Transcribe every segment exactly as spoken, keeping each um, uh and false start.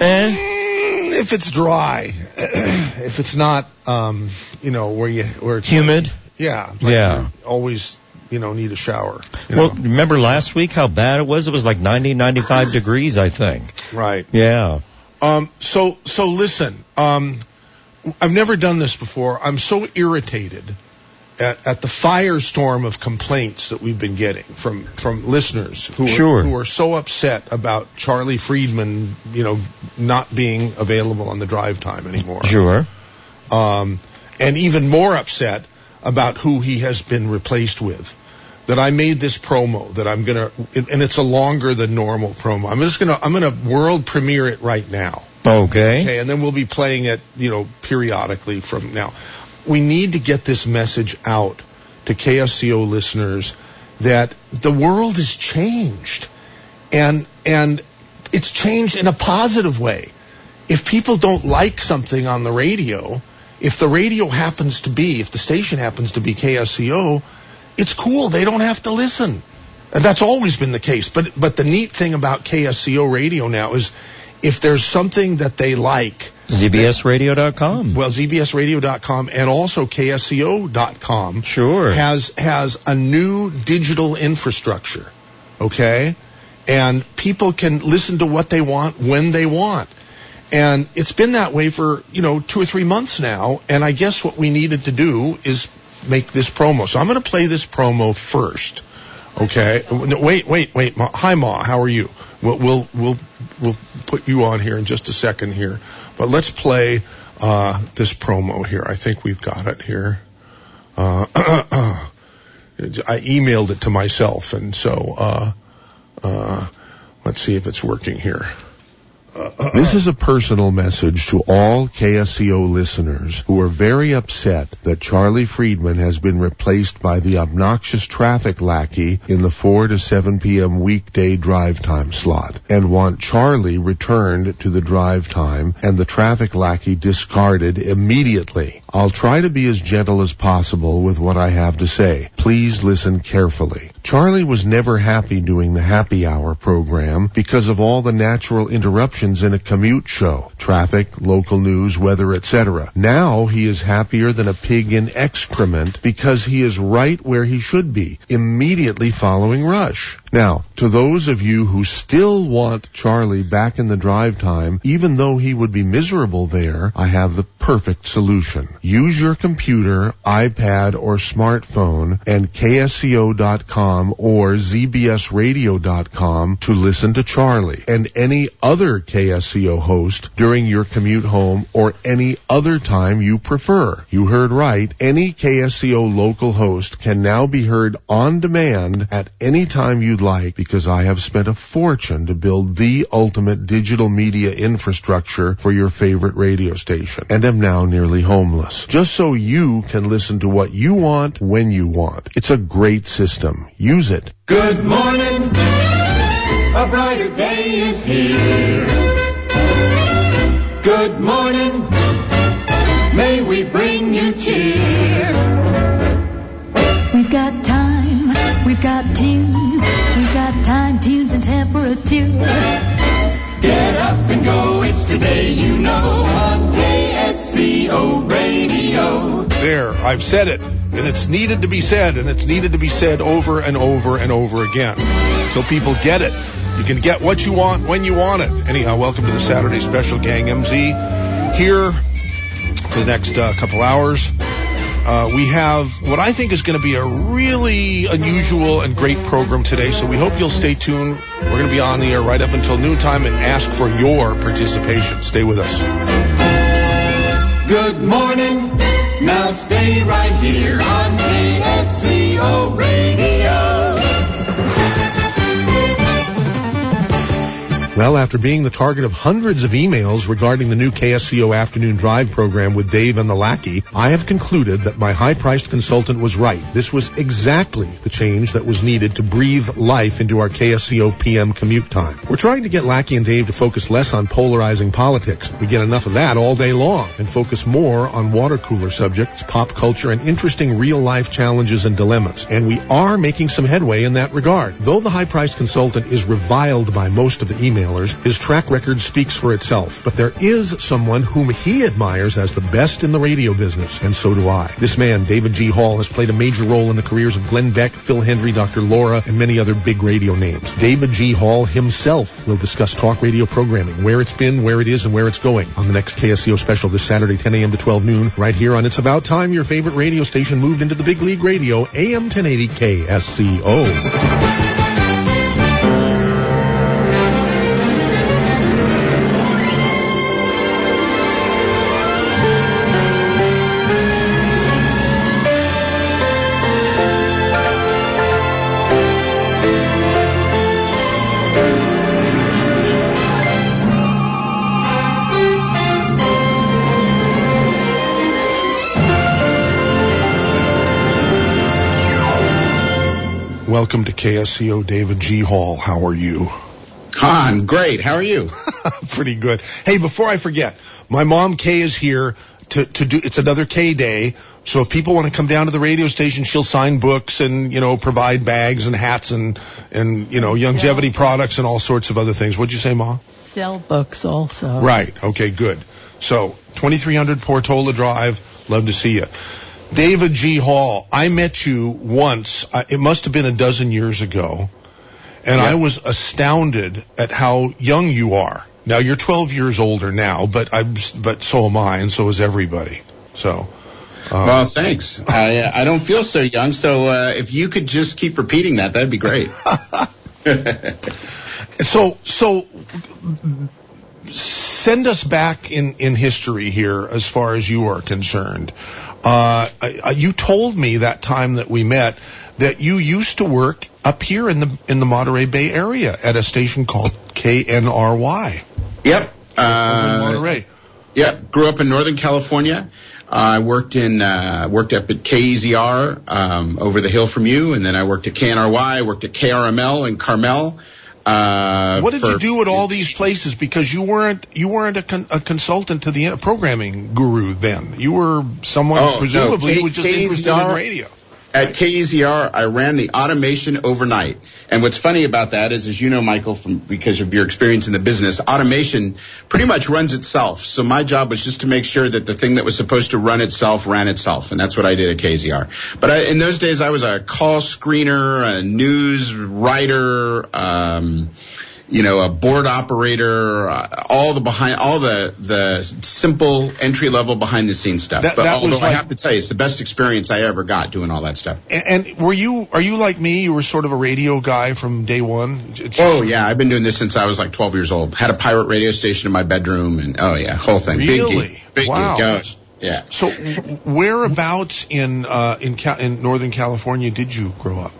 Eh? If it's dry, if it's not, um, you know, where you where it's humid. Like, yeah. Like yeah. Always, you know, need a shower. Well, know? Remember last week how bad it was? It was like ninety, ninety-five degrees, I think. Right. Yeah. Um. So so listen. Um. I've never done this before. I'm so irritated at, at the firestorm of complaints that we've been getting from, from listeners who sure. are, who are so upset about Charlie Friedman, you know, not being available on the drive time anymore. Sure. Um, and even more upset about who he has been replaced with. That I made this promo that I'm gonna, and it's a longer than normal promo. I'm just gonna, I'm gonna world premiere it right now. Okay. Okay, and then we'll be playing it, you know, periodically from now. We need to get this message out to K F C O listeners that the world has changed, and and it's changed in a positive way. If people don't like something on the radio, if the radio happens to be, if the station happens to be K F C O, it's cool. They don't have to listen. And that's always been the case. But but the neat thing about K S C O radio now is if there's something that they like... Z B S radio dot com. Well, Z B S radio dot com and also K S C O dot com sure. has has a new digital infrastructure, okay? And people can listen to what they want when they want. And it's been that way for, you know, two or three months now. And I guess what we needed to do is... make this promo. So I'm going to play this promo first. Okay. No, wait, wait, wait. Ma. Hi, Ma. How are you? We'll, we'll we'll we'll put you on here in just a second here. But let's play uh, this promo here. I think we've got it here. Uh, I emailed it to myself, and so uh, uh, let's see if it's working here. This is a personal message to all K S C O listeners who are very upset that Charlie Friedman has been replaced by the obnoxious traffic lackey in the four to seven p.m. weekday drive time slot and want Charlie returned to the drive time and the traffic lackey discarded immediately. I'll try to be as gentle as possible with what I have to say. Please listen carefully. Charlie was never happy doing the happy hour program because of all the natural interruptions in a commute show, traffic, local news, weather, et cetera. Now he is happier than a pig in excrement because he is right where he should be, immediately following Rush. Now, to those of you who still want Charlie back in the drive time, even though he would be miserable there, I have the perfect solution. Use your computer, iPad, or smartphone and K S C O dot com or Z B S radio dot com to listen to Charlie and any other K S C O host during your commute home or any other time you prefer. You heard right. Any K S C O local host can now be heard on demand at any time you like because I have spent a fortune to build the ultimate digital media infrastructure for your favorite radio station and am now nearly homeless. Just so you can listen to what you want when you want. It's a great system. Use it. Good morning. A brighter day is here. Good morning. May we bring you cheer. We've got time. We've got tunes. We've got time, tunes, and temperature. Get up and go. It's today, you know, on K S C O Radio. There, I've said it. And it's needed to be said, and it's needed to be said over and over and over again. So people get it. You can get what you want when you want it. Anyhow, welcome to the Saturday Special, Gang M Z. Here for the next uh, couple hours, uh, we have what I think is going to be a really unusual and great program today. So we hope you'll stay tuned. We're going to be on the air right up until noontime and ask for your participation. Stay with us. Good morning. Now stay right here on K S C O Radio. Well, after being the target of hundreds of emails regarding the new K S C O Afternoon Drive program with Dave and the Lackey, I have concluded that my high-priced consultant was right. This was exactly the change that was needed to breathe life into our K S C O P M commute time. We're trying to get Lackey and Dave to focus less on polarizing politics. We get enough of that all day long and focus more on water cooler subjects, pop culture, and interesting real-life challenges and dilemmas. And we are making some headway in that regard. Though the high-priced consultant is reviled by most of the emails, mailers, his track record speaks for itself. But there is someone whom he admires as the best in the radio business, and so do I. This man, David G. Hall, has played a major role in the careers of Glenn Beck, Phil Hendry, Doctor Laura, and many other big radio names. David G. Hall himself will discuss talk radio programming, where it's been, where it is, and where it's going on the next K S C O special this Saturday, ten a.m. to twelve noon, right here on It's About Time Your Favorite Radio Station Moved into the Big League Radio, A M ten eighty K S C O. Welcome to K S C O, David G. Hall. How are you? Con, great. How are you? Pretty good. Hey, before I forget, my mom Kay is here to, to do, it's another K day. So if people want to come down to the radio station, she'll sign books and, you know, provide bags and hats and, and, you know, longevity products and all sorts of other things. What'd you say, Ma? Sell books also. Right. Okay, good. So twenty-three hundred Portola Drive. Love to see you. David G. Hall, I met you once, uh, it must have been a dozen years ago, and yep. I was astounded at how young you are. Now, you're twelve years older now, but I'm, but so am I, and so is everybody. So, uh, well, thanks. I, I don't feel so young, so uh, if you could just keep repeating that, that'd be great. so, so... Send us back in, in history here as far as you are concerned. Uh, you told me that time that we met that you used to work up here in the in the Monterey Bay area at a station called K N R Y. Yep. Uh, Monterey. Yep. Grew up in Northern California. I uh, worked in uh, worked up at K Z R um, over the hill from you, and then I worked at K N R Y. Worked at K R M L in Carmel. Uh, what did for, you do at all these places? Because you weren't you weren't a, con, a consultant to the a programming guru then. You were someone oh, presumably no, K, who was just K Z R, interested in radio. At K Z R, I ran the automation overnight. And what's funny about that is, as you know, Michael, from because of your experience in the business, automation pretty much runs itself. So my job was just to make sure that the thing that was supposed to run itself ran itself, and that's what I did at K Z R. But I, in those days, I was a call screener, a news writer, um, you know, a board operator, uh, all the behind, all the the simple entry level behind the scenes stuff. That, but that although was like, I have to tell you, it's the best experience I ever got doing all that stuff. And, and were you, are you like me? You were sort of a radio guy from day one. It's, oh yeah, I've been doing this since I was like twelve years old. Had a pirate radio station in my bedroom, and oh yeah, whole thing. Really? Biggie. Biggie. Wow. Gosh. Yeah. So, whereabouts in uh in Ca- in Northern California did you grow up?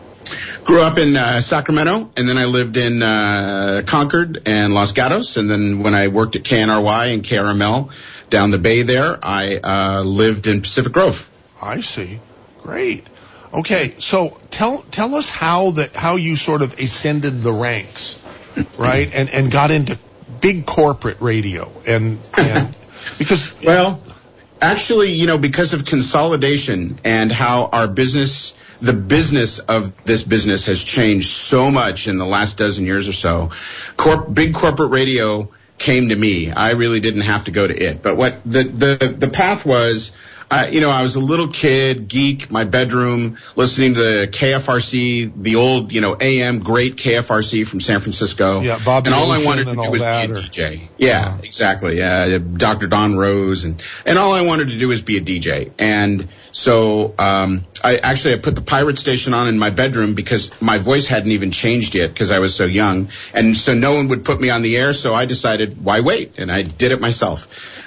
Grew up in uh, Sacramento, and then I lived in uh, Concord and Los Gatos, and then when I worked at K N R Y and K R M L down the bay there, I uh, lived in Pacific Grove. I see. Great. Okay, so tell tell us how that how you sort of ascended the ranks, right, and and got into big corporate radio, and, and because well, actually, you know, because of consolidation and how our business. The business of this business has changed so much in the last dozen years or so. Corp, big corporate radio came to me. I really didn't have to go to it. But what the the, the path was, uh, you know, I was a little kid, geek, my bedroom, listening to the K F R C, the old, you know, A M great K F R C from San Francisco. Yeah, Bob and all Wilson I wanted to do was be a or, D J. Yeah, uh, exactly. Uh, Doctor Don Rose and and all I wanted to do was be a D J. And so um I actually I put the pirate station on in my bedroom because my voice hadn't even changed yet because I was so young, and so no one would put me on the air, so I decided why wait, and I did it myself.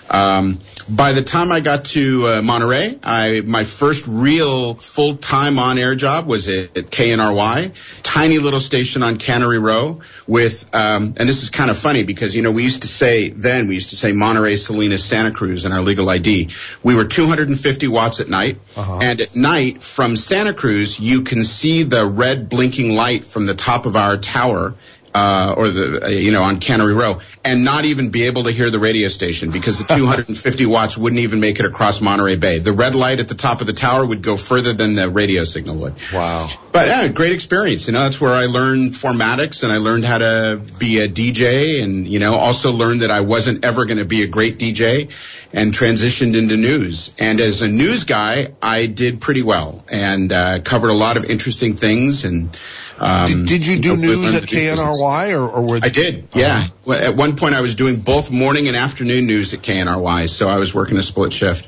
Um by the time I got to uh, Monterey, I my first real full-time on-air job was at, at K N R Y, tiny little station on Cannery Row with um and this is kind of funny because you know we used to say then we used to say Monterey, Salinas, Santa Cruz in our legal I D. We were two hundred fifty watts at night. Uh-huh. And at night from Santa Cruz, you can see the red blinking light from the top of our tower uh, or the, uh, you know, on Cannery Row and not even be able to hear the radio station because the two hundred fifty watts wouldn't even make it across Monterey Bay. The red light at the top of the tower would go further than the radio signal would. Wow. But yeah, great experience. You know, that's where I learned formatics and I learned how to be a D J and, you know, also learned that I wasn't ever going to be a great D J and transitioned into news. And as a news guy, I did pretty well and uh, covered a lot of interesting things. And um, did, did you do you know, news at K N R Y or, or were they- I did, yeah. Oh. At one point, I was doing both morning and afternoon news at K N R Y, so I was working a split shift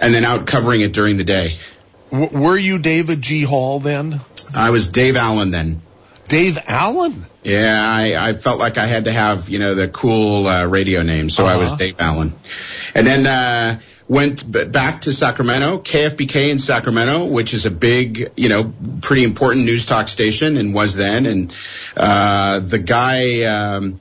and then out covering it during the day. W- were you David G. Hall then? I was Dave Allen then. Dave Allen? Yeah, I, I felt like I had to have, you know, the cool uh, radio name, so uh-huh. I was Dave Allen. And then uh, went b- back to Sacramento, K F B K in Sacramento, which is a big, you know, pretty important news talk station and was then. And uh, the guy, um,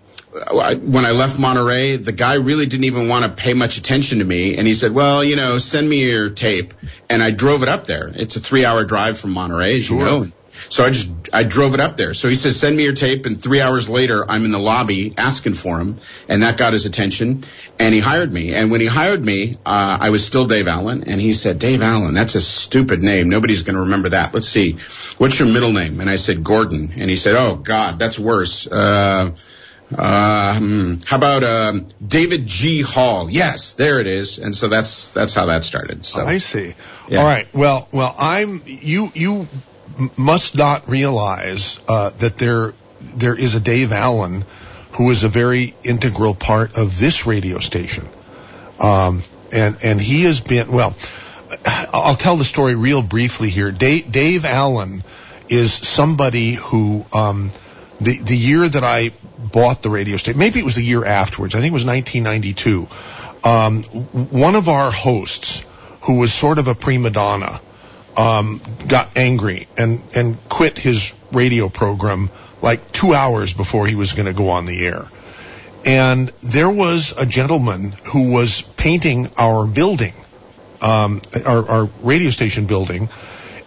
when I left Monterey, the guy really didn't even want to pay much attention to me. And he said, well, you know, send me your tape. And I drove it up there. It's a three-hour drive from Monterey, as sure. you know. So I just, I drove it up there. So he says, send me your tape. And three hours later, I'm in the lobby asking for him. And that got his attention. And he hired me. And when he hired me, uh, I was still Dave Allen. And he said, Dave Allen, that's a stupid name. Nobody's going to remember that. Let's see. What's your middle name? And I said, Gordon. And he said, oh, God, that's worse. Uh, uh, hmm. How about, um, David G. Hall? Yes, there it is. And so that's, that's how that started. So I see. Yeah. All right. Well, well, I'm, you, you, must not realize uh, that there there is a Dave Allen who is a very integral part of this radio station. Um, and, and he has been, well, I'll tell the story real briefly here. Dave, Dave Allen is somebody who, um, the, the year that I bought the radio station, maybe it was the year afterwards, I think it was nineteen ninety-two, um, one of our hosts who was sort of a prima donna, Um, got angry and, and quit his radio program like two hours before he was going to go on the air. And there was a gentleman who was painting our building, um, our, our radio station building.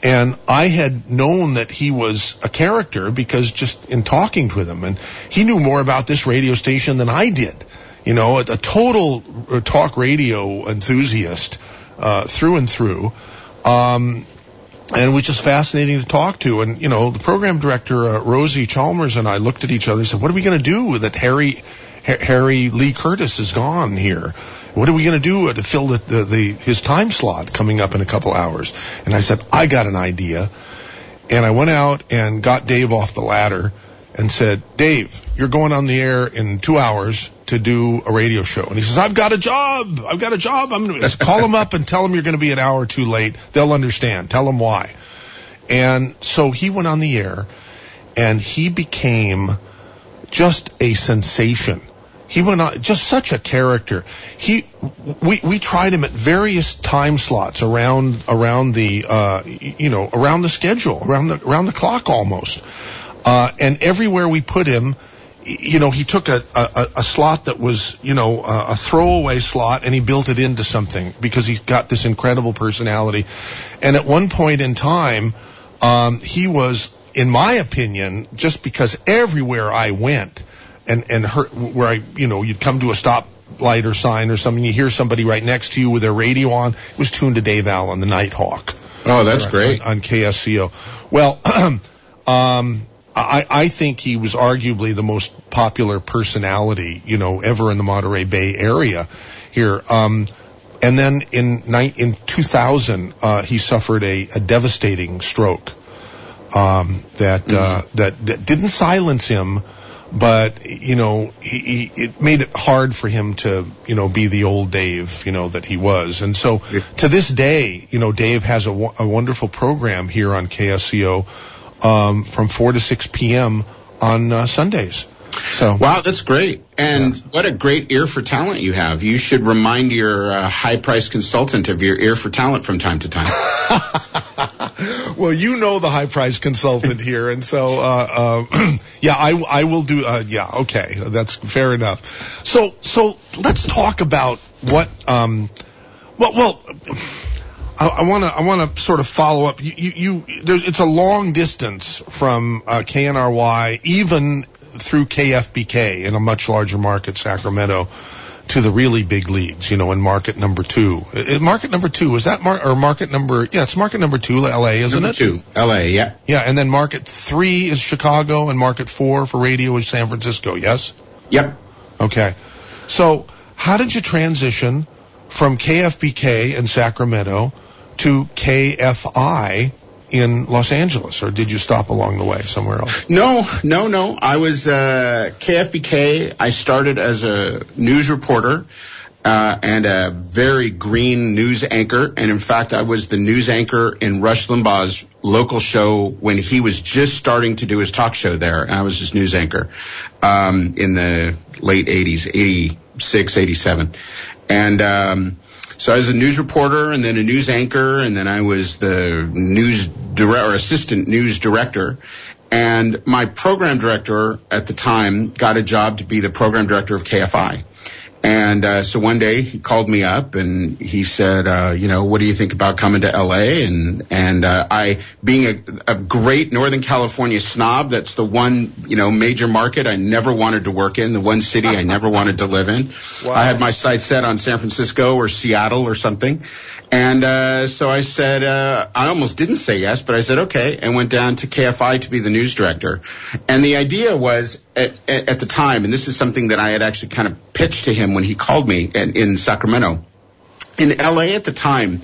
And I had known that he was a character because just in talking with him, and he knew more about this radio station than I did. You know, a, a total talk radio enthusiast, uh, through and through. Um, And it was just fascinating to talk to. And, you know, the program director, uh, Rosie Chalmers, and I looked at each other and said, what are we going to do that Harry H- Harry Lee Curtis is gone here? What are we going to do to fill the, the, the his time slot coming up in a couple hours? And I said, I got an idea. And I went out and got Dave off the ladder and said, Dave, you're going on the air in two hours to do a radio show. And he says, I've got a job. I've got a job. I'm going to call him up and tell him you're going to be an hour too late. They'll understand. Tell him why. And so he went on the air and he became just a sensation. He went on, just such a character. He, we, we tried him at various time slots around, around the, uh, you know, around the schedule, around the, around the clock almost. Uh, and everywhere we put him, you know, he took a, a, a slot that was, you know, a, a throwaway slot, and he built it into something because he's got this incredible personality. And at one point in time, um, he was, in my opinion, just because everywhere I went and, and her, where I, you know, you'd come to a stoplight or sign or something, you hear somebody right next to you with their radio on. It was tuned to Dave Allen, the Nighthawk. Oh, that's great. On, on K S C O. Well, um, I, I think he was arguably the most popular personality, you know, ever in the Monterey Bay area here. Um, and then in ni- in two thousand, uh, he suffered a, a devastating stroke um, that, mm-hmm. uh, that that didn't silence him, but, you know, he, he, it made it hard for him to, you know, be the old Dave, you know, that he was. And so to this day, you know, Dave has a, w- a wonderful program here on K S C O. Um, from four to six p.m. on uh, Sundays. So wow, that's great. And yeah. What a great ear for talent you have. You should remind your uh, high-priced consultant of your ear for talent from time to time. Well, you know the high-priced consultant here, and so, uh, uh, yeah, I, I will do, uh, yeah, okay, that's fair enough. So so let's talk about what, um, well, well... I want to I want to sort of follow up. You, you, you there's it's a long distance from uh, K N R Y, even through K F B K in a much larger market, Sacramento, to the really big leagues, you know, in market number two. It, market number two, is that mar- or market number, yeah, it's market number two, L A, isn't number it? Number two, L A, yeah. Yeah, and then market three is Chicago, and market four for radio is San Francisco, yes? Yep. Okay. So how did you transition from K F B K in Sacramento to K F I in Los Angeles, or did you stop along the way somewhere else? No, no, no. I was uh, K F B K. I started as a news reporter uh, and a very green news anchor. And, in fact, I was the news anchor in Rush Limbaugh's local show when he was just starting to do his talk show there. And I was his news anchor um, in the late eighties, eighty-six, eighty-seven. And um, so I was a news reporter and then a news anchor, and then I was the news director or assistant news director. And my program director at the time got a job to be the program director of K F I. And uh, so one day he called me up and he said, uh, you know, what do you think about coming to L A? And and uh, I, being a, a great Northern California snob, that's the one, you know, major market I never wanted to work in, the one city I never wanted to live in. Wow. I had my sights set on San Francisco or Seattle or something. And uh, so I said, uh, I almost didn't say yes, but I said, okay, and went down to K F I to be the news director. And the idea was, at, at, at the time, and this is something that I had actually kind of pitched to him when he called me in, in Sacramento. In L A at the time,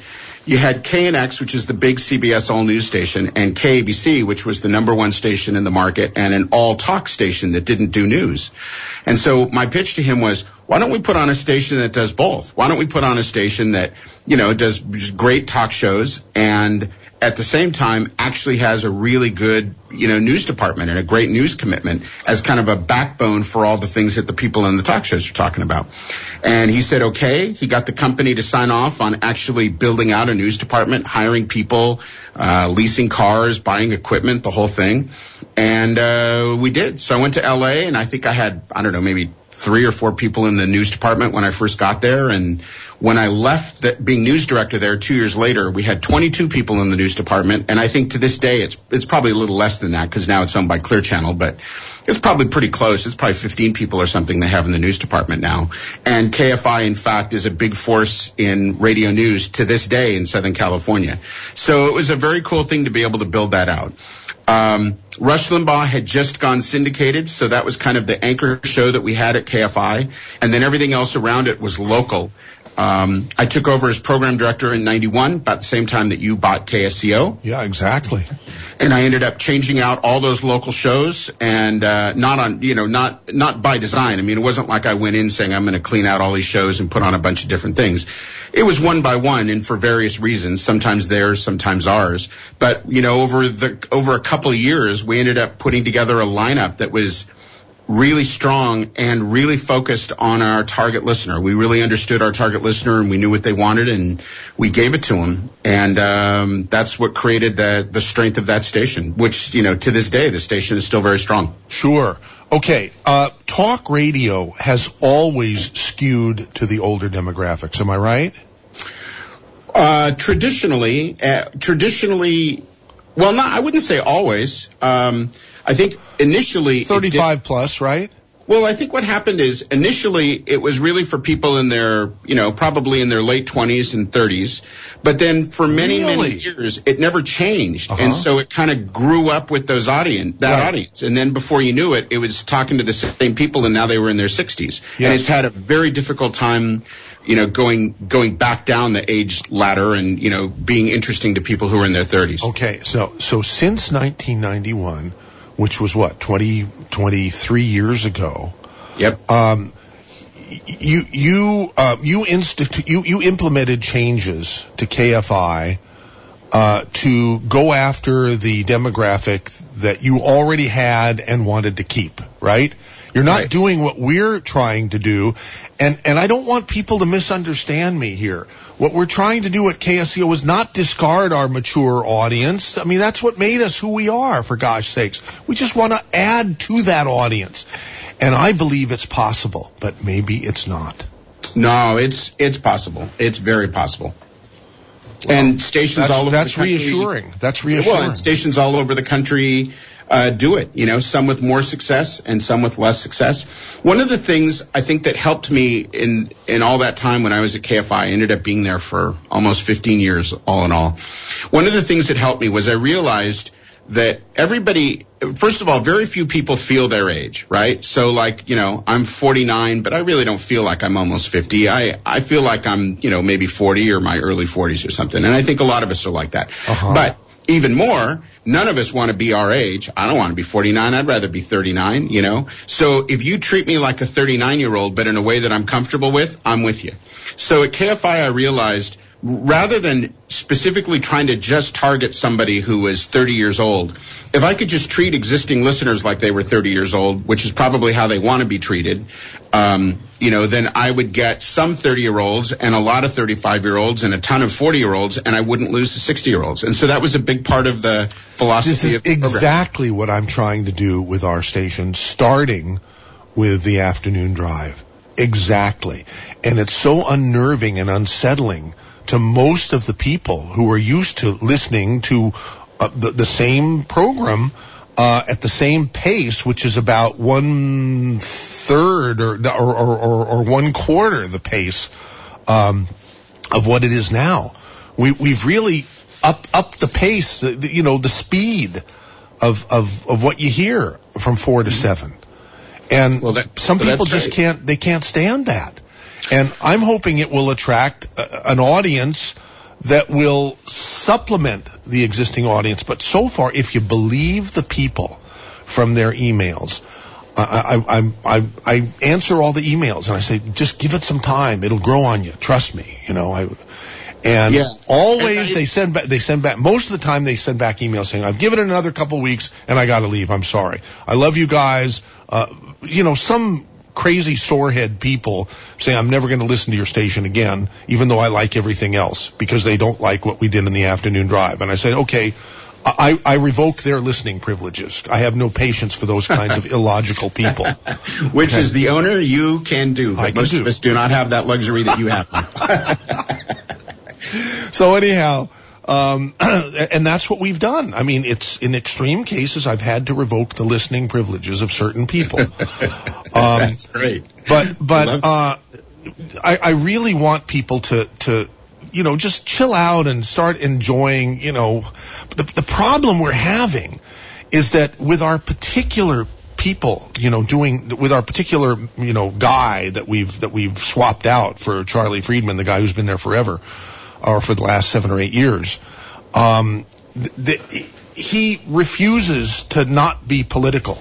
you had K N X, which is the big C B S all-news station, and K A B C, which was the number one station in the market, and an all-talk station that didn't do news. And so my pitch to him was, why don't we put on a station that does both? Why don't we put on a station that, you know, does great talk shows and at the same time actually has a really good, you know, news department and a great news commitment as kind of a backbone for all the things that the people in the talk shows are talking about. And he said, okay. He got the company to sign off on actually building out a news department, hiring people, uh, leasing cars, buying equipment, the whole thing. And, uh, we did. So I went to L A and I think I had, I don't know, maybe three or four people in the news department when I first got there. And when I left the, being news director there two years later, we had twenty-two people in the news department. And I think to this day, it's it's probably a little less than that because now it's owned by Clear Channel, but it's probably pretty close. It's probably fifteen people or something they have in the news department now. And K F I, in fact, is a big force in radio news to this day in Southern California. So it was a very cool thing to be able to build that out. Um, Rush Limbaugh had just gone syndicated, so that was kind of the anchor show that we had at K F I, and then everything else around it was local. Um, I took over as program director in ninety-one, about the same time that you bought K S C O. Yeah, exactly. And I ended up changing out all those local shows, and uh, not on, you know, not not by design. I mean, it wasn't like I went in saying I'm going to clean out all these shows and put on a bunch of different things. It was one by one and for various reasons, sometimes theirs, sometimes ours. But, you know, over the over a couple of years, we ended up putting together a lineup that was really strong and really focused on our target listener. We really understood our target listener and we knew what they wanted and we gave it to them. And um, that's what created the, the strength of that station, which, you know, to this day, the station is still very strong. Sure. Okay, uh, talk radio has always skewed to the older demographics. Am I right? Uh, traditionally, uh, traditionally, well, not, I wouldn't say always. Um, I think initially... thirty-five did, plus, right? Well, I think what happened is initially it was really for people in their, you know, probably in their late twenties and thirties. But then for many, really? many years, it never changed. Uh-huh. And so it kind of grew up with those audience, that right. audience. And then before you knew it, it was talking to the same people and now they were in their sixties. Yes. And it's had a very difficult time, you know, going going back down the age ladder and, you know, being interesting to people who are in their thirties. Okay, so so since nineteen ninety-one... which was what, twenty, twenty-three years ago. Yep. Um, you you uh, you institute you you implemented changes to K F I uh, to go after the demographic that you already had and wanted to keep. Right? You're not right. doing what we're trying to do, and and I don't want people to misunderstand me here. What we're trying to do at K S C O is not discard our mature audience. I mean, that's what made us who we are, for gosh sakes. We just want to add to that audience. And I believe it's possible, but maybe it's not. No, it's it's possible. It's very possible. Well, and stations all over the country. That's reassuring. That's reassuring. Well, and stations all over the country uh, do it. You know, some with more success and some with less success. One of the things I think that helped me in, in all that time when I was at K F I, I ended up being there for almost fifteen years all in all. One of the things that helped me was I realized that everybody, first of all, very few people feel their age, right? So like, you know, I'm forty-nine, but I really don't feel like I'm almost fifty. I, I feel like I'm, you know, maybe forty or my early forties or something. And I think a lot of us are like that. Uh-huh. But even more, none of us want to be our age. I don't want to be forty-nine. I'd rather be thirty-nine, you know? So if you treat me like a thirty-nine-year-old, but in a way that I'm comfortable with, I'm with you. So at K F I, I realized rather than specifically trying to just target somebody who was thirty years old, if I could just treat existing listeners like they were thirty years old, which is probably how they want to be treated, um, you know, then I would get some thirty-year-olds and a lot of thirty-five-year-olds and a ton of forty-year-olds, and I wouldn't lose the sixty-year-olds. And so that was a big part of the philosophy. This is of exactly program. What I'm trying to do with our station, starting with the afternoon drive. Exactly. And it's so unnerving and unsettling to most of the people who are used to listening to uh, the, the same program uh, at the same pace, which is about one third or or, or, or one quarter the pace um, of what it is now. We, we've really up up the pace, you know, the speed of of, of what you hear from four to seven, and well, that, some people just right. can't they can't stand that. And I'm hoping it will attract a, an audience that will supplement the existing audience. But so far, if you believe the people from their emails, I, I, I, I answer all the emails and I say, just give it some time. It'll grow on you. Trust me. You know, I, and yeah. always and I, they send back, they send back, most of the time they send back emails saying, I've given it another couple of weeks and I got to leave. I'm sorry. I love you guys. Uh, you know, some crazy sorehead people say, I'm never going to listen to your station again, even though I like everything else, because they don't like what we did in the afternoon drive. And I said, okay, I, I revoke their listening privileges. I have no patience for those kinds of illogical people. Which okay. is the owner you can do, but I most do. of us do not have that luxury that you have. So anyhow, um, and that's what we've done. I mean, it's in extreme cases, I've had to revoke the listening privileges of certain people. Um, that's great. But, but, uh, I, I really want people to, to, you know, just chill out and start enjoying, you know, the, the problem we're having is that with our particular people, you know, doing with our particular, you know, guy that we've, that we've swapped out for Charlie Friedman, the guy who's been there forever, or for the last seven or eight years, um, th- th- he refuses to not be political.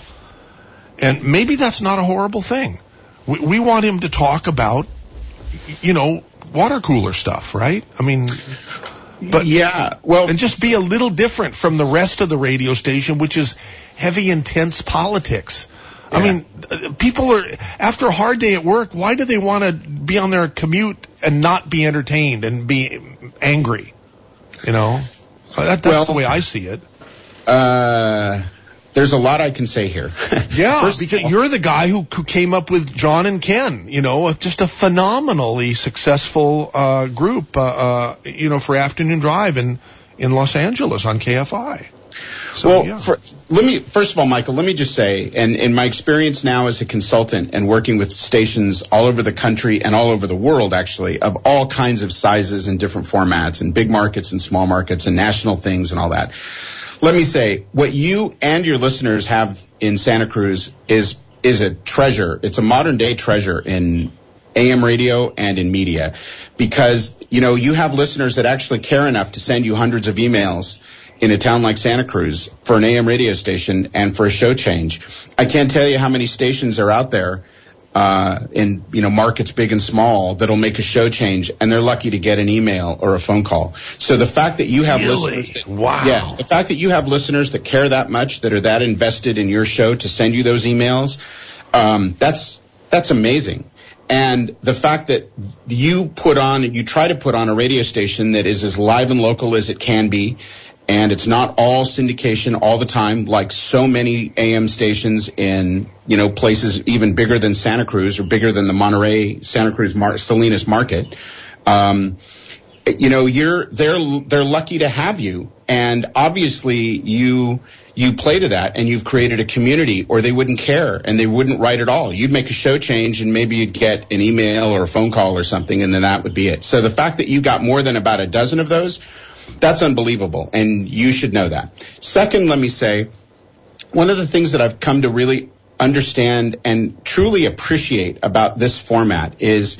And maybe that's not a horrible thing. We, we want him to talk about, you know, water cooler stuff, right? I mean, but yeah, well, and just be a little different from the rest of the radio station, which is heavy, intense politics. Yeah. I mean, people are, after a hard day at work, why do they want to be on their commute and not be entertained and be angry? You know, that, that's well, the way I see it. Uh, there's a lot I can say here. Yeah, First, because you're the guy who, who came up with John and Ken, you know, just a phenomenally successful uh, group, uh, uh, you know, for Afternoon Drive in, in Los Angeles on K F I. So, well, yeah. for, let me first of all, Michael, let me just say, and in my experience now as a consultant and working with stations all over the country and all over the world, actually, of all kinds of sizes and different formats and big markets and small markets and national things and all that. Let me say what you and your listeners have in Santa Cruz is is a treasure. It's a modern day treasure in A M radio and in media, because, you know, you have listeners that actually care enough to send you hundreds of emails in a town like Santa Cruz for an A M radio station and for a show change. I can't tell you how many stations are out there uh in, you know, markets big and small that'll make a show change, and they're lucky to get an email or a phone call. So the fact that you have really? listeners that, wow. yeah, the fact that you have listeners that care that much, that are that invested in your show to send you those emails, um that's that's amazing. And the fact that you put on, you try to put on a radio station that is as live and local as it can be. And it's not all syndication all the time, like so many A M stations in, you know, places even bigger than Santa Cruz or bigger than the Monterey, Santa Cruz, Mar- Salinas market. Um, you know, you're they're they're lucky to have you, and obviously you you play to that, and you've created a community, or they wouldn't care and they wouldn't write at all. You'd make a show change, and maybe you'd get an email or a phone call or something, and then that would be it. So the fact that you got more than about a dozen of those, that's unbelievable, and you should know that. Second, let me say, one of the things that I've come to really understand and truly appreciate about this format is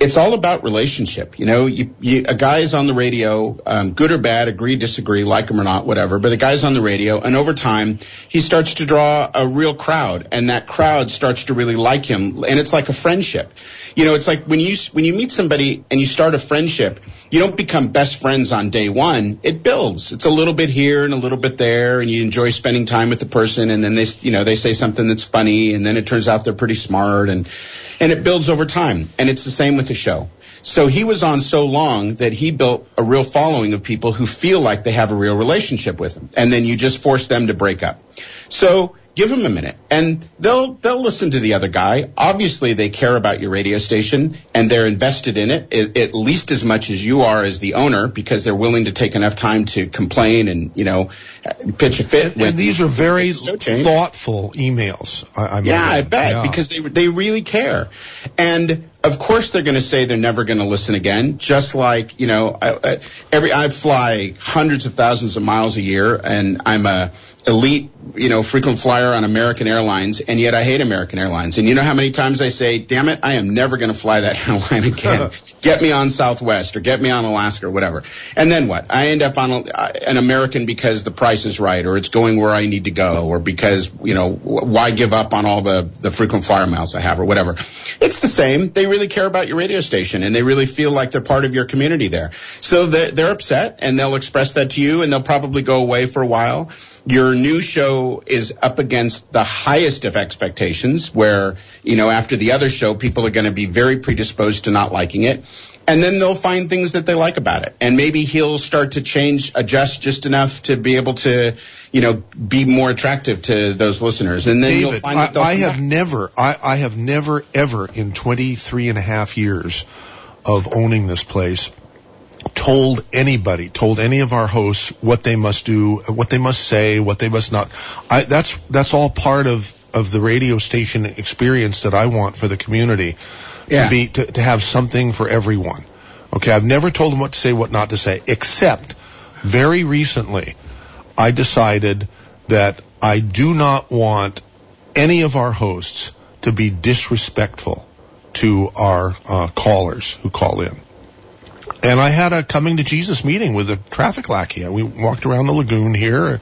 it's all about relationship. You know, you, you, a guy is on the radio, um, good or bad, agree, disagree, like him or not, whatever, but a guy's on the radio, and over time, he starts to draw a real crowd, and that crowd starts to really like him, and it's like a friendship. You know, it's like when you when you meet somebody and you start a friendship, you don't become best friends on day one. It builds. It's a little bit here and a little bit there, and you enjoy spending time with the person, and then they, you know, they say something that's funny, and then it turns out they're pretty smart, and and it builds over time. And it's the same with the show. So he was on so long that he built a real following of people who feel like they have a real relationship with him, and then you just force them to break up. So give them a minute, and they'll they'll listen to the other guy. Obviously, they care about your radio station, and they're invested in it, it at least as much as you are as the owner, because they're willing to take enough time to complain and, you know, pitch a fit. And, and these are very thoughtful emails. I, I mean, yeah, I bet, yeah. because they they really care. And of course, they're going to say they're never going to listen again. Just like, you know, I, I, every I fly hundreds of thousands of miles a year, and I'm a elite, you know, frequent flyer on American Airlines, and yet I hate American Airlines. And you know how many times I say, damn it, I am never going to fly that airline again. Get me on Southwest or get me on Alaska or whatever. And then what? I end up on a, an American because the price is right, or it's going where I need to go, or because, you know, why give up on all the, the frequent flyer miles I have or whatever. It's the same. They really care about your radio station, and they really feel like they're part of your community there. So they're, they're upset, and they'll express that to you, and they'll probably go away for a while. Your new show is up against the highest of expectations where, you know, after the other show, people are going to be very predisposed to not liking it. And then they'll find things that they like about it. And maybe he'll start to change, adjust just enough to be able to, you know, be more attractive to those listeners. And then David, you'll find that I, I have never, I, I have never, ever in twenty-three and a half years of owning this place told anybody, told any of our hosts what they must do, what they must say, what they must not. I, that's that's all part of, of the radio station experience that I want for the community, yeah. to be to, to have something for everyone. Okay, I've never told them what to say, what not to say, except very recently I decided that I do not want any of our hosts to be disrespectful to our uh, callers who call in. And I had a coming to Jesus meeting with a traffic lackey. We walked around the lagoon here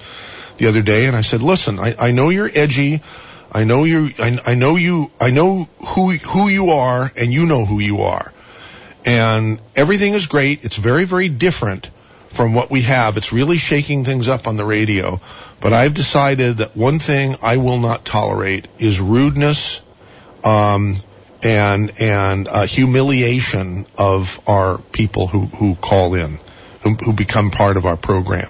the other day, and I said, "Listen, I, I know you're edgy. I know you. I, I know you. I know who who you are, and you know who you are. And everything is great. It's very, very different from what we have. It's really shaking things up on the radio. But I've decided that one thing I will not tolerate is rudeness." Um, and and uh, humiliation of our people who, who call in, who, who become part of our program,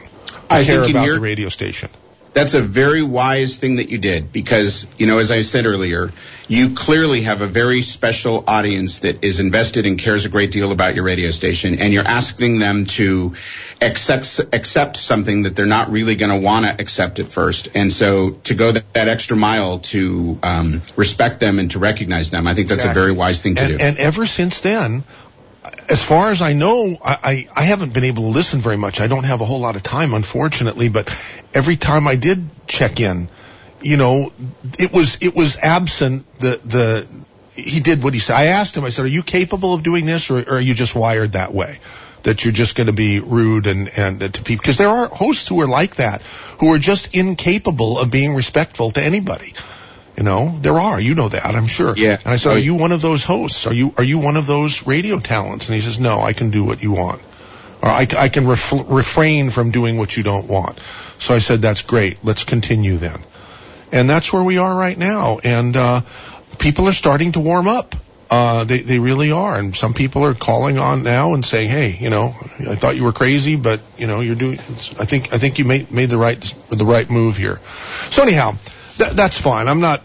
I care about your, the radio station. That's a very wise thing that you did because, you know, as I said earlier, you clearly have a very special audience that is invested and cares a great deal about your radio station, and you're asking them to accept, accept something that they're not really going to want to accept at first. And so to go that, that extra mile to um, respect them and to recognize them, I think that's exactly. a very wise thing to and, do. And ever since then, as far as I know, I, I, I haven't been able to listen very much. I don't have a whole lot of time, unfortunately, but every time I did check in, you know, it was it was absent the the he did what he said. I asked him, I said, "Are you capable of doing this, or, or are you just wired that way? That you're just going to be rude and and uh, to people?" Because there are hosts who are like that, who are just incapable of being respectful to anybody. You know, there are. You know that, I'm sure. Yeah. And I said, "Are you one of those hosts? Are you are you one of those radio talents?" And he says, "No, I can do what you want. Or I, I can ref- refrain from doing what you don't want." So I said, "That's great. Let's continue then." And that's where we are right now. And uh people are starting to warm up. Uh they, they really are. And some people are calling on now and saying, "Hey, you know, I thought you were crazy, but you know, you're doing I think I think you made made the right the right move here." So anyhow, th- that's fine. I'm not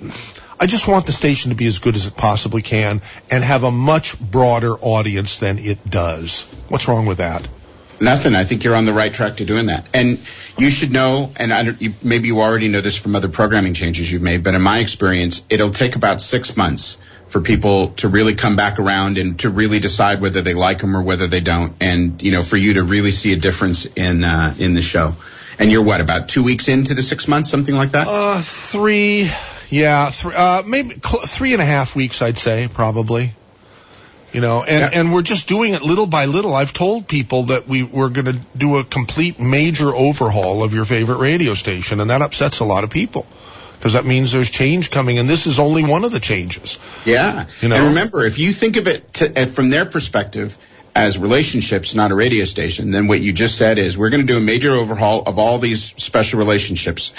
I just want the station to be as good as it possibly can and have a much broader audience than it does. What's wrong with that? Nothing. I think you're on the right track to doing that. And you should know, and I don't, you, maybe you already know this from other programming changes you've made, but in my experience, it'll take about six months for people to really come back around and to really decide whether they like them or whether they don't. And, you know, for you to really see a difference in uh, in the show. And you're, what, about two weeks into the six months, something like that? Uh, three, yeah, th- uh, maybe cl- three and a half weeks, I'd say, probably. You know, and, yeah. and we're just doing it little by little. I've told people that we, we're going to do a complete major overhaul of your favorite radio station, and that upsets a lot of people because that means there's change coming, and this is only one of the changes. Yeah. You know? And remember, if you think of it to, from their perspective as relationships, not a radio station, then what you just said is we're going to do a major overhaul of all these special relationships.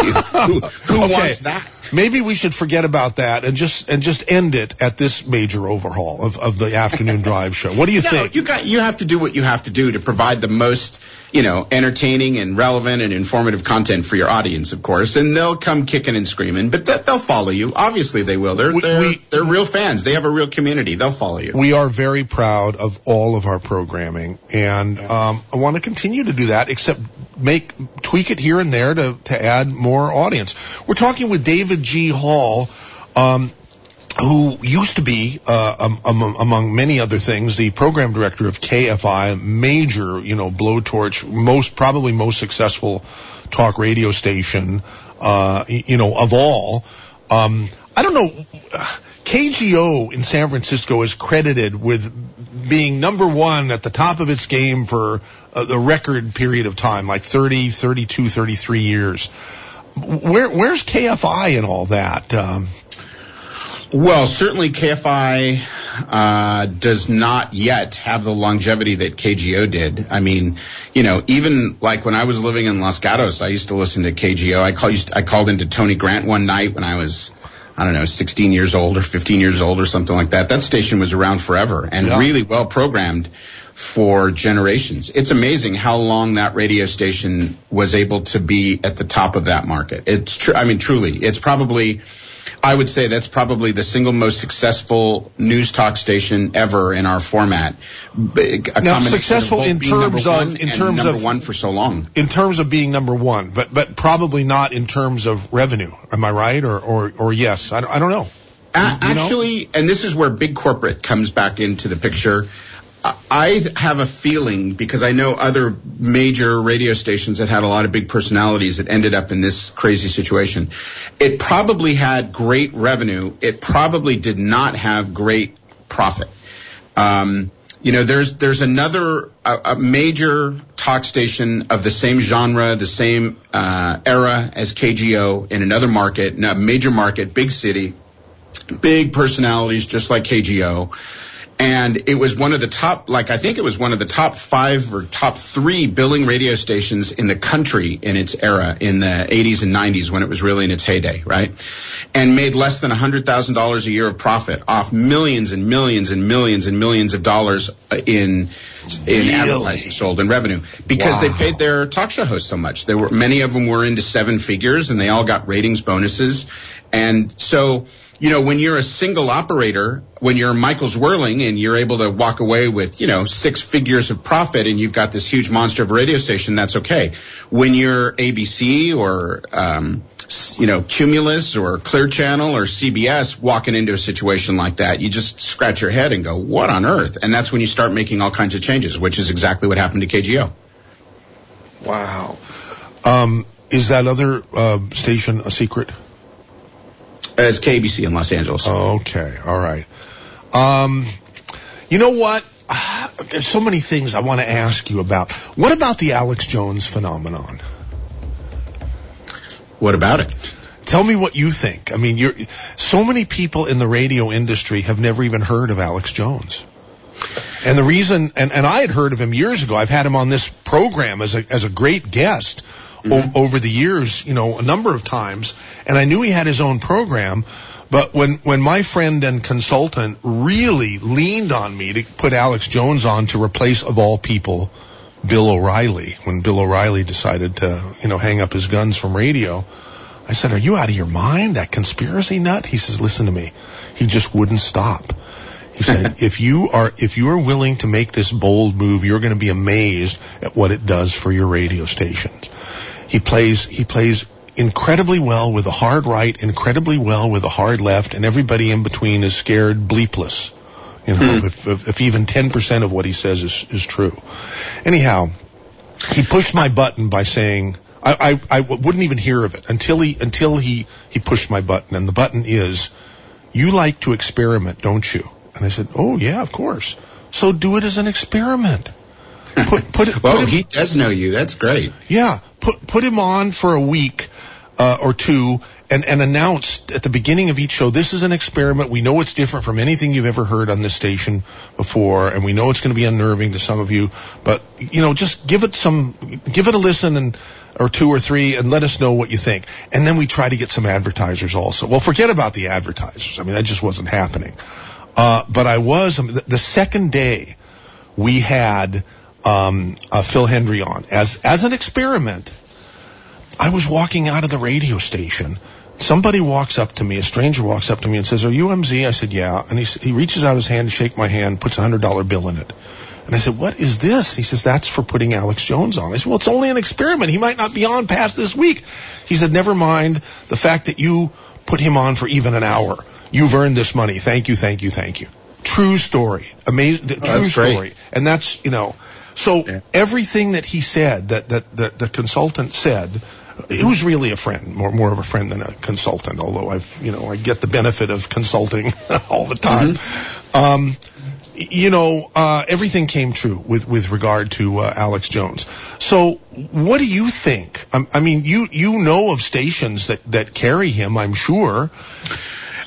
who who okay. wants that? Maybe we should forget about that and just and just end it at this major overhaul of, of the afternoon drive show. What do you no, think? You got you have to do what you have to do to provide the most, you know, entertaining and relevant and informative content for your audience, of course. And they'll come kicking and screaming, but th- they'll follow you. Obviously, they will. They're we, they're, we, they're real fans. They have a real community. They'll follow you. We are very proud of all of our programming, and um, I want to continue to do that, except make tweak it here and there to to add more audience. We're talking with David G. Hall, um, who used to be, uh, um, um, among many other things, the program director of K F I, major, you know, blowtorch, most probably most successful talk radio station, uh, you know, of all. Um, I don't know. K G O in San Francisco is credited with being number one at the top of its game for uh, the record period of time, like thirty, thirty-two, thirty-three years. Where, where's K F I and all that? Um, well, certainly K F I uh, does not yet have the longevity that K G O did. I mean, you know, even like when I was living in Los Gatos, I used to listen to K G O. I, call, used to, I called into Tony Grant one night when I was, I don't know, sixteen years old or fifteen years old or something like that. That station was around forever and yeah. really well programmed for generations. It's amazing how long that radio station was able to be at the top of that market. It's true. I mean, truly, it's probably, I would say that's probably the single most successful news talk station ever in our format. A now, successful in terms of, in terms of, one for so long. In terms of being number one, but, but probably not in terms of revenue. Am I right? Or, or, or yes? I don't, I don't know. A- you, you actually, know? And this is where big corporate comes back into the picture. I have a feeling, because I know other major radio stations that had a lot of big personalities that ended up in this crazy situation. It probably had great revenue. It probably did not have great profit. Um, you know, there's there's another a, a major talk station of the same genre, the same uh, era as K G O in another market, in a major market, big city, big personalities just like K G O. And it was one of the top, like I think it was one of the top five or top three billing radio stations in the country in its era in the eighties and nineties when it was really in its heyday, right? And made less than one hundred thousand dollars a year of profit off millions and millions and millions and millions of dollars in in really? advertising sold and revenue because wow. they paid their talk show hosts so much. There were many of them were into seven figures and they all got ratings bonuses, and so. You know, when you're a single operator, when you're Michael Zwirling and you're able to walk away with, you know, six figures of profit and you've got this huge monster of a radio station, that's okay. When you're A B C or, um, you know, Cumulus or Clear Channel or C B S walking into a situation like that, you just scratch your head and go, what on earth? And that's when you start making all kinds of changes, which is exactly what happened to K G O. Wow. Um, is that other uh, station a secret? It's K B C in Los Angeles. Okay, all right. Um, you know what? There's so many things I want to ask you about. What about the Alex Jones phenomenon? What about it? Tell me what you think. I mean, you're, so many people in the radio industry have never even heard of Alex Jones. And the reason, and, and I had heard of him years ago. I've had him on this program as a as a great guest. Mm-hmm. O- over the years, you know, a number of times, and I knew he had his own program, but when, when my friend and consultant really leaned on me to put Alex Jones on to replace, of all people, Bill O'Reilly, when Bill O'Reilly decided to, you know, hang up his guns from radio, I said, are you out of your mind, that conspiracy nut? He says, listen to me. He just wouldn't stop. He said, if you are if you are willing to make this bold move, you're going to be amazed at what it does for your radio stations. He plays he plays incredibly well with a hard right, incredibly well with a hard left, and everybody in between is scared bleepless. You know, mm. if, if, if even ten percent of what he says is, is true. Anyhow, he pushed my button by saying, I, I, I wouldn't even hear of it until he until he, he pushed my button. And the button is, you like to experiment, don't you? And I said, oh, yeah, of course. So do it as an experiment. Put, put it, well, put him, he does know you. That's great. Yeah. Put put him on for a week uh, or two and, and announce at the beginning of each show, this is an experiment. We know it's different from anything you've ever heard on this station before, and we know it's going to be unnerving to some of you. But, you know, just give it some, give it a listen and or two or three and let us know what you think. And then we try to get some advertisers also. Well, forget about the advertisers. I mean, that just wasn't happening. Uh, but I was, um, the, the second day we had um, uh, Phil Hendry on. As, as an experiment, I was walking out of the radio station. Somebody walks up to me, a stranger walks up to me and says, are you M Z? I said, yeah. And he, he reaches out his hand to shake my hand, puts a one hundred dollar bill in it. And I said, what is this? He says, that's for putting Alex Jones on. I said, well, it's only an experiment. He might not be on past this week. He said, never mind the fact that you put him on for even an hour. You've earned this money. Thank you, thank you, thank you. True story. Amazing. Oh, true story. Great. And that's, you know, so yeah. Everything that he said, that, that, that the consultant said, it was really a friend, more more of a friend than a consultant, although I've, you know, I get the benefit of consulting all the time. Mm-hmm. Um, you know, uh, everything came true with, with regard to uh, Alex Jones. So what do you think? I, I mean, you, you know of stations that, that carry him, I'm sure.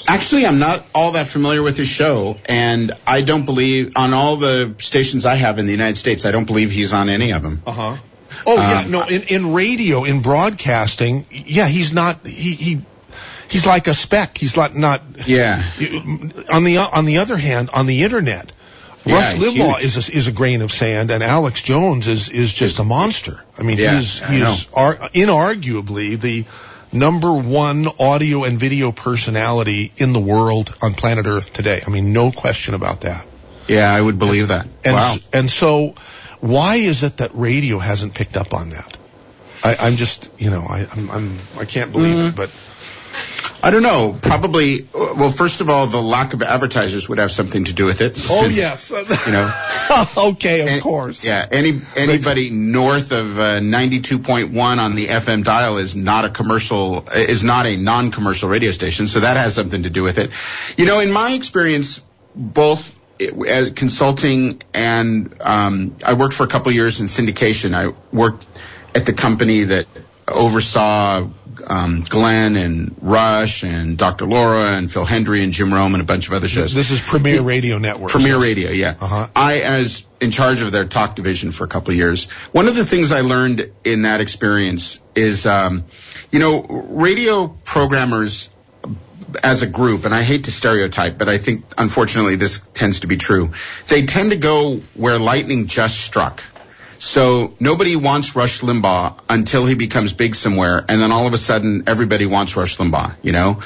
Actually, I'm not all that familiar with his show, and I don't believe on all the stations I have in the United States, I don't believe he's on any of them. Uh-huh. Oh, um, yeah, no, in, in radio, in broadcasting, yeah, he's not, he, he he's like a speck. He's like not, yeah. On the, on the other hand, on the internet, yeah, Rush Limbaugh is a, is a grain of sand, and Alex Jones is, is just a monster. I mean, yeah, he's, he's ar- inarguably the number one audio and video personality in the world on planet Earth today. I mean, no question about that. Yeah, I would believe that. And, wow. S- and so why is it that radio hasn't picked up on that? I, I'm just, you know, I, I'm, I'm, I can't believe mm. it, but. I don't know. Probably, well, first of all, the lack of advertisers would have something to do with it. Oh, yes. You know. Okay, of any, course. Yeah, any anybody Makes... north of uh, ninety-two point one on the F M dial is not a commercial, is not a non-commercial radio station, so that has something to do with it. You know, in my experience, both as consulting and um, I worked for a couple of years in syndication. I worked at the company that oversaw um, Glenn and Rush and Doctor Laura and Phil Hendry and Jim Rome and a bunch of other shows. This is Premier Radio Network. Premier Radio, yeah. Uh-huh. I as in charge of their talk division for a couple of years. One of the things I learned in that experience is, um, you know, radio programmers as a group, and I hate to stereotype, but I think unfortunately this tends to be true. They tend to go where lightning just struck. So nobody wants Rush Limbaugh until he becomes big somewhere, and then all of a sudden everybody wants Rush Limbaugh, you know?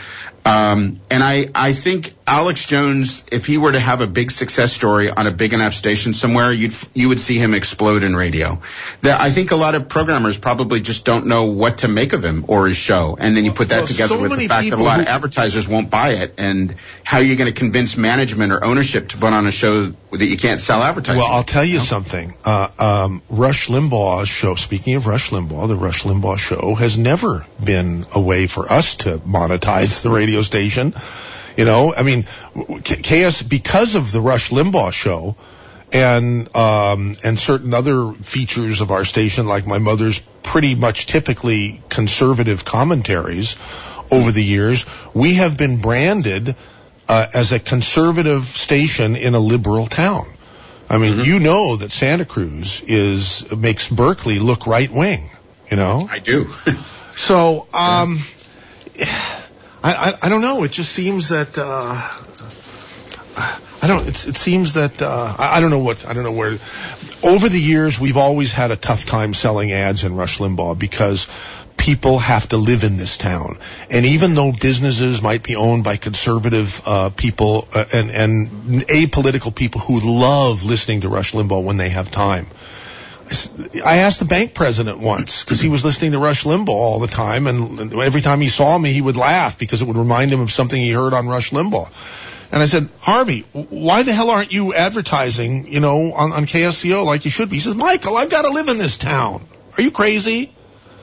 Um, and I, I think Alex Jones, if he were to have a big success story on a big enough station somewhere, you'd, you would see him explode in radio. That I think a lot of programmers probably just don't know what to make of him or his show. And then you put that well, together so with the fact that a lot of advertisers won't buy it, and how are you going to convince management or ownership to put on a show that you can't sell advertising? Well, I'll tell you, you know? something. Uh, um, Rush Limbaugh's show, speaking of Rush Limbaugh, the Rush Limbaugh show has never been a way for us to monetize the radio station. You know, I mean, K S, because of the Rush Limbaugh show and um, and certain other features of our station, like my mother's pretty much typically conservative commentaries over the years, we have been branded uh, as a conservative station in a liberal town. I mean, mm-hmm. you know that Santa Cruz is makes Berkeley look right wing. You know, I do. so, um, I, I I don't know. It just seems that uh, I don't. It's, it seems that uh, I, I don't know what I don't know where. Over the years, we've always had a tough time selling ads in Rush Limbaugh because people have to live in this town. And even though businesses might be owned by conservative uh, people uh, and, and apolitical people who love listening to Rush Limbaugh when they have time, I asked the bank president once, because he was listening to Rush Limbaugh all the time, and every time he saw me, he would laugh because it would remind him of something he heard on Rush Limbaugh. And I said, Harvey, why the hell aren't you advertising, you know, on, on K S C O like you should be? He says, Michael, I've got to live in this town. Are you crazy?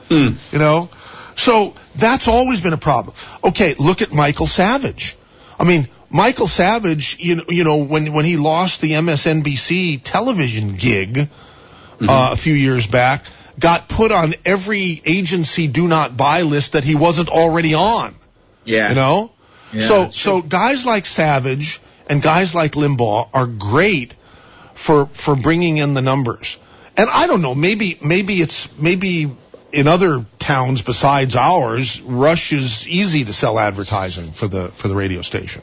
Mm. You know? So that's always been a problem. Okay, look at Michael Savage. I mean, Michael Savage, you know, you know when, when he lost the M S N B C television gig... Mm-hmm. Uh, a few years back, got put on every agency do not buy list that he wasn't already on. Yeah. You know? Yeah, so so guys like Savage and guys like Limbaugh are great for for bringing in the numbers. And I don't know, maybe maybe it's maybe in other towns besides ours, Rush is easy to sell advertising for the for the radio station.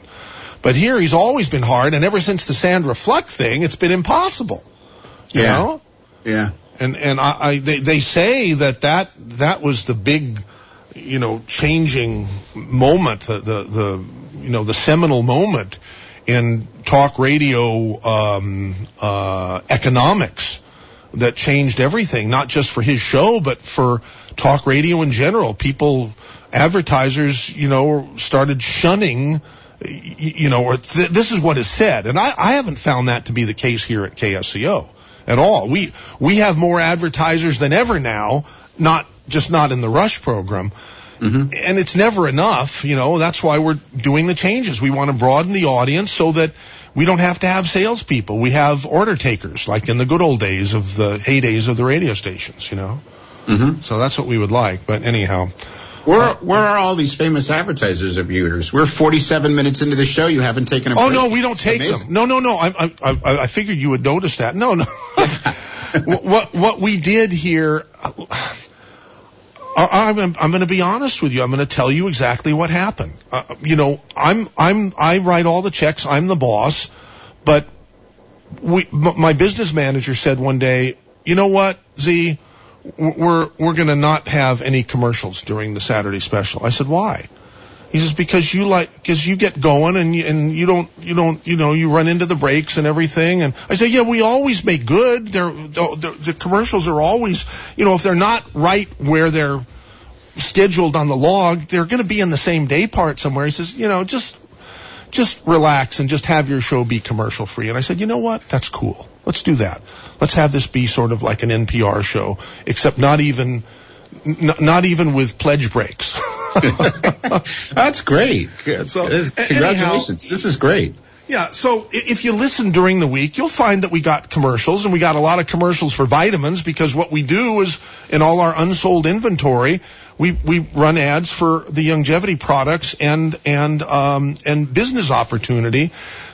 But here he's always been hard, and ever since the Sandra Fluck thing, it's been impossible. You yeah. know? Yeah, and and I, I they they say that, that that was the big, you know, changing moment, the the, the you know the seminal moment in talk radio um, uh, economics that changed everything, not just for his show but for talk radio in general. People, advertisers, you know, started shunning, you know, or th- this is what is said, and I, I haven't found that to be the case here at K S C O. At all. We we have more advertisers than ever now, not just not in the Rush program. Mm-hmm. And it's never enough, you know. That's why we're doing the changes. We want to broaden the audience so that we don't have to have salespeople. We have order takers, like in the good old days of the heydays of the radio stations, you know. Mm-hmm. So that's what we would like. But anyhow. Where uh, where are all these famous advertisers of yours? We're forty-seven minutes into the show. You haven't taken a break. Oh, no, we don't take them. No, no, no. I I I, I figured you would notice that. No, no. what, what what we did here, I, I'm I'm going to be honest with you. I'm going to tell you exactly what happened. Uh, you know, I'm I'm I write all the checks. I'm the boss. But we, m- my business manager said one day, you know what, Z. We're we're going to not have any commercials during the Saturday special. I said, why? He says, because you like because you get going and you, and you don't you don't you know you run into the breaks and everything. And I said, yeah, we always make good. They're, they're, the commercials are always, you know, if they're not right where they're scheduled on the log, they're going to be in the same day part somewhere. He says, you know, just just relax and just have your show be commercial free. And I said, you know what? That's cool. Let's do that. Let's have this be sort of like an N P R show, except not even, n- not even with pledge breaks. That's great. So, congratulations. Anyhow, this is great. Yeah. So if you listen during the week, you'll find that we got commercials, and we got a lot of commercials for vitamins, because what we do is, in all our unsold inventory, we, we run ads for the longevity products and, and, um, and business opportunity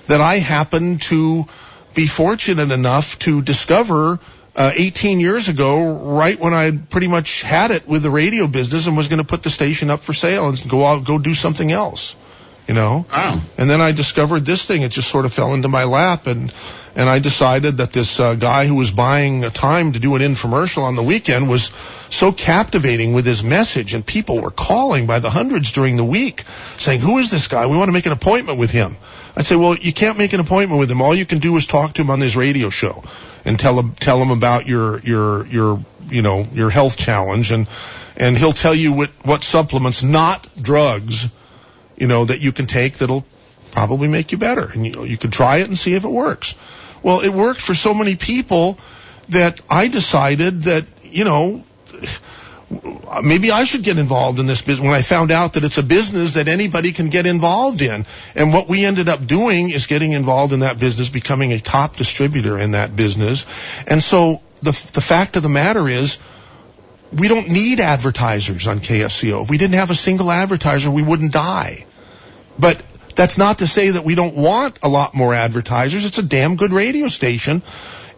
that I happen to be fortunate enough to discover uh, eighteen years ago, right when I pretty much had it with the radio business and was going to put the station up for sale and go out, go do something else, you know. Wow. And then I discovered this thing. It just sort of fell into my lap, and and I decided that this uh, guy who was buying a time to do an infomercial on the weekend was so captivating with his message, and people were calling by the hundreds during the week saying, who is this guy? We want to make an appointment with him. I'd say, well, you can't make an appointment with him. All you can do is talk to him on this radio show and tell him, tell him about your, your, your, you know, your health challenge. And, and he'll tell you what, what supplements, not drugs, you know, that you can take that'll probably make you better. And, you know, you can try it and see if it works. Well, it worked for so many people that I decided that, you know, maybe I should get involved in this business, when I found out that it's a business that anybody can get involved in. And what we ended up doing is getting involved in that business, becoming a top distributor in that business. And so the the fact of the matter is, we don't need advertisers on K S C O. If we didn't have a single advertiser, we wouldn't die. But that's not to say that we don't want a lot more advertisers. It's a damn good radio station.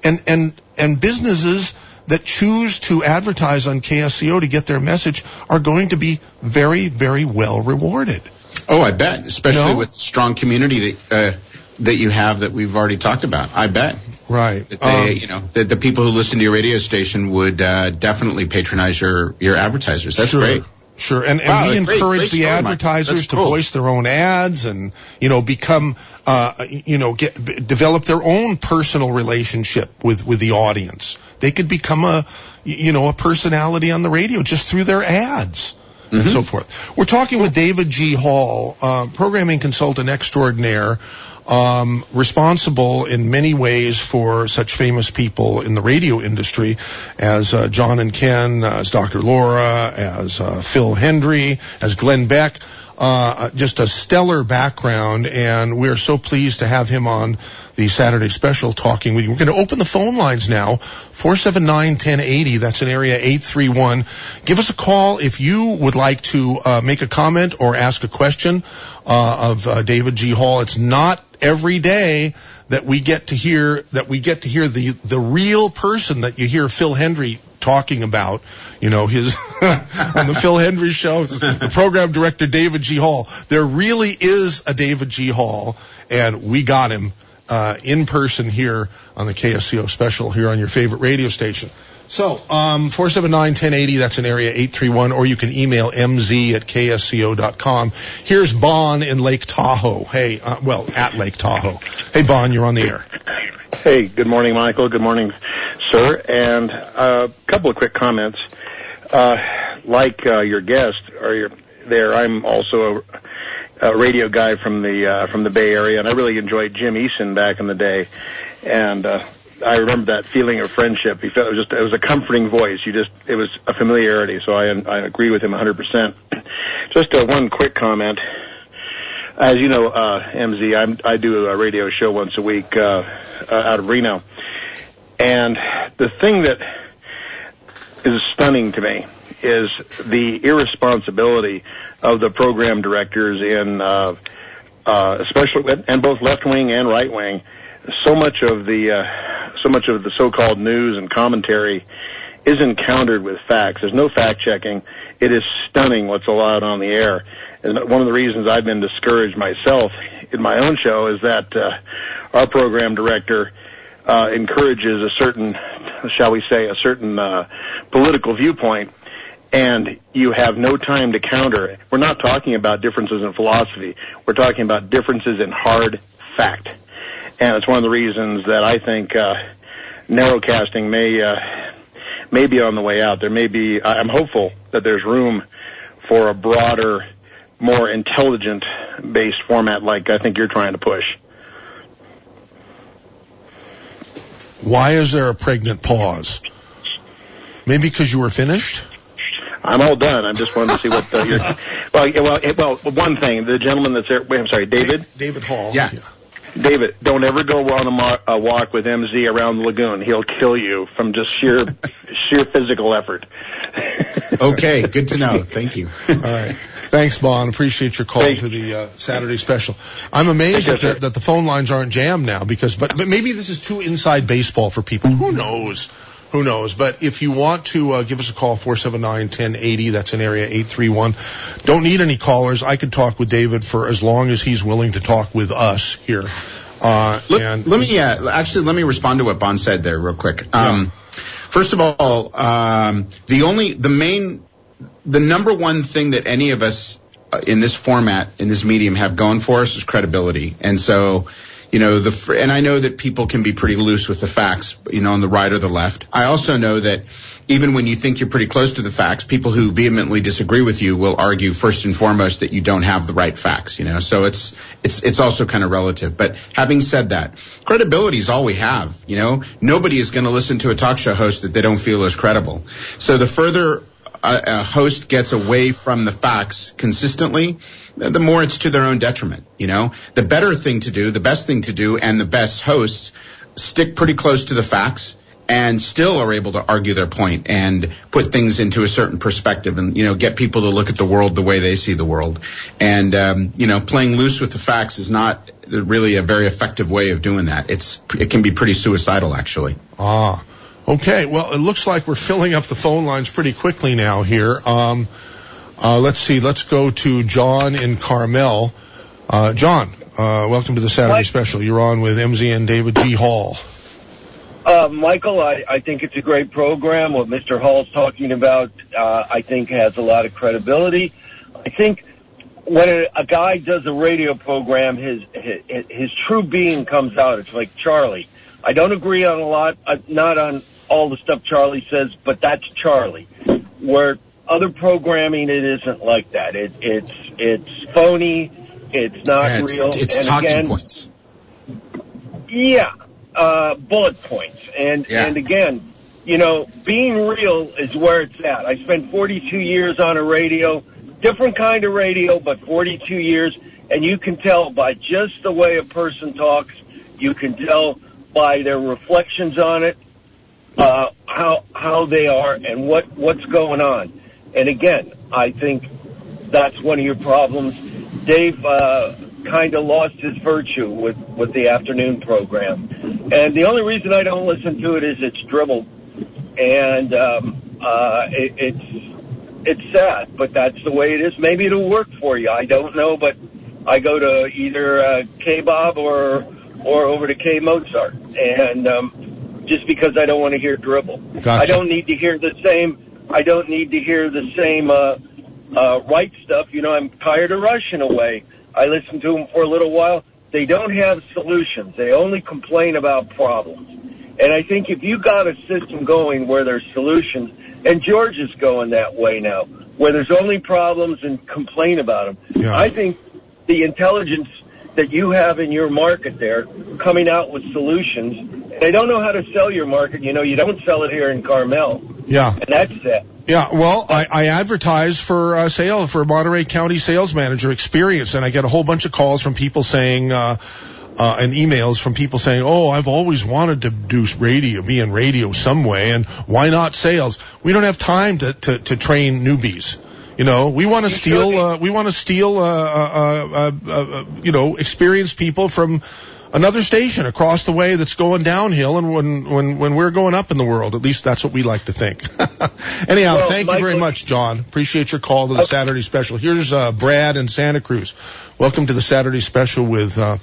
And, and, and businesses that choose to advertise on K S C O to get their message are going to be very, very well rewarded. Oh, I bet, especially no? with the strong community that uh, that you have that we've already talked about. I bet. Right. That they, um, you know, that the people who listen to your radio station would uh, definitely patronize your, your advertisers. That's sure. great. Sure, and, and wow, we encourage great, great the story, advertisers to cool. voice their own ads and, you know, become, uh, you know, get, b- develop their own personal relationship with, with the audience. They could become a, you know, a personality on the radio just through their ads mm-hmm. and so forth. We're talking with David G. Hall, uh, programming consultant extraordinaire, um, responsible in many ways for such famous people in the radio industry as uh, John and Ken, as Doctor Laura, as uh, Phil Hendry, as Glenn Beck. Uh, just a stellar background, and we're so pleased to have him on the Saturday special talking with you. We're going to open the phone lines now, four seven nine, one oh eight oh. That's in area eight three one. Give us a call if you would like to uh, make a comment or ask a question uh, of uh, David G. Hall. It's not every day that we get to hear that we get to hear the the real person that you hear Phil Hendry talking about, you know, his on the Phil Hendry show, the program director David G. Hall. There really is a David G. Hall, and we got him uh, in person here on the K S C O special here on your favorite radio station. So, um, four seven nine, one oh eight oh, that's in area eight three one, or you can email m z at k s c o dot com. Here's Bon in Lake Tahoe. Hey, uh, well, at Lake Tahoe. Hey, Bon, you're on the air. Hey, good morning, Michael. Good morning, sir. And a couple of quick comments. Uh, like uh, your guest or your, there, I'm also a, a radio guy from the uh, from the Bay Area, and I really enjoyed Jim Eason back in the day. And uh, I remember that feeling of friendship. He felt it was just it was a comforting voice. You just it was a familiarity. So I I agree with him one hundred percent. Just uh, one quick comment. As you know, uh, M Z, I'm, I do a radio show once a week uh, uh, out of Reno. And the thing that is stunning to me is the irresponsibility of the program directors in, uh, uh, especially, and both left wing and right wing. So much of the, uh, so much of the so-called news and commentary is encountered with facts. There's no fact checking. It is stunning what's allowed on the air. And one of the reasons I've been discouraged myself in my own show is that, uh, our program director Uh, encourages a certain, shall we say, a certain uh, political viewpoint, and you have no time to counter it. We're not talking about differences in philosophy. We're talking about differences in hard fact. And it's one of the reasons that I think uh, narrowcasting may, uh, may be on the way out. There may be, I'm hopeful that there's room for a broader, more intelligent-based format like I think you're trying to push. Why is there a pregnant pause? Maybe because you were finished? I'm all done. I just wanted to see what the, your... Well, well, well, one thing. The gentleman that's there... Wait, I'm sorry, David? David Hall. Yeah. yeah. David, don't ever go on a, mo- a walk with M Z around the lagoon. He'll kill you from just sheer sheer physical effort. Okay, good to know. Thank you. All right. Thanks, Bon. Appreciate your call Thanks. to the uh, Saturday special. I'm amazed that the, that the phone lines aren't jammed now because, but, but maybe this is too inside baseball for people. Who knows? Who knows? But if you want to uh, give us a call, four seven nine, one oh eight oh, that's in area eight three one. Don't need any callers. I could talk with David for as long as he's willing to talk with us here. Uh, let, and let me, uh, actually, let me respond to what Bon said there real quick. Um, yeah. First of all, um, the only, the main, the number one thing that any of us in this format, in this medium, have going for us is credibility. And so, you know, the and I know that people can be pretty loose with the facts, you know, on the right or the left. I also know that even when you think you're pretty close to the facts, people who vehemently disagree with you will argue first and foremost that you don't have the right facts, you know. So it's it's it's also kind of relative. But having said that, credibility is all we have, you know. Nobody is going to listen to a talk show host that they don't feel is credible. So the further A, a host gets away from the facts consistently, the more it's to their own detriment, you know. The better thing to do, the best thing to do, and the best hosts stick pretty close to the facts and still are able to argue their point and put things into a certain perspective and, you know, get people to look at the world the way they see the world. And, um, you know, playing loose with the facts is not really a very effective way of doing that. It's, it can be pretty suicidal, actually. Ah. Okay, well, it looks like we're filling up the phone lines pretty quickly now here. Um, uh, let's see. Let's go to John in Carmel. Uh, John, uh, welcome to the Saturday Hi. Special. You're on with M Z and David G. Hall. Uh, Michael, I, I think it's a great program. What Mister Hall's talking about, uh, I think, has a lot of credibility. I think when a, a guy does a radio program, his, his his true being comes out. It's like Charlie. I don't agree on a lot, uh, not on all the stuff Charlie says, but that's Charlie. Where other programming, it isn't like that. It, it's it's phony. It's not yeah, it's, real. It's and talking again, points. Yeah. Uh, bullet points. And, yeah. and again, you know, being real is where it's at. I spent forty-two years on a radio, different kind of radio, but forty-two years. And you can tell by just the way a person talks. You can tell by their reflections on it, uh, how, how they are and what, what's going on. And again, I think that's one of your problems. Dave, uh, kind of lost his virtue with, with the afternoon program. And the only reason I don't listen to it is it's dribble. And um, uh, it, it's it's sad, but that's the way it is. Maybe it'll work for you. I don't know, but I go to either uh, K-Bob or or over to K-Mozart. And um, just because I don't want to hear dribble. Gotcha. I don't need to hear the same, I don't need to hear the same uh, uh, right stuff. You know, I'm tired of rushing away. I listened to them for a little while. They don't have solutions. They only complain about problems. And I think if you got a system going where there's solutions, and George is going that way now, where there's only problems and complain about them, yeah. I think the intelligence that you have in your market there coming out with solutions, they don't know how to sell your market. You know, you don't sell it here in Carmel. Yeah. And that's it. Yeah, well, I, I advertise for uh, sale for Monterey County Sales Manager Experience, and I get a whole bunch of calls from people saying, uh, uh, and emails from people saying, "Oh, I've always wanted to do radio, be in radio some way, and why not sales?" We don't have time to to, to train newbies. You know, we want to steal, uh, we want to steal, uh, uh, uh, uh, you know, experienced people from another station across the way that's going downhill, and when when when we're going up in the world, at least that's what we like to think. Anyhow, well, thank Michael, you very much, John. Appreciate your call to the okay. Saturday Special. Here's uh, Brad in Santa Cruz. Welcome to the Saturday Special with uh,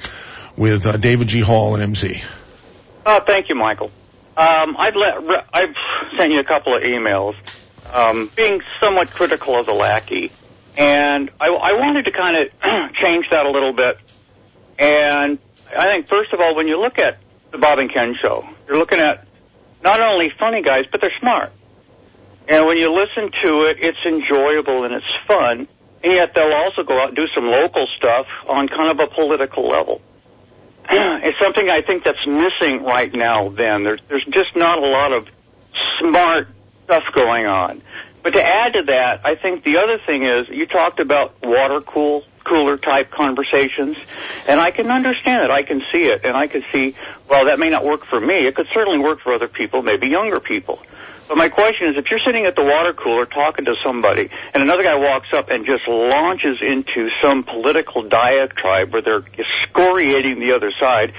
with uh, David G. Hall and M C. Uh, thank you, Michael. Um, I've, let, I've sent you a couple of emails, um, being somewhat critical of the lackey, and I, I wanted to kind of change that a little bit, and I think, first of all, when you look at the Bob and Ken show, you're looking at not only funny guys, but they're smart. And when you listen to it, it's enjoyable and it's fun, and yet they'll also go out and do some local stuff on kind of a political level. It's something I think that's missing right now, then. There's, there's just not a lot of smart stuff going on. But to add to that, I think the other thing is you talked about water cool. cooler type conversations, and I can understand it. I can see it, and I can see, well, that may not work for me. It could certainly work for other people, maybe younger people. But my question is, if you're sitting at the water cooler talking to somebody, and another guy walks up and just launches into some political diatribe where they're excoriating the other side,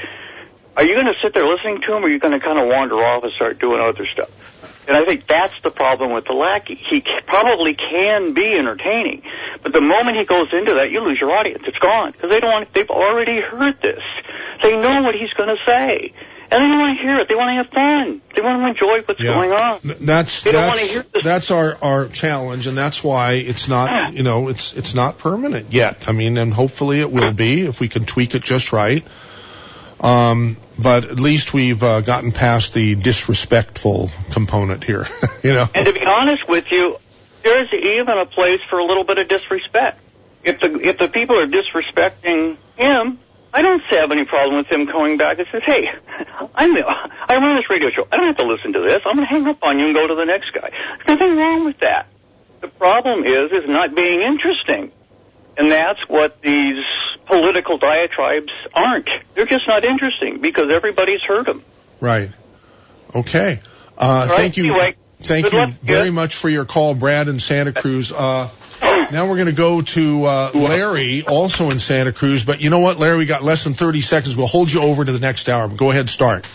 are you going to sit there listening to him, or are you going to kind of wander off and start doing other stuff? And I think that's the problem with the lackey. He probably can be entertaining, but the moment he goes into that, you lose your audience. It's gone because they don't want. They've already heard this. They know what he's going to say, and they don't want to hear it. They want to have fun. They want to enjoy what's yeah. going on. That's they don't that's, want to hear this. That's our our challenge, and that's why it's not you know it's it's not permanent yet. I mean, and hopefully it will be if we can tweak it just right. Um, but at least we've uh, gotten past the disrespectful component here, you know. And to be honest with you, there's even a place for a little bit of disrespect. If the if the people are disrespecting him, I don't have any problem with him coming back and says, "Hey, I'm the, I run this radio show. I don't have to listen to this. I'm going to hang up on you and go to the next guy." There's nothing wrong with that. The problem is is not being interesting. And that's what these political diatribes aren't. They're just not interesting because everybody's heard them. Right. Okay. Uh, right. Thank you. Anyway, thank you very much for your call, Brad in Santa Cruz. Uh, now we're going to go to uh, Larry, also in Santa Cruz. But you know what, Larry, we got less than thirty seconds. We'll hold you over to the next hour. Go ahead, start.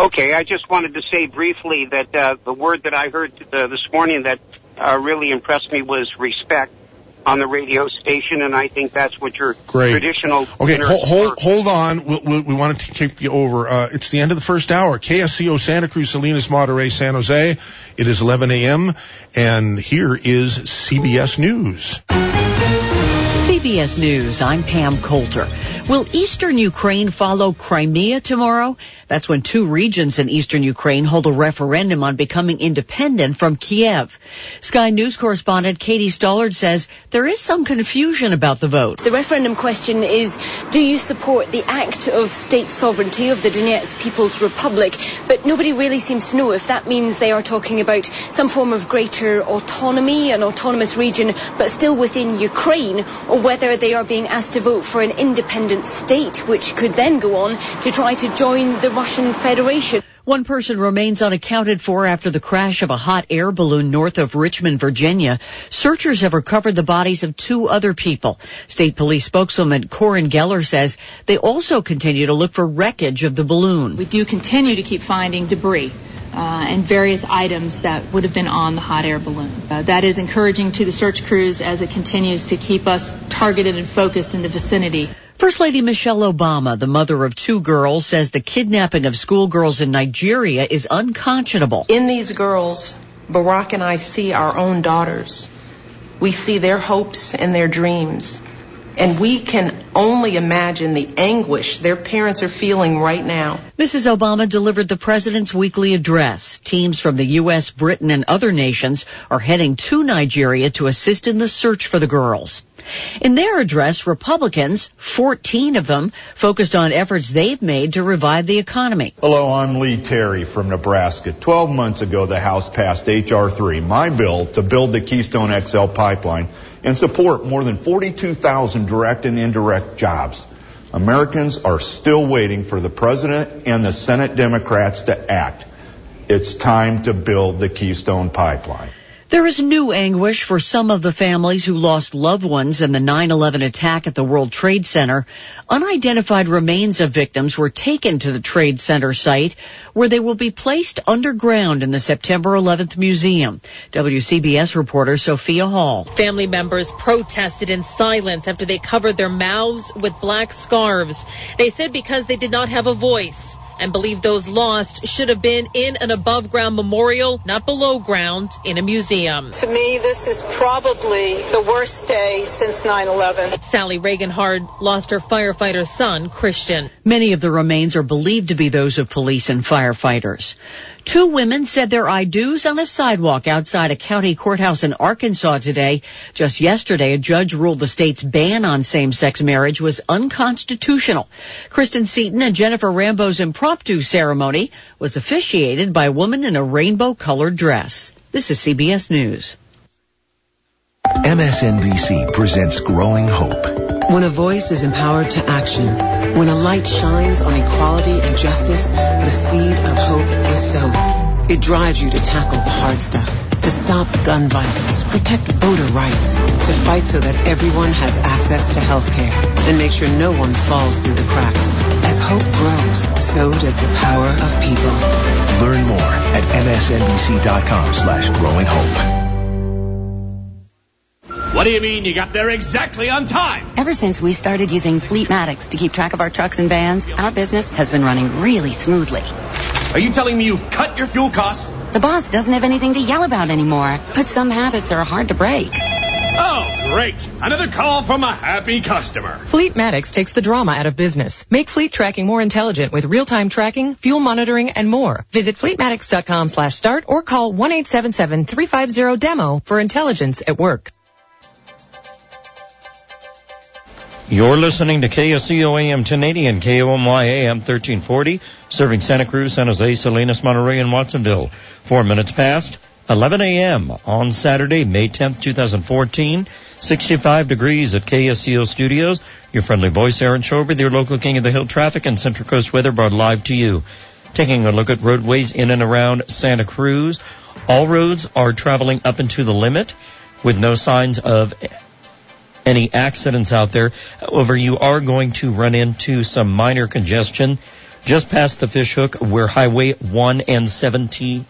Okay. I just wanted to say briefly that uh, the word that I heard uh, this morning that uh, really impressed me was respect on the radio station. station, and I think that's what your Great. traditional... Okay, hold, hold, hold on. We, we, we want to take you over. Uh, it's the end of the first hour. K S C O, Santa Cruz, Salinas, Monterey, San Jose. It is eleven a.m., and here is C B S News. C B S News, I'm Pam Coulter. Will eastern Ukraine follow Crimea tomorrow? That's when two regions in eastern Ukraine hold a referendum on becoming independent from Kiev. Sky News correspondent Katie Stollard says there is some confusion about the vote. The referendum question is, do you support the act of state sovereignty of the Donetsk People's Republic? But nobody really seems to know if that means they are talking about some form of greater autonomy, an autonomous region, but still within Ukraine, or whether they are being asked to vote for an independent state, which could then go on to try to join the Russian Federation. One person remains unaccounted for after the crash of a hot air balloon north of Richmond, Virginia. Searchers have recovered the bodies of two other people. State police spokeswoman Corin Geller says they also continue to look for wreckage of the balloon. We do continue to keep finding debris. Uh, and various items that would have been on the hot air balloon. Uh, that is encouraging to the search crews as it continues to keep us targeted and focused in the vicinity. First Lady Michelle Obama, the mother of two girls, says the kidnapping of schoolgirls in Nigeria is unconscionable. In these girls, Barack and I see our own daughters. We see their hopes and their dreams. And we can only imagine the anguish their parents are feeling right now. Missus Obama delivered the president's weekly address. Teams from the U S, Britain, and other nations are heading to Nigeria to assist in the search for the girls. In their address, Republicans, fourteen of them, focused on efforts they've made to revive the economy. Hello, I'm Lee Terry from Nebraska. Twelve months ago, the House passed H R three, my bill to build the Keystone X L pipeline and support more than forty-two thousand direct and indirect jobs. Americans are still waiting for the president and the Senate Democrats to act. It's time to build the Keystone Pipeline. There is new anguish for some of the families who lost loved ones in the nine eleven attack at the World Trade Center. Unidentified remains of victims were taken to the Trade Center site, where they will be placed underground in the September eleventh museum. W C B S reporter Sophia Hall. Family members protested in silence after they covered their mouths with black scarves. They said because they did not have a voice, and believe those lost should have been in an above-ground memorial, not below ground, in a museum. To me, this is probably the worst day since nine eleven. Sally Reaganhard lost her firefighter son, Christian. Many of the remains are believed to be those of police and firefighters. Two women said their I do's on a sidewalk outside a county courthouse in Arkansas today. Just yesterday, a judge ruled the state's ban on same-sex marriage was unconstitutional. Kristen Seaton and Jennifer Rambo's impromptu ceremony was officiated by a woman in a rainbow-colored dress. This is C B S News. M S N B C presents Growing Hope. When a voice is empowered to action, when a light shines on equality and justice, the seed of hope is sown. It drives you to tackle the hard stuff, to stop gun violence, protect voter rights, to fight so that everyone has access to health care, and make sure no one falls through the cracks. As hope grows, so does the power of people. Learn more at msnbc.com slash growing hope. What do you mean you got there exactly on time? Ever since we started using Fleetmatics to keep track of our trucks and vans, our business has been running really smoothly. Are you telling me you've cut your fuel costs? The boss doesn't have anything to yell about anymore, but some habits are hard to break. Oh, great. Another call from a happy customer. Fleetmatics takes the drama out of business. Make fleet tracking more intelligent with real-time tracking, fuel monitoring, and more. Visit Fleetmatics.com slash start or call one eight seven seven, three five zero, D E M O for intelligence at work. You're listening to K S C O A M ten eighty and K O M Y A M thirteen forty, serving Santa Cruz, San Jose, Salinas, Monterey, and Watsonville. Four minutes past eleven a.m. on Saturday, May tenth, twenty fourteen, sixty-five degrees at K S C O Studios. Your friendly voice, Aaron Schobert, your local king of the hill traffic and Central Coast weather brought live to you. Taking a look at roadways in and around Santa Cruz. All roads are traveling up and to the limit with no signs of any accidents out there. However, you are going to run into some minor congestion just past the Fish Hook where Highway one and seventy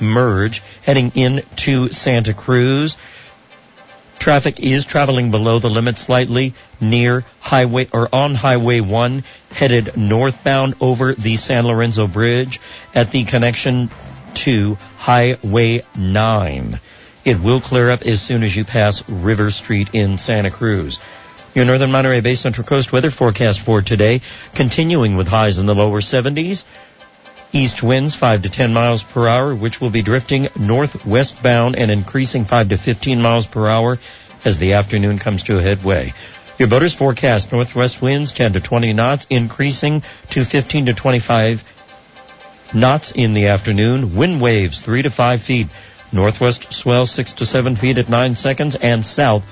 merge heading into Santa Cruz. Traffic is traveling below the limit slightly near highway or on Highway one headed northbound over the San Lorenzo Bridge at the connection to Highway nine. It will clear up as soon as you pass River Street in Santa Cruz. Your northern Monterey Bay Central Coast weather forecast for today, continuing with highs in the lower seventies. East winds five to ten miles per hour, which will be drifting northwestbound and increasing five to fifteen miles per hour as the afternoon comes to a headway. Your boaters forecast northwest winds ten to twenty knots, increasing to fifteen to twenty-five knots in the afternoon. Wind waves three to five feet. Northwest swell six to seven feet at nine seconds and south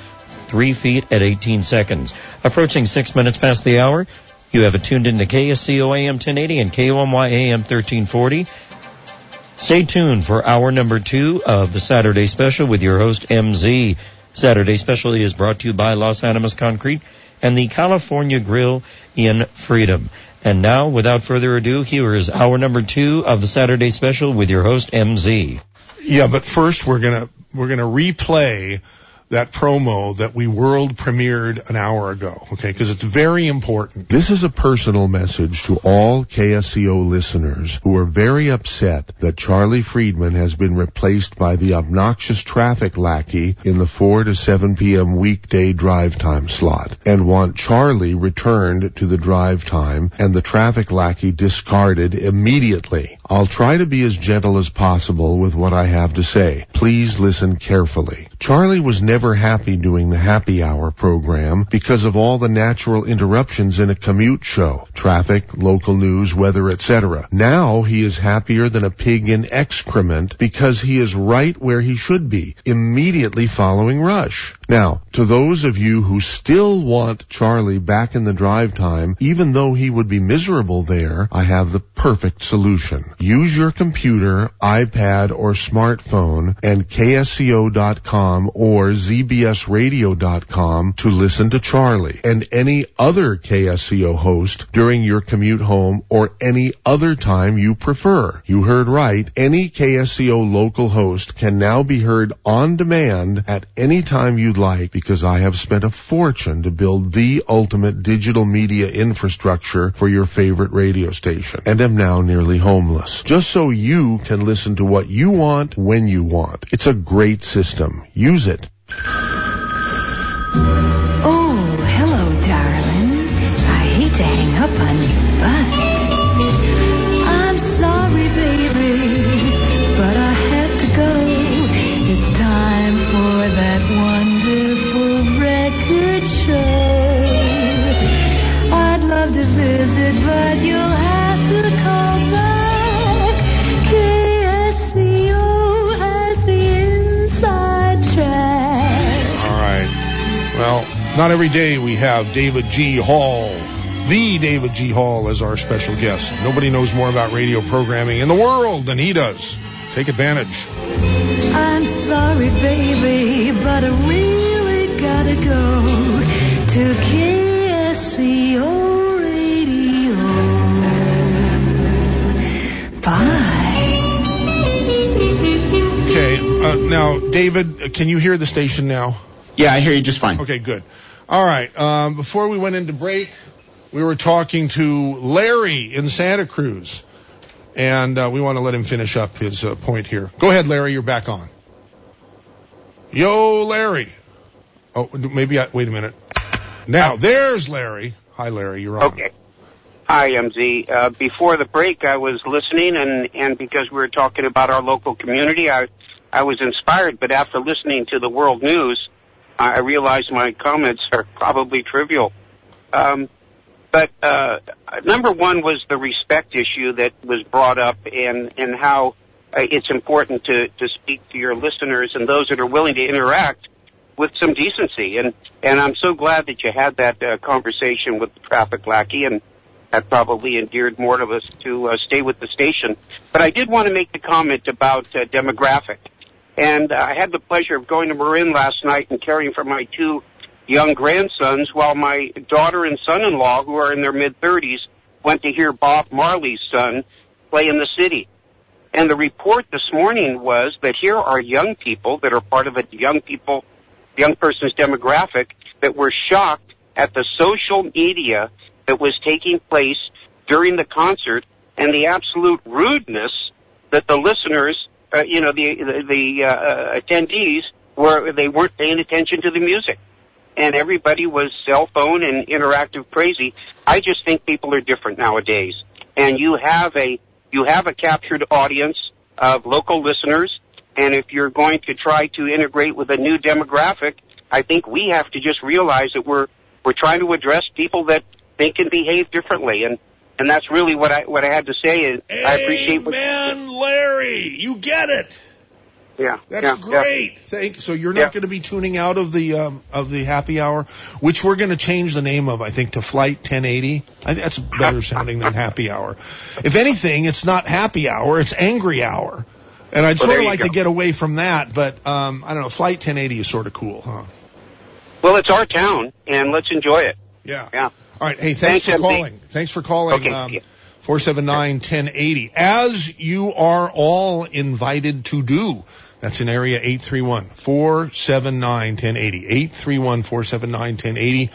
three feet at eighteen seconds. Approaching six minutes past the hour, you have it tuned in to K S C O A M ten eighty and K O M Y A M thirteen forty. Stay tuned for hour number two of the Saturday Special with your host, M Z. Saturday Special is brought to you by Los Animas Concrete and the California Grill in Freedom. And now, without further ado, here is hour number two of the Saturday Special with your host, M Z. Yeah, but first we're gonna we're gonna replay that promo that we world premiered an hour ago, okay, because it's very important. This is a personal message to all K S C O listeners who are very upset that Charlie Friedman has been replaced by the obnoxious traffic lackey in the four to seven p.m. weekday drive time slot and want Charlie returned to the drive time and the traffic lackey discarded immediately. I'll try to be as gentle as possible with what I have to say. Please listen carefully. Charlie was never happy doing the happy hour program because of all the natural interruptions in a commute show. Traffic, local news, weather, et cetera. Now he is happier than a pig in excrement because he is right where he should be, immediately following Rush. Now, to those of you who still want Charlie back in the drive time, even though he would be miserable there, I have the perfect solution. Use your computer, iPad, or smartphone and K S C O dot com or Z B S radio dot com to listen to Charlie and any other K S C O host during your commute home or any other time you prefer. You heard right. Any K S C O local host can now be heard on demand at any time you'd like because I have spent a fortune to build the ultimate digital media infrastructure for your favorite radio station and am now nearly homeless. Just so you can listen to what you want when you want. It's a great system. Use it. Oh, hello, darling. I hate to hang up on you, but I'm sorry, baby, but I have to go. It's time for that wonderful record show. I'd love to visit, but you'll have to call back. K S C O has the inside track. All right. Well, not every day we have David G. Hall, the David G. Hall, as our special guest. Nobody knows more about radio programming in the world than he does. Take advantage. I'm sorry, baby, but I really gotta go to K S C O. Okay, uh, now, David, can you hear the station now? Yeah, I hear you just fine. Okay, good. All right, um, before we went into break, we were talking to Larry in Santa Cruz, and uh, we want to let him finish up his uh, point here. Go ahead, Larry, you're back on. Yo, Larry. Oh, maybe I, wait a minute. Now, there's Larry. Hi, Larry, you're on. Okay. Hi, M Z. Uh, before the break, I was listening, and, and because we were talking about our local community, I, I was inspired. But after listening to the world news, I realized my comments are probably trivial. Um, but uh, number one was the respect issue that was brought up, and, and how uh, it's important to, to speak to your listeners and those that are willing to interact with some decency. And, and I'm so glad that you had that uh, conversation with the traffic lackey, and that probably endeared more of us to uh, stay with the station. But I did want to make the comment about uh, demographic. And uh, I had the pleasure of going to Marin last night and caring for my two young grandsons, while my daughter and son-in-law, who are in their mid-thirties, went to hear Bob Marley's son play in the city. And the report this morning was that here are young people that are part of a young people young person's demographic, that were shocked at the social media that was taking place during the concert and the absolute rudeness that the listeners, uh, you know, the the, the uh, attendees, were they weren't paying attention to the music. And everybody was cell phone and interactive crazy. I just think people are different nowadays. And you have a you have a captured audience of local listeners. And if you're going to try to integrate with a new demographic, I think we have to just realize that we're we're trying to address people that think and behave differently. And and that's really what I what I had to say. Is Amen, I appreciate what man, Larry. You get it. Yeah, that's yeah, great. Yeah. Thank you. So you're not yeah. going to be tuning out of the um, of the happy hour, which we're going to change the name of, I think, to Flight ten eighty. I think that's better sounding than happy hour. If anything, it's not happy hour; it's angry hour. And I'd well, sort of like go. to get away from that, but um, I don't know. Flight ten eighty is sort of cool, huh? Well, it's our town, and let's enjoy it. Yeah. Yeah. All right. Hey, thanks, thanks for M C. calling. Thanks for calling. Okay. Um, yeah. four seven nine, ten eighty, as you are all invited to do. That's in area eight three one, four seven nine, ten eighty, eight three one, four seven nine, ten eighty,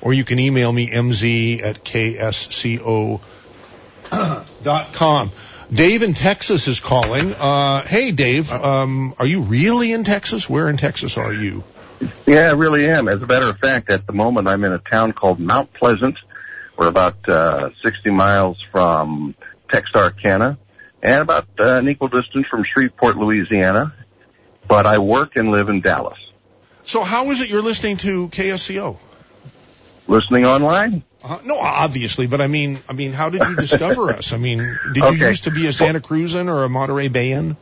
or you can email me, m z at k s c o dot com. Dave in Texas is calling. Uh, hey, Dave, um, are you really in Texas? Where in Texas are you? Yeah, I really am. As a matter of fact, at the moment, I'm in a town called Mount Pleasant. We're about uh, sixty miles from Texarkana and about uh, an equal distance from Shreveport, Louisiana. But I work and live in Dallas. So how is it you're listening to K S C O? Listening online? Uh, no, obviously, but I mean, I mean, how did you discover us? I mean, did okay. you used to be a Santa Cruzan or a Monterey Bayan?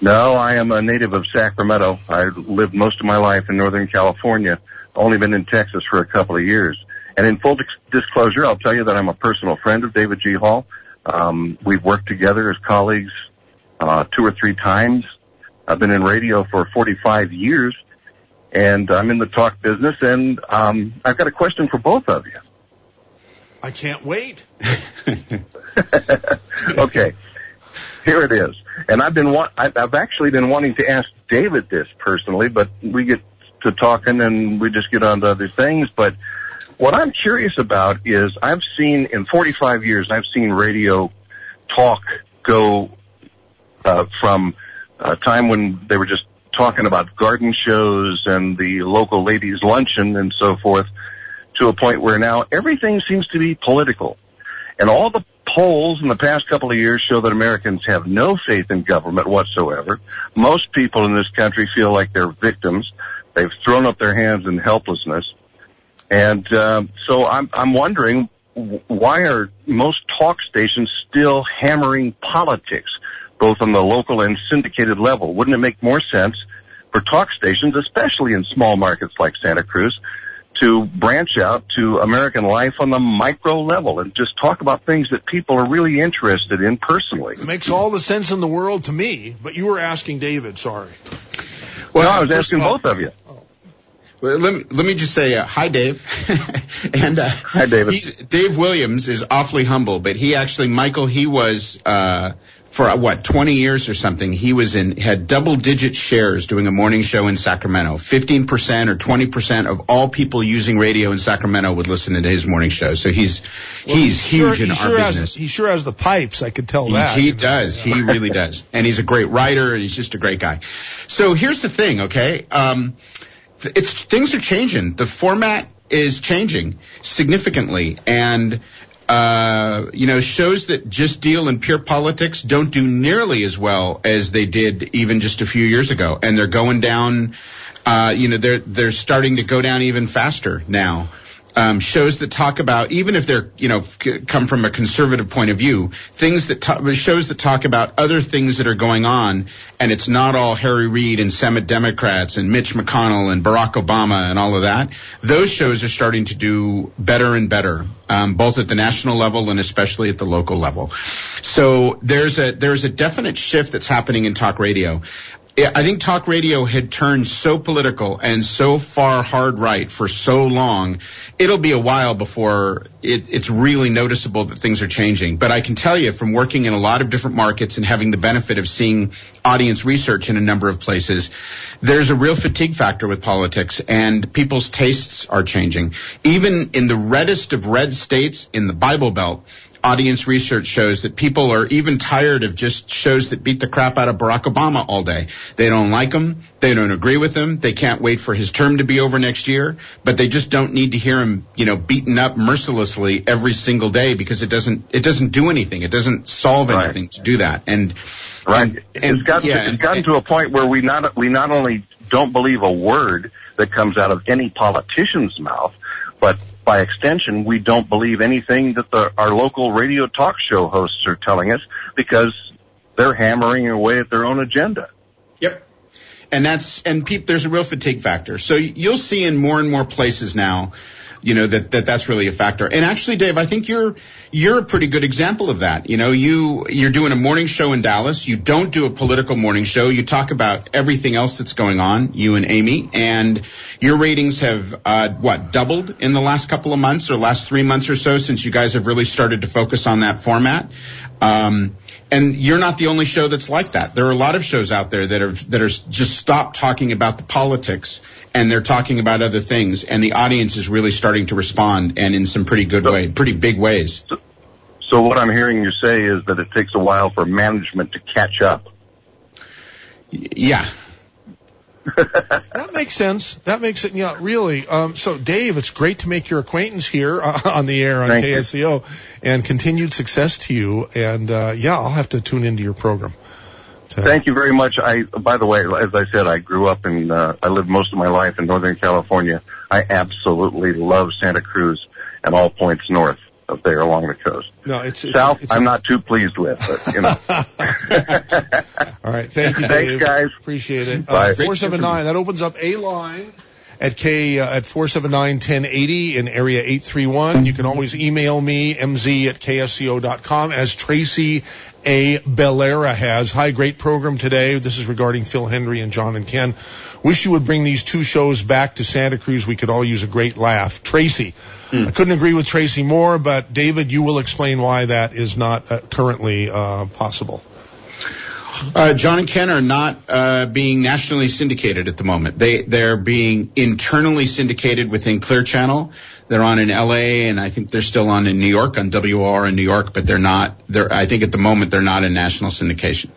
No, I am a native of Sacramento. I lived most of my life in Northern California, only been in Texas for a couple of years. And in full disclosure, I'll tell you that I'm a personal friend of David G. Hall. Um, we've worked together as colleagues uh two or three times. I've been in radio for forty-five years, and I'm in the talk business. And um I've got a question for both of you. I can't wait. Okay, here it is. And I've been wa- I've actually been wanting to ask David this personally, but we get to talking and we just get on to other things, but. What I'm curious about is I've seen, in forty-five years, I've seen radio talk go uh, from a time when they were just talking about garden shows and the local ladies' luncheon and so forth to a point where now everything seems to be political. And all the polls in the past couple of years show that Americans have no faith in government whatsoever. Most people in this country feel like they're victims. They've thrown up their hands in helplessness. And um, so I'm, I'm wondering, why are most talk stations still hammering politics, both on the local and syndicated level? Wouldn't it make more sense for talk stations, especially in small markets like Santa Cruz, to branch out to American life on the micro level and just talk about things that people are really interested in personally? It makes all the sense in the world to me, but you were asking David, sorry. Well, no, I was asking both of you. Well, let me, let me just say, uh, hi, Dave. and, uh, hi, David. He's, Dave Williams is awfully humble, but he actually, Michael, he was, uh, for uh, what, twenty years or something, he was in, had double digit shares doing a morning show in Sacramento. fifteen percent or twenty percent of all people using radio in Sacramento would listen to his morning show. So he's, well, he's, he's huge sure, in he our sure business. Has, he sure has the pipes. I could tell he, that. He does. He really does. And he's a great writer and he's just a great guy. So here's the thing, okay? Um, It's things are changing. The format is changing significantly, and uh, you know, shows that just deal in pure politics don't do nearly as well as they did even just a few years ago. And they're going down. Uh, you know, they're they're starting to go down even faster now. Um, shows that talk about, even if they're, you know, c- come from a conservative point of view, things that t- shows that talk about other things that are going on, and it's not all Harry Reid and Senate Democrats and Mitch McConnell and Barack Obama and all of that. Those shows are starting to do better and better, um, both at the national level and especially at the local level. So there's a there's a definite shift that's happening in talk radio. I think talk radio had turned so political and so far hard right for so long, it'll be a while before it, it's really noticeable that things are changing. But I can tell you from working in a lot of different markets and having the benefit of seeing audience research in a number of places, there's a real fatigue factor with politics, and people's tastes are changing. Even in the reddest of red states in the Bible Belt, audience research shows that people are even tired of just shows that beat the crap out of Barack Obama all day. They don't like him. They don't agree with him. They can't wait for his term to be over next year, but they just don't need to hear him, you know, beaten up mercilessly every single day, because it doesn't, it doesn't do anything. It doesn't solve right. anything to do that. And, right. and, and it's gotten, yeah, to, it's gotten and, to a point where we not, we not only don't believe a word that comes out of any politician's mouth, but by extension, we don't believe anything that the, our local radio talk show hosts are telling us, because they're hammering away at their own agenda. Yep. And that's, and pe- there's a real fatigue factor. So you'll see in more and more places now, you know, that, that that's really a factor. And actually, Dave, I think you're, you're a pretty good example of that. You know, you, you're doing a morning show in Dallas. You don't do a political morning show. You talk about everything else that's going on, you and Amy, and your ratings have, uh, what, doubled in the last couple of months or last three months or so, since you guys have really started to focus on that format. Um, And you're not the only show that's like that. There are a lot of shows out there that are that are just stopped talking about the politics, and they're talking about other things. And the audience is really starting to respond, and in some pretty good so, way, pretty big ways. So, so what I'm hearing you say is that it takes a while for management to catch up. Yeah. That makes sense. That makes it, yeah, really. Um, so, Dave, it's great to make your acquaintance here uh, on the air on Thank K S C O, you. And continued success to you. And, uh, yeah, I'll have to tune into your program. So. Thank you very much. I, by the way, as I said, I grew up in, uh, I lived most of my life in Northern California. I absolutely love Santa Cruz and all points north up there along the coast. No, it's, it's South, it's, I'm not too pleased with, but, you know. All right. Thank you, Dave. Thanks, guys. Appreciate it. Uh, four seven nine, that opens up a line at K, uh, at four seven nine, ten eighty in area eight three one. You can always email me, m z at k s c o dot com, as Tracy A. Bellera has. Hi, great program today. This is regarding Phil Hendry and John and Ken. Wish you would bring these two shows back to Santa Cruz. We could all use a great laugh. Tracy. I couldn't agree with Tracy more, but David, you will explain why that is not uh, currently uh, possible. Uh, John and Ken are not uh, being nationally syndicated at the moment. They, they're being internally syndicated within Clear Channel. They're on in L A, and I think they're still on in New York, on W O R in New York, but they're not, they're, I think at the moment they're not in national syndication.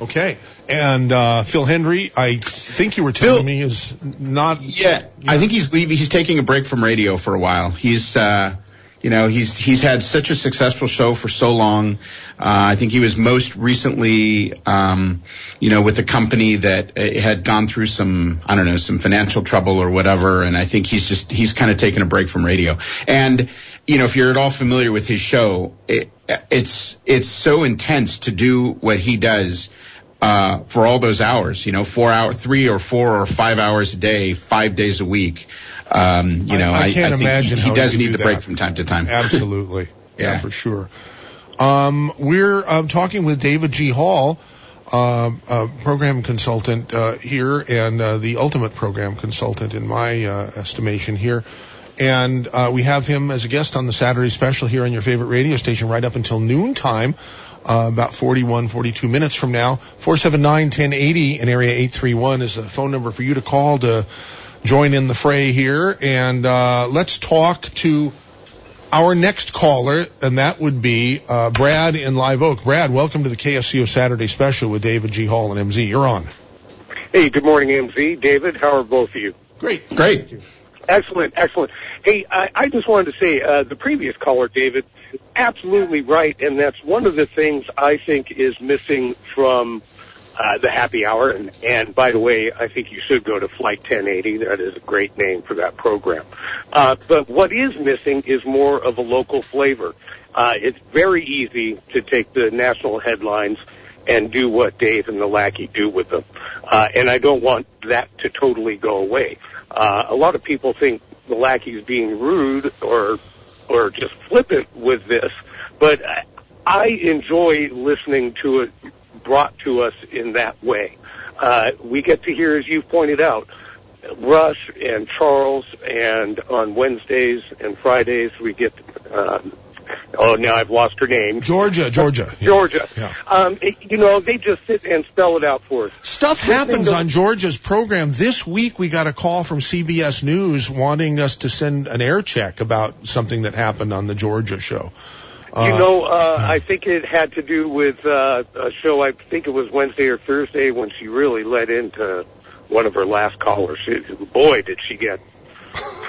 Okay. And, uh, Phil Hendry, I think you were telling Phil, me is not. Yeah. You know. I think he's leaving. He's taking a break from radio for a while. He's, uh, you know, he's, he's had such a successful show for so long. Uh, I think he was most recently, um, you know, with a company that had gone through some, I don't know, some financial trouble or whatever. And I think he's just, he's kind of taken a break from radio. And, you know, if you're at all familiar with his show, it, it's, it's so intense to do what he does. Uh, for all those hours, you know, four hour, three or four or five hours a day, five days a week. Um, you know, I, I can't I, I think imagine he, he how does need do the that. break from time to time. Absolutely. yeah. yeah, for sure. Um, we're, um, talking with David G. Hall, um, uh, program consultant, uh, here, and, uh, the ultimate program consultant in my, uh, estimation here. And, uh, we have him as a guest on the Saturday special here on your favorite radio station right up until noontime. Uh, about forty-one, forty-two minutes from now. Four seven nine, ten eighty in area eight three one is the phone number for you to call to join in the fray here. And uh, let's talk to our next caller, and that would be uh, Brad in Live Oak. Brad, welcome to the K S C O Saturday Special with David G. Hall and M Z. You're on. Hey, good morning, M Z. David, how are both of you? Great. Great. Excellent, excellent. Hey, I, I just wanted to say, uh, the previous caller, David, absolutely right, and that's one of the things I think is missing from uh, the happy hour. And, and by the way, I think you should go to Flight ten eighty. That is a great name for that program. Uh, but what is missing is more of a local flavor. Uh, it's very easy to take the national headlines and do what Dave and the lackey do with them. Uh, and I don't want that to totally go away. Uh, a lot of people think the lackey's being rude or or just flippant with this, but I enjoy listening to it brought to us in that way. uh, we get to hear, as you've pointed out, Rush and Charles, and on Wednesdays and Fridays we get, um, oh, now I've lost her name. Georgia, Georgia. Yeah. Georgia. Yeah. Um, it, you know, they just sit and spell it out for us. Stuff happens on Georgia's program. This week we got a call from C B S News wanting us to send an air check about something that happened on the Georgia show. You know, uh, I think it had to do with uh, a show, I think it was Wednesday or Thursday, when she really let into one of her last callers. She, boy, did she get...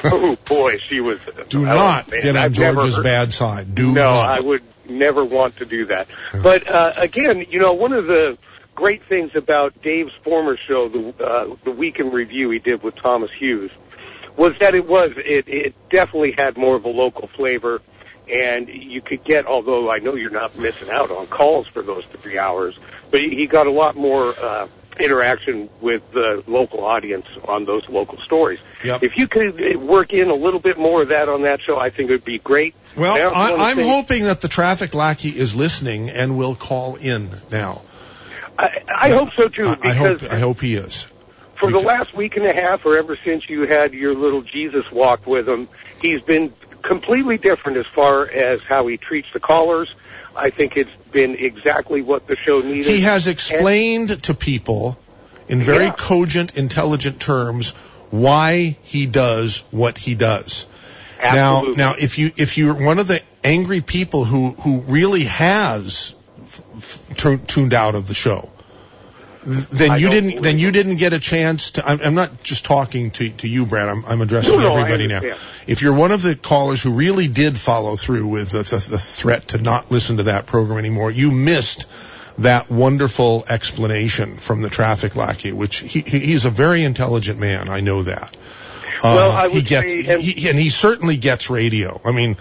Oh, boy, she was... Do I not get on Georgia's bad side. Do no, not. I would never want to do that. But, uh, again, you know, one of the great things about Dave's former show, the, uh, the Weekend Review he did with Thomas Hughes, was that it was, it, it definitely had more of a local flavor. And you could get, although I know you're not missing out on calls for those three hours, but he got a lot more uh, interaction with the local audience on those local stories. Yep. If you could work in a little bit more of that on that show, I think it would be great. Well, now, I, I'm hoping that the traffic lackey is listening and will call in now. I, I yeah, hope so, too. I, because I, hope, I hope he is. For because. the last week and a half or ever since you had your little Jesus walk with him, he's been... completely different as far as how he treats the callers. I think it's been exactly what the show needed. He has explained and, to people in very yeah. cogent, intelligent terms why he does what he does. Absolutely. Now, now, if you if you're one of the angry people who who really has f- f- t- tuned out of the show, then you didn't. Then you didn't get a chance to. I'm, I'm not just talking to, to you, Brad. I'm, I'm addressing no, everybody now. If you're one of the callers who really did follow through with the, the, the threat to not listen to that program anymore, you missed that wonderful explanation from the traffic lackey. Which he, he he's a very intelligent man. I know that. Well, uh, I would he gets, say, and he, and he certainly gets radio. I mean.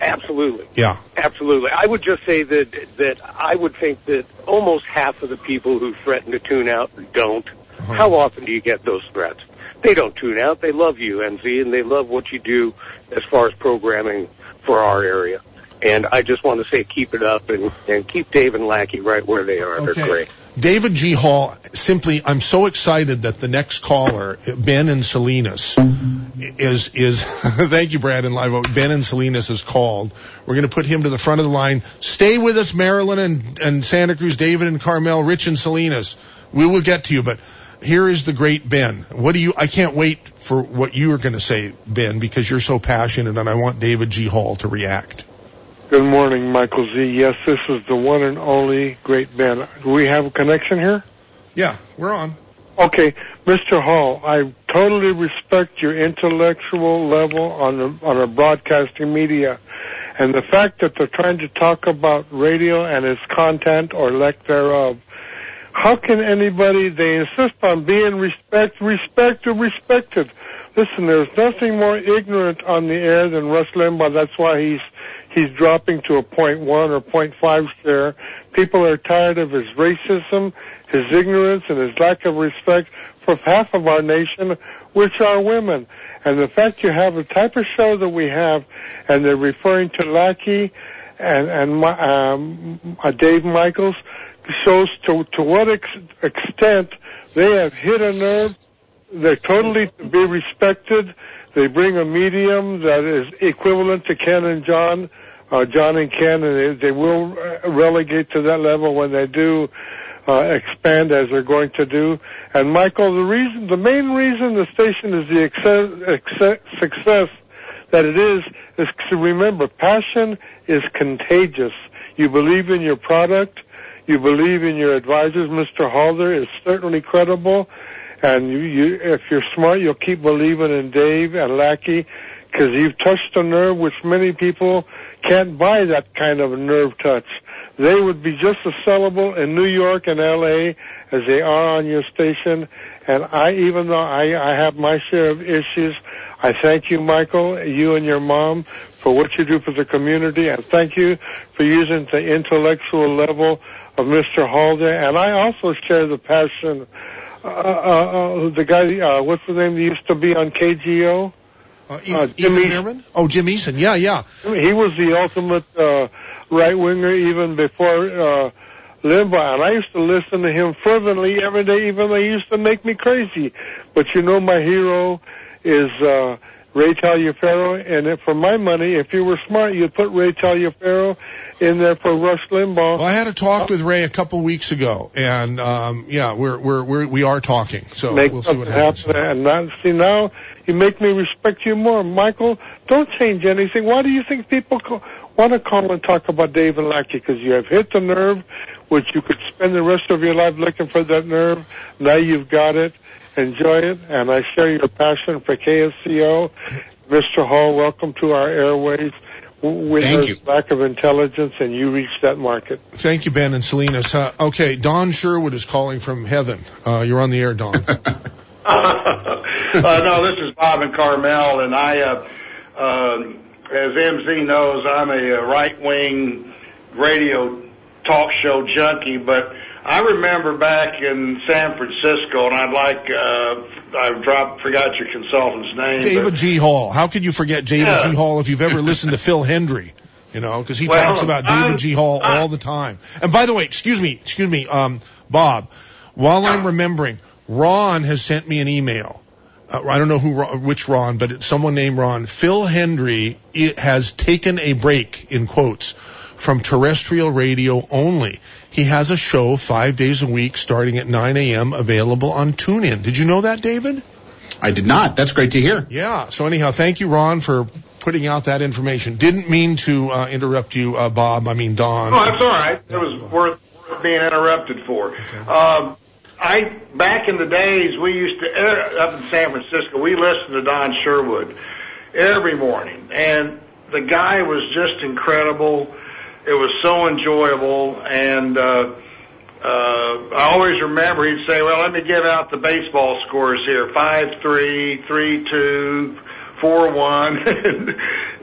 Absolutely. Yeah. Absolutely. I would just say that that I would think that almost half of the people who threaten to tune out don't. Uh-huh. How often do you get those threats? They don't tune out. They love you, M Z, and they love what you do as far as programming for our area. And I just want to say keep it up and, and keep Dave and Lackey right where they are. Okay. They're great. David G. Hall, simply, I'm so excited that the next caller, Ben in Salinas, is, is, thank you, Brad and Live Oak. Ben in Salinas is called. We're going to put him to the front of the line. Stay with us, Marilyn and, and Santa Cruz, David and Carmel, Rich and Salinas. We will get to you, but here is the great Ben. What do you, I can't wait for what you are going to say, Ben, because you're so passionate and I want David G. Hall to react. Good morning, Michael Z. Yes, this is the one and only Great Ben. Do we have a connection here? Yeah, we're on. Okay, Mister Hall, I totally respect your intellectual level on the, on our broadcasting media. And the fact that they're trying to talk about radio and its content or lack thereof. How can anybody, they insist on being respect, respect, or respected. Listen, there's nothing more ignorant on the air than Rush Limbaugh. That's why he's He's dropping to a point one or point five share. People are tired of his racism, his ignorance, and his lack of respect for half of our nation, which are women. And the fact you have the type of show that we have, and they're referring to Lackey and and um, uh, Dave Michaels, shows to to what ex- extent they have hit a nerve. They're totally to be respected. They bring a medium that is equivalent to Ken and John. Uh, John and Ken, and they, they will relegate to that level when they do uh, expand, as they're going to do. And Michael, the reason, the main reason the station is the exce- exce- success that it is, is to remember passion is contagious. You believe in your product, you believe in your advisors. Mister Halder is certainly credible, and you, you, if you're smart, you'll keep believing in Dave and Lackey, because you've touched a nerve which many people can't buy that kind of nerve touch. They would be just as sellable in New York and L A as they are on your station. And I, even though I, I have my share of issues, I thank you, Michael, you and your mom, for what you do for the community. And thank you for using the intellectual level of Mister Halder. And I also share the passion. Uh, uh, uh, the guy, uh, what's the name that used to be on K G O? Uh, Eason, uh, Jim Eason. Oh, Jim Eason. Yeah, yeah. He was the ultimate uh, right winger even before uh, Limbaugh, and I used to listen to him fervently every day, even though he used to make me crazy. But you know, my hero is uh, Ray Taliaferro, and if, for my money, if you were smart, you'd put Ray Taliaferro in there for Rush Limbaugh. Well, I had a talk with Ray a couple weeks ago, and um, yeah, we're we're we're we are talking, so make we'll see what happens. And not, see now, you make me respect you more, Michael. Don't change anything. Why do you think people call, want to call and talk about Dave and Lackey? Because you have hit the nerve, which you could spend the rest of your life looking for that nerve. Now you've got it. Enjoy it. And I share your passion for K S C O. Mister Hall, welcome to our airways. With a lack of intelligence, and you reach that market. Thank you, Ben and Salinas. Uh, okay, Don Sherwood is calling from heaven. Uh, you're on the air, Don. uh, no, this is Bob in Carmel, and I, uh, uh, as M Z knows, I'm a right-wing radio talk show junkie, but I remember back in San Francisco, and I'd like, uh, I dropped, forgot your consultant's name. David but, G. Hall. How could you forget David yeah. G. Hall if you've ever listened to Phil Hendry? You know, because he well, talks about David I'm, G. Hall I'm, all the time. And by the way, excuse me, excuse me, um, Bob, while I'm remembering, Ron has sent me an email. Uh, I don't know who, which Ron, but it's someone named Ron. Phil Hendry it has taken a break, in quotes, from terrestrial radio only. He has a show five days a week starting at nine a.m. available on TuneIn. Did you know that, David? I did not. That's great to hear. Yeah. So anyhow, thank you, Ron, for putting out that information. Didn't mean to uh, interrupt you, uh, Bob. I mean, Don. Oh, that's all right. It was worth, worth being interrupted for. Okay. Um, I back in the days, we used to, up in San Francisco, we listened to Don Sherwood every morning. And the guy was just incredible. It was so enjoyable, and uh, uh, I always remember he'd say, well, let me give out the baseball scores here, five three, three two, four one.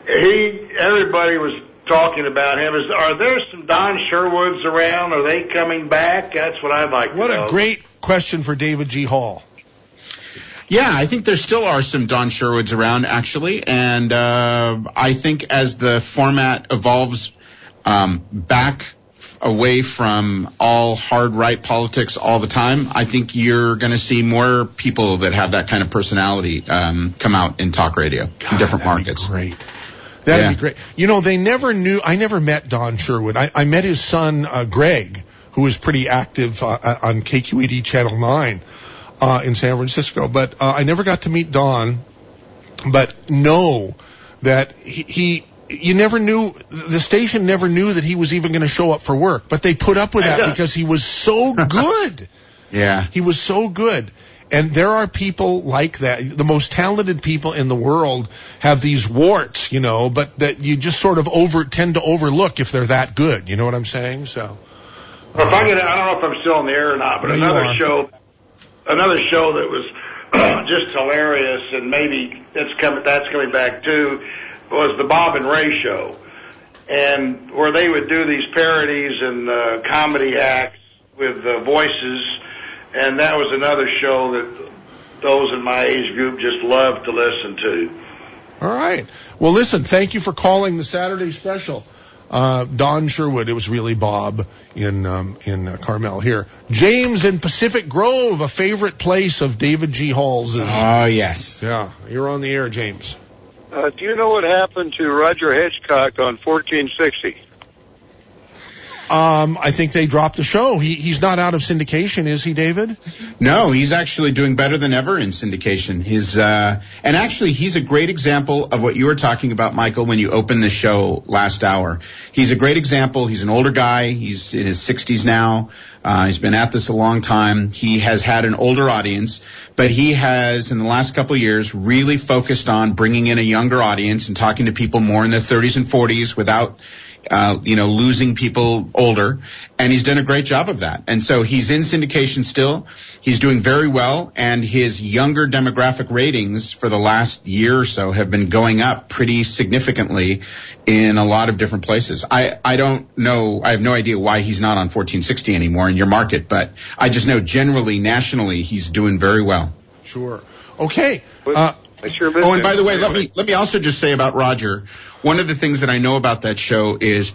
He, everybody was talking about him. Is, are there some Don Sherwoods around? Are they coming back? That's what I'd like to know. What a great question for David G. Hall. Yeah, I think there still are some Don Sherwoods around, actually, and uh, I think as the format evolves Um, back away from all hard right politics all the time, I think you're going to see more people that have that kind of personality um, come out in talk radio, God, in different markets. That'd be great. That'd yeah. be great. You know, they never knew. I never met Don Sherwood. I, I met his son uh, Greg, who was pretty active uh, on K Q E D Channel Nine uh, in San Francisco. But uh, I never got to meet Don. But know that he. he You never knew, the station never knew that he was even going to show up for work, but they put up with that because he was so good. Yeah. He was so good. And there are people like that. The most talented people in the world have these warts, you know, but that you just sort of over tend to overlook if they're that good. You know what I'm saying? So, well, if I could, I don't know if I'm still on the air or not, but another show, another show that was just hilarious, and maybe it's coming, that's coming back too, was the Bob and Ray Show, and where they would do these parodies and uh, comedy acts with uh, voices, and that was another show that those in my age group just loved to listen to. All right. Well, listen, thank you for calling the Saturday special. Uh, Don Sherwood, it was really Bob in um, in uh, Carmel here. James in Pacific Grove, a favorite place of David G. Hall's. Oh, yes. Yeah, you're on the air, James. Uh, do you know what happened to Roger Hitchcock on fourteen sixty? Um, I think they dropped the show. He, he's not out of syndication, is he, David? No, he's actually doing better than ever in syndication. His, uh, and actually, he's a great example of what you were talking about, Michael, when you opened the show last hour. He's a great example. He's an older guy. He's in his sixties now. Uh, he's been at this a long time. He has had an older audience, but he has, in the last couple of years, really focused on bringing in a younger audience and talking to people more in their thirties and forties without Uh, you know, losing people older, and he's done a great job of that. And so he's in syndication still. He's doing very well, and his younger demographic ratings for the last year or so have been going up pretty significantly in a lot of different places. I, I don't know. I have no idea why he's not on fourteen sixty anymore in your market, but I just know generally, nationally, he's doing very well. Sure. Okay. Uh, Sure oh, and by the way, let me let me also just say about Roger, one of the things that I know about that show is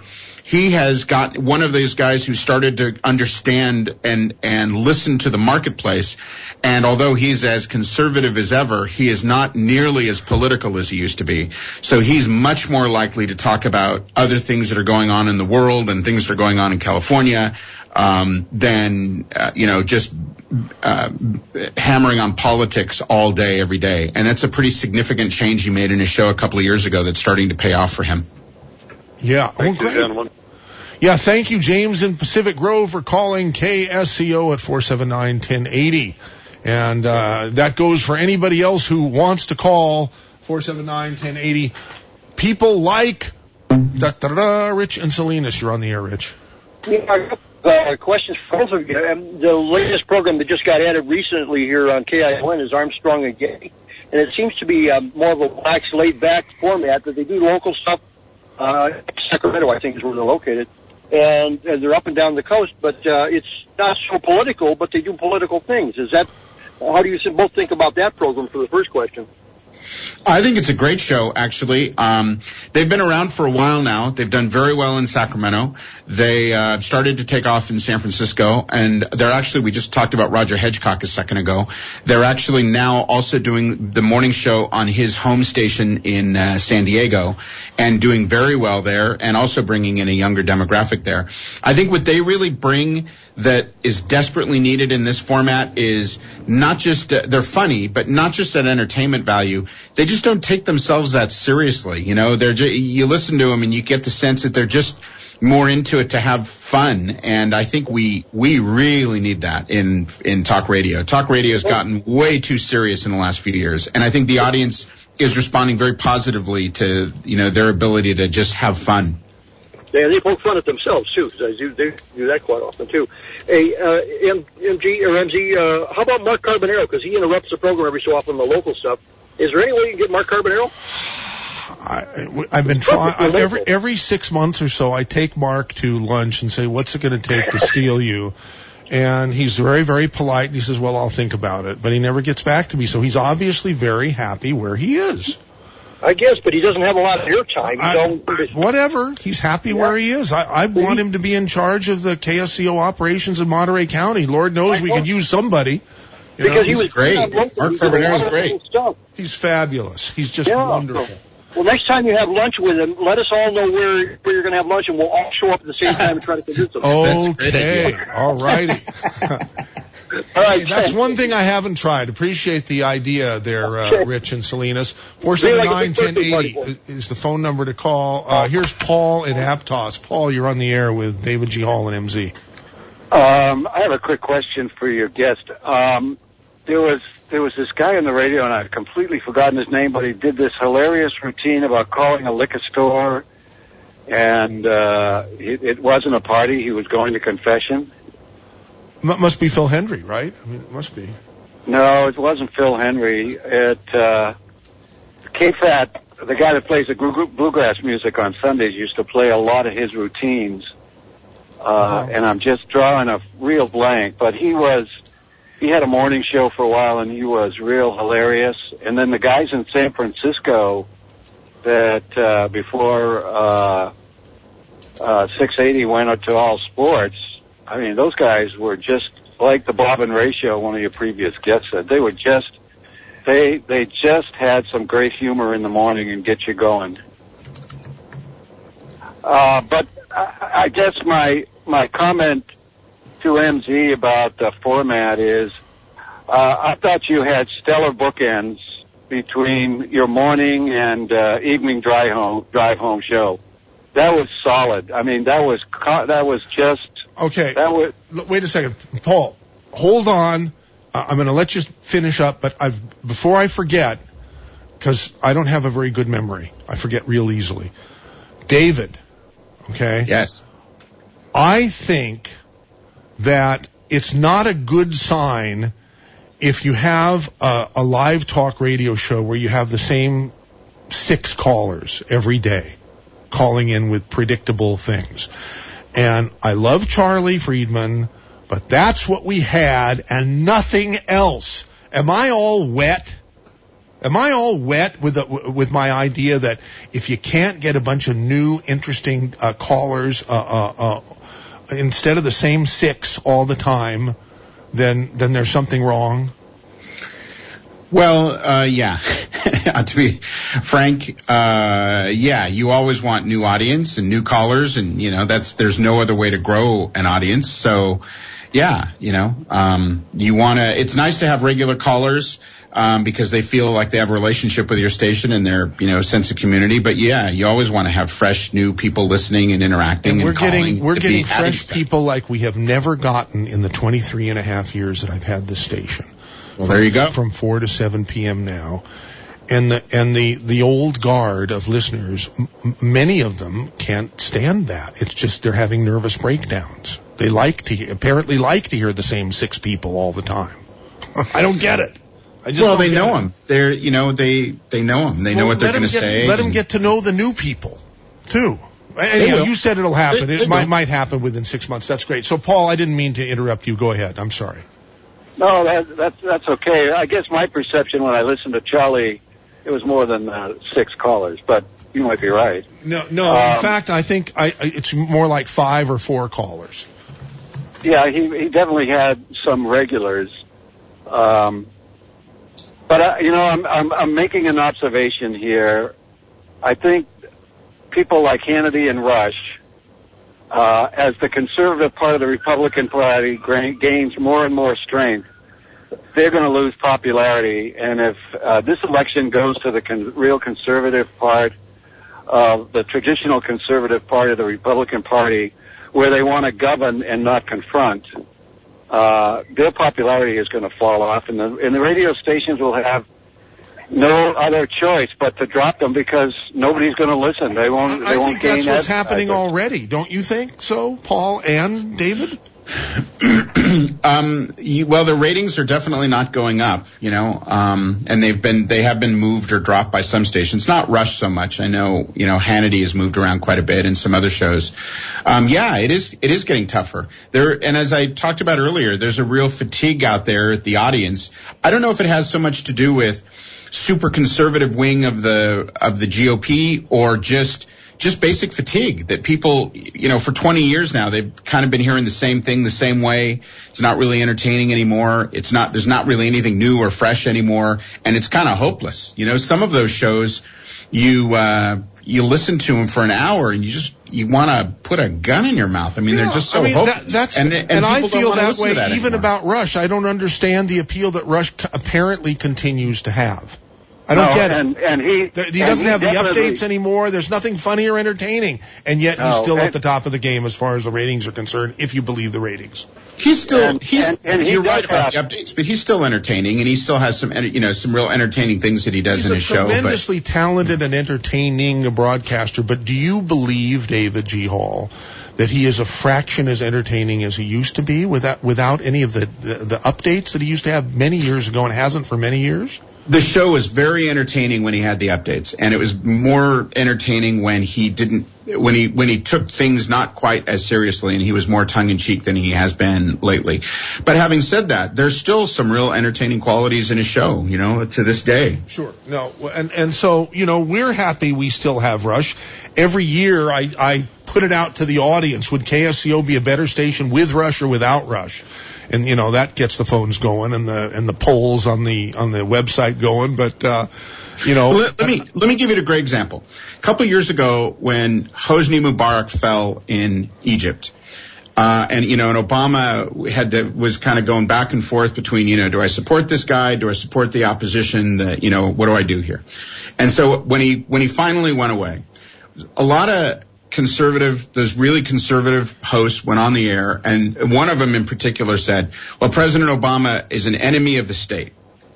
he has got one of those guys who started to understand and, and listen to the marketplace. And although he's as conservative as ever, he is not nearly as political as he used to be. So he's much more likely to talk about other things that are going on in the world and things that are going on in California, um, than, uh, you know, just uh, hammering on politics all day, every day. And that's a pretty significant change he made in his show a couple of years ago that's starting to pay off for him. Yeah. Thank well, you, gentlemen. Yeah, thank you, James in Pacific Grove, for calling K S C O at four seven nine, one oh eight oh. And uh, that goes for anybody else who wants to call four seven nine, one oh eight oh. People like da, da, da, Rich and Salinas. You're on the air, Rich. Yeah, uh, questions for both of you. Um, the latest program that just got added recently here on K I O N is Armstrong and Getty. And it seems to be um, more of a wax, laid-back format that they do local stuff. Uh, Sacramento, I think, is where they're located. And uh, they're up and down the coast, but uh, it's not so political, but they do political things. Is that, how do you both think about that program for the first question? I think it's a great show, actually. Um, they've been around for a while now. They've done very well in Sacramento. They uh, started to take off in San Francisco, and they're actually, we just talked about Roger Hedgecock a second ago. They're actually now also doing the morning show on his home station in uh, San Diego and doing very well there, and also bringing in a younger demographic there. I think what they really bring that is desperately needed in this format is not just, uh, they're funny, but not just that entertainment value. They just don't take themselves that seriously. You know, they're just, you listen to them and you get the sense that they're just more into it to have fun. And I think we, we really need that in, in talk radio. Talk radio has gotten way too serious in the last few years. And I think the audience is responding very positively to, you know, their ability to just have fun. Yeah, they poke fun at themselves, too, because I do, they do that quite often, too. Hey, uh, M G or M Z, uh, how about Mark Carbonaro? Because he interrupts the program every so often, the local stuff. Is there any way you can get Mark Carbonaro? I, I've been trying. Every, every six months or so, I take Mark to lunch and say, what's it going to take to steal you? And he's very, very polite, and he says, well, I'll think about it. But he never gets back to me, so he's obviously very happy where he is. I guess, but he doesn't have a lot of airtime. I, whatever. He's happy yeah. where he is. I, I want him to be in charge of the K S C O operations in Monterey County. Lord knows I we know. could use somebody. You because know, he was great. Mark Carbonero's great. He's fabulous. He's just yeah. wonderful. Well, next time you have lunch with him, let us all know where, where you're going to have lunch, and we'll all show up at the same time and try to convince him. Okay. All righty. All right, that's one thing I haven't tried. Appreciate the idea there, uh, Rich and Salinas. four seven nine, one oh eight oh is the phone number to call. Uh, here's Paul in Aptos. Paul, you're on the air with David G. Hall and M Z. Um, I have a quick question for your guest. Um, there was there was this guy on the radio, and I've completely forgotten his name, but he did this hilarious routine about calling a liquor store, and uh, it, it wasn't a party. He was going to confession. M- must be Phil Hendry, right? I mean, it must be. No, it wasn't Phil Hendry. It, uh, K F A T, the guy that plays the bluegrass music on Sundays, used to play a lot of his routines. Uh, wow. And I'm just drawing a real blank. But he was, he had a morning show for a while, and he was real hilarious. And then the guys in San Francisco that, uh, before, uh, uh, six eighty went to all sports, I mean, those guys were just like the Bob and Ray show. One of your previous guests said they were just they they just had some great humor in the morning and get you going. Uh, but I, I guess my my comment to M Z about the format is uh, I thought you had stellar bookends between your morning and uh, evening drive home drive home show. That was solid. I mean, that was that was just. Okay, would... wait a second. Paul, hold on. Uh, I'm going to let you finish up, but I've before I forget, because I don't have a very good memory. I forget real easily. David, okay? Yes. I think that it's not a good sign if you have a, a live talk radio show where you have the same six callers every day calling in with predictable things. And I love Charlie Friedman, but that's what we had and nothing else. Am I all wet? Am I all wet with the, with my idea that if you can't get a bunch of new, interesting uh, callers uh, uh, uh, instead of the same six all the time, then then there's something wrong? Well, uh, yeah. To be frank, uh, yeah, you always want new audience and new callers, and you know that's there's no other way to grow an audience. So, yeah, you know, um, you want to. It's nice to have regular callers. Um, because they feel like they have a relationship with your station and their, you know, sense of community. But yeah, you always want to have fresh, new people listening and interacting and, we're and calling. Getting, we're getting fresh people like we have never gotten in the twenty-three and a half years that I've had this station. Well, from, there you go. From four to seven p.m. now. And the, and the, the old guard of listeners, m- many of them can't stand that. It's just they're having nervous breakdowns. They like to, apparently like to hear the same six people all the time. I don't get it. Well, they know them. They're, you know, they, they know them. They well, know what they're going to say. Let them get to know the new people, too. Anyhow, you said it'll happen. They, they it might, might happen within six months. That's great. So, Paul, I didn't mean to interrupt you. Go ahead. I'm sorry. No, that, that's that's okay. I guess my perception when I listened to Charlie, it was more than uh, six callers, but you might be right. No, no. Um, in fact, I think I, it's more like five or four callers. Yeah, he, he definitely had some regulars. Um But, uh, you know, I'm, I'm, I'm making an observation here. I think people like Hannity and Rush, uh, as the conservative part of the Republican Party gains more and more strength, they're going to lose popularity. And if uh, this election goes to the con- real conservative part of the traditional conservative part of the Republican Party, where they want to govern and not confront, Uh, their popularity is going to fall off, and the, and the radio stations will have no other choice but to drop them because nobody's going to listen. They won't. They I won't think gain that's what's that, happening already. Don't you think so, Paul and David? um, you, well, the ratings are definitely not going up, you know, um, and they've been they have been moved or dropped by some stations. Not Rush so much. I know, you know, Hannity has moved around quite a bit and some other shows. Um, yeah, it is it is getting tougher there. And as I talked about earlier, there's a real fatigue out there at the audience. I don't know if it has so much to do with super conservative wing of the of the G O P or just. Just basic fatigue that people, you know, for twenty years now, they've kind of been hearing the same thing the same way. It's not really entertaining anymore. It's not, there's not really anything new or fresh anymore. And it's kind of hopeless. You know, some of those shows, you, uh, you listen to them for an hour and you just, you want to put a gun in your mouth. I mean, yeah, they're just so I mean, hopeless. That, that's, and and, and I feel that way that even anymore. About Rush. I don't understand the appeal that Rush apparently continues to have. I don't no, get it. And, and he, he doesn't he have the updates anymore. There's nothing funny or entertaining. And yet he's no, still at the top of the game as far as the ratings are concerned, if you believe the ratings. He's still, and, he's, and, and he you're right about the updates, but he's still entertaining and he still has some, you know, some real entertaining things that he does in his show. He's a tremendously talented and entertaining broadcaster, but do you believe, David G. Hall, that he is a fraction as entertaining as he used to be without, without any of the, the, the updates that he used to have many years ago and hasn't for many years? The show was very entertaining when he had the updates, and it was more entertaining when he didn't, when he, when he took things not quite as seriously and he was more tongue in cheek than he has been lately. But having said that, there's still some real entertaining qualities in his show, you know, to this day. Sure. No. And, and so, you know, we're happy we still have Rush. Every year I, I put it out to the audience. Would K S C O be a better station with Rush or without Rush? And you know that gets the phones going and the and the polls on the on the website going, but uh you know let, let me let me give you a great example. A couple of years ago, when Hosni Mubarak fell in Egypt, uh and you know and Obama had to, was kind of going back and forth between you know do I support this guy, do I support the opposition, the, you know what do I do here? And so when he when he finally went away, a lot of conservative, those really conservative hosts went on the air, and one of them in particular said, well, President Obama is an enemy of the state.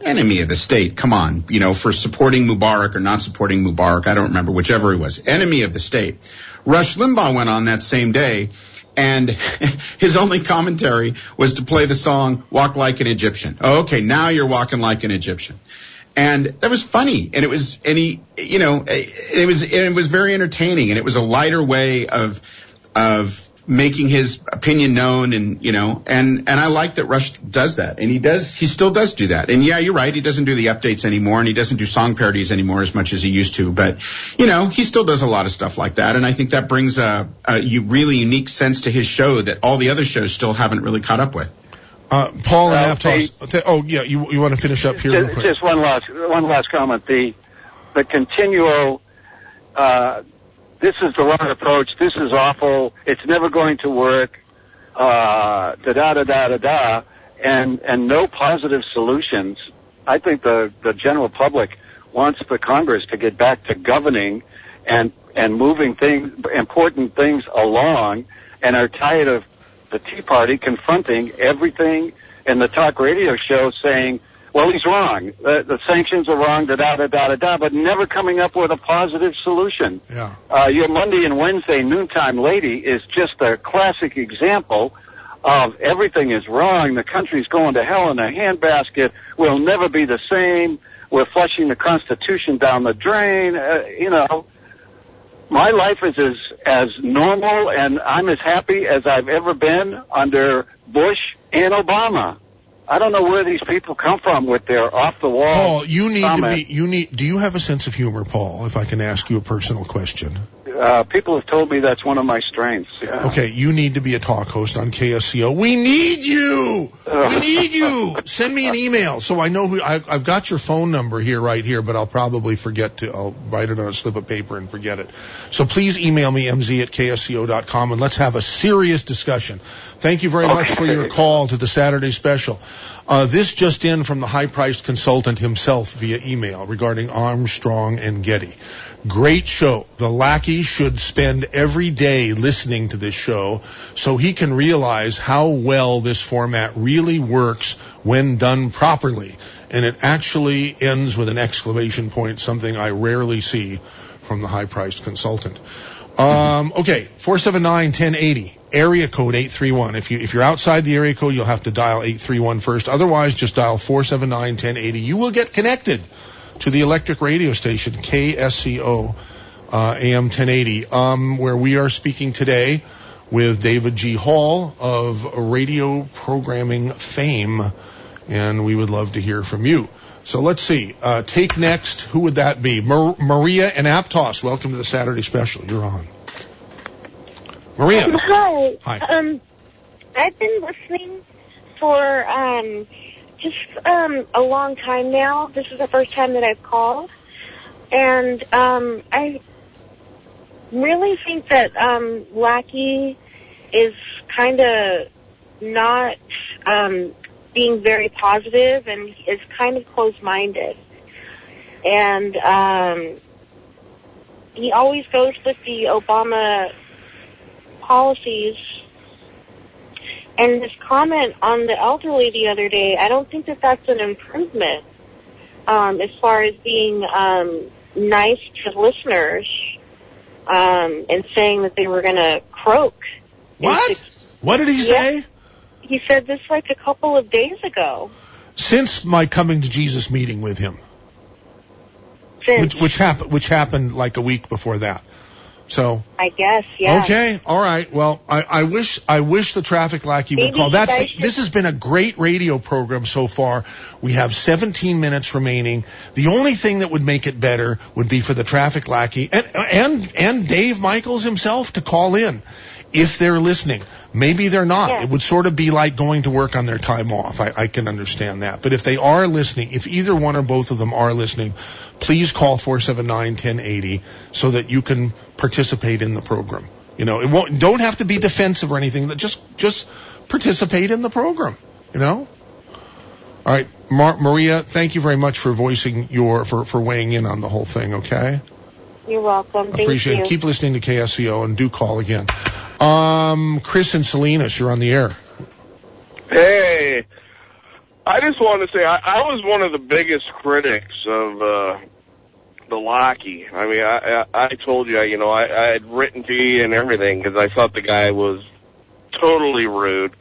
Enemy of the state, come on, you know, for supporting Mubarak or not supporting Mubarak, I don't remember, whichever he was, enemy of the state. Rush Limbaugh went on that same day, and his only commentary was to play the song, Walk Like an Egyptian. Oh, okay, now you're walking like an Egyptian. And that was funny, and it was, and he, you know, it was, it was very entertaining, and it was a lighter way of, of making his opinion known, and, you know, and, and I like that Rush does that. And he does, he still does do that. And yeah, you're right. He doesn't do the updates anymore, and he doesn't do song parodies anymore as much as he used to. But, you know, he still does a lot of stuff like that. And I think that brings a, a really unique sense to his show that all the other shows still haven't really caught up with. Uh, Paul and Aptos. Oh, yeah. You, you want to finish up here real quick? Just one last, one last comment. The, the continual, uh, this is the wrong approach. This is awful. It's never going to work. Uh, da da da da da da, and and no positive solutions. I think the the general public wants the Congress to get back to governing, and and moving things, important things along, and are tired of the Tea Party confronting everything in the talk radio show, saying, "Well, he's wrong. The, the sanctions are wrong, da-da-da-da-da-da," but never coming up with a positive solution. Yeah. Uh, your Monday and Wednesday noontime lady is just a classic example of everything is wrong. The country's going to hell in a handbasket. We'll never be the same. We're flushing the Constitution down the drain. Uh, you know, my life is as, as normal, and I'm as happy as I've ever been under Bush and Obama. I don't know where these people come from with their off-the-wall Paul, you need comment. to be, you need, do you have a sense of humor, Paul, if I can ask you a personal question? Uh, people have told me that's one of my strengths. Yeah. Okay, you need to be a talk host on K S C O. We need you! We need you! Send me an email so I know who, I, I've got your phone number here, right here, but I'll probably forget to, I'll write it on a slip of paper and forget it. So please email me, m z at k s c o dot com, and let's have a serious discussion. Thank you very okay. much for your call to the Saturday special. Uh, this just in from the high-priced consultant himself via email regarding Armstrong and Getty. Great show. The lackey should spend every day listening to this show so he can realize how well this format really works when done properly. And it actually ends with an exclamation point, something I rarely see from the high-priced consultant. Um, okay, four seven nine, ten eighty, area code eight three one. If you, if you're outside the area code, you'll have to dial eight three one first. Otherwise, just dial four seven nine, ten eighty. You will get connected to the electric radio station, K S C O, uh, A M ten eighty, um, where we are speaking today with David G. Hall of radio programming fame, and we would love to hear from you. So let's see. Uh, take next. Who would that be? Mar- Maria and Aptos. Welcome to the Saturday special. You're on. Maria. Um, hi. Hi. Um, I've been listening for um, just um, a long time now. This is the first time that I've called. And um, I really think that um, Lackey is kind of not... Um, being very positive and is kind of closed-minded. And um, he always goes with the Obama policies. And his comment on the elderly the other day, I don't think that that's an improvement um, as far as being um, nice to listeners um, and saying that they were going to croak. What? To- what did he yeah. say? He said this like a couple of days ago. Since my coming to Jesus meeting with him, Since. which which happened, which happened like a week before that. So I guess, yeah. Okay, all right. Well, I, I wish I wish the traffic lackey Maybe would call. That's the, should... this has been a great radio program so far. We have seventeen minutes remaining. The only thing that would make it better would be for the traffic lackey and and and Dave Michaels himself to call in. If they're listening, maybe they're not. Yeah. It would sort of be like going to work on their time off. I, I can understand that. But if they are listening, if either one or both of them are listening, please call four seven nine, ten eighty so that you can participate in the program. You know, it won't, don't have to be defensive or anything. Just, just participate in the program, you know? All right, Mar- Maria, thank you very much for voicing your, for, for weighing in on the whole thing, okay? You're welcome. Thank Appreciate you. it. Keep listening to K S C O and do call again. Um, Chris and Salinas, you're on the air. Hey, I just want to say I, I was one of the biggest critics of uh, the Lackey. I mean, I, I, I told you, you know, I, I had written to you and everything because I thought the guy was totally rude.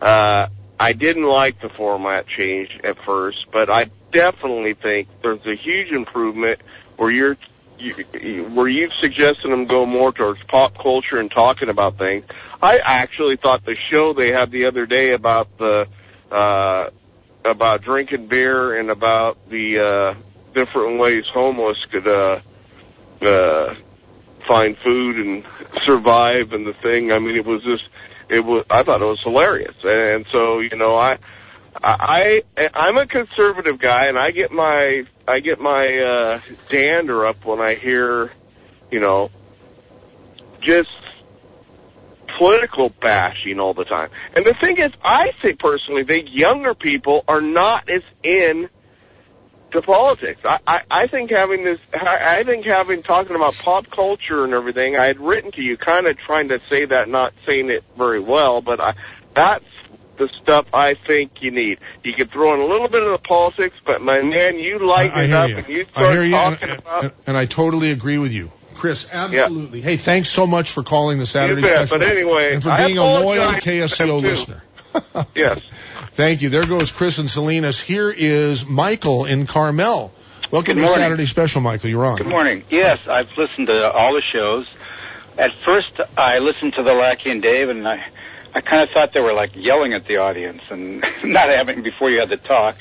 Uh, I didn't like the format change at first, but I definitely think there's a huge improvement where you're you, you, where you've suggested them go more towards pop culture and talking about things, I actually thought the show they had the other day about the uh, about drinking beer and about the uh, different ways homeless could uh, uh, find food and survive and the thing. I mean, it was just it was. I thought it was hilarious, and so you know, I I I'm a conservative guy, and I get my I get my uh, dander up when I hear, you know, just political bashing all the time. And the thing is, I think personally, the younger people are not as in to politics. I, I, I think having this, I, I think having talking about pop culture and everything. I had written to you, kind of trying to say that, not saying it very well, but I, that's the stuff I think you need. You can throw in a little bit of the politics, but my man, you lighten it up you. and you start you, talking and, about. And, and I totally agree with you, Chris. Absolutely. Yeah. Hey, thanks so much for calling the Saturday you bet, Special. But anyway, and for being a loyal K S C O listener. Yes. Thank you. There goes Chris and Salinas. Here is Michael in Carmel. Welcome to Saturday Special, Michael. You're on. Good morning. Yes, I've listened to all the shows. At first, I listened to the Lackey and Dave, and I, I kind of thought they were like yelling at the audience and not having before you had the talk.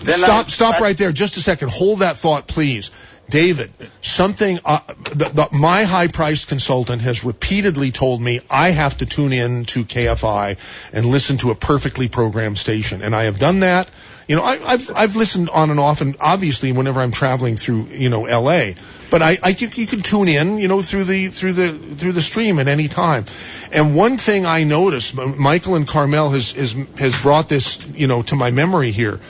Then stop! I, stop I, right there, just a second. Hold that thought, please. David, something uh, the, the, my high-priced consultant has repeatedly told me I have to tune in to K F I and listen to a perfectly programmed station, and I have done that. You know, I, I've I've listened on and off, and obviously whenever I'm traveling through, you know, L A. But I, I you, you can tune in, you know, through the through the through the stream at any time. And one thing I noticed, Michael and Carmel has has has brought this, you know, to my memory here.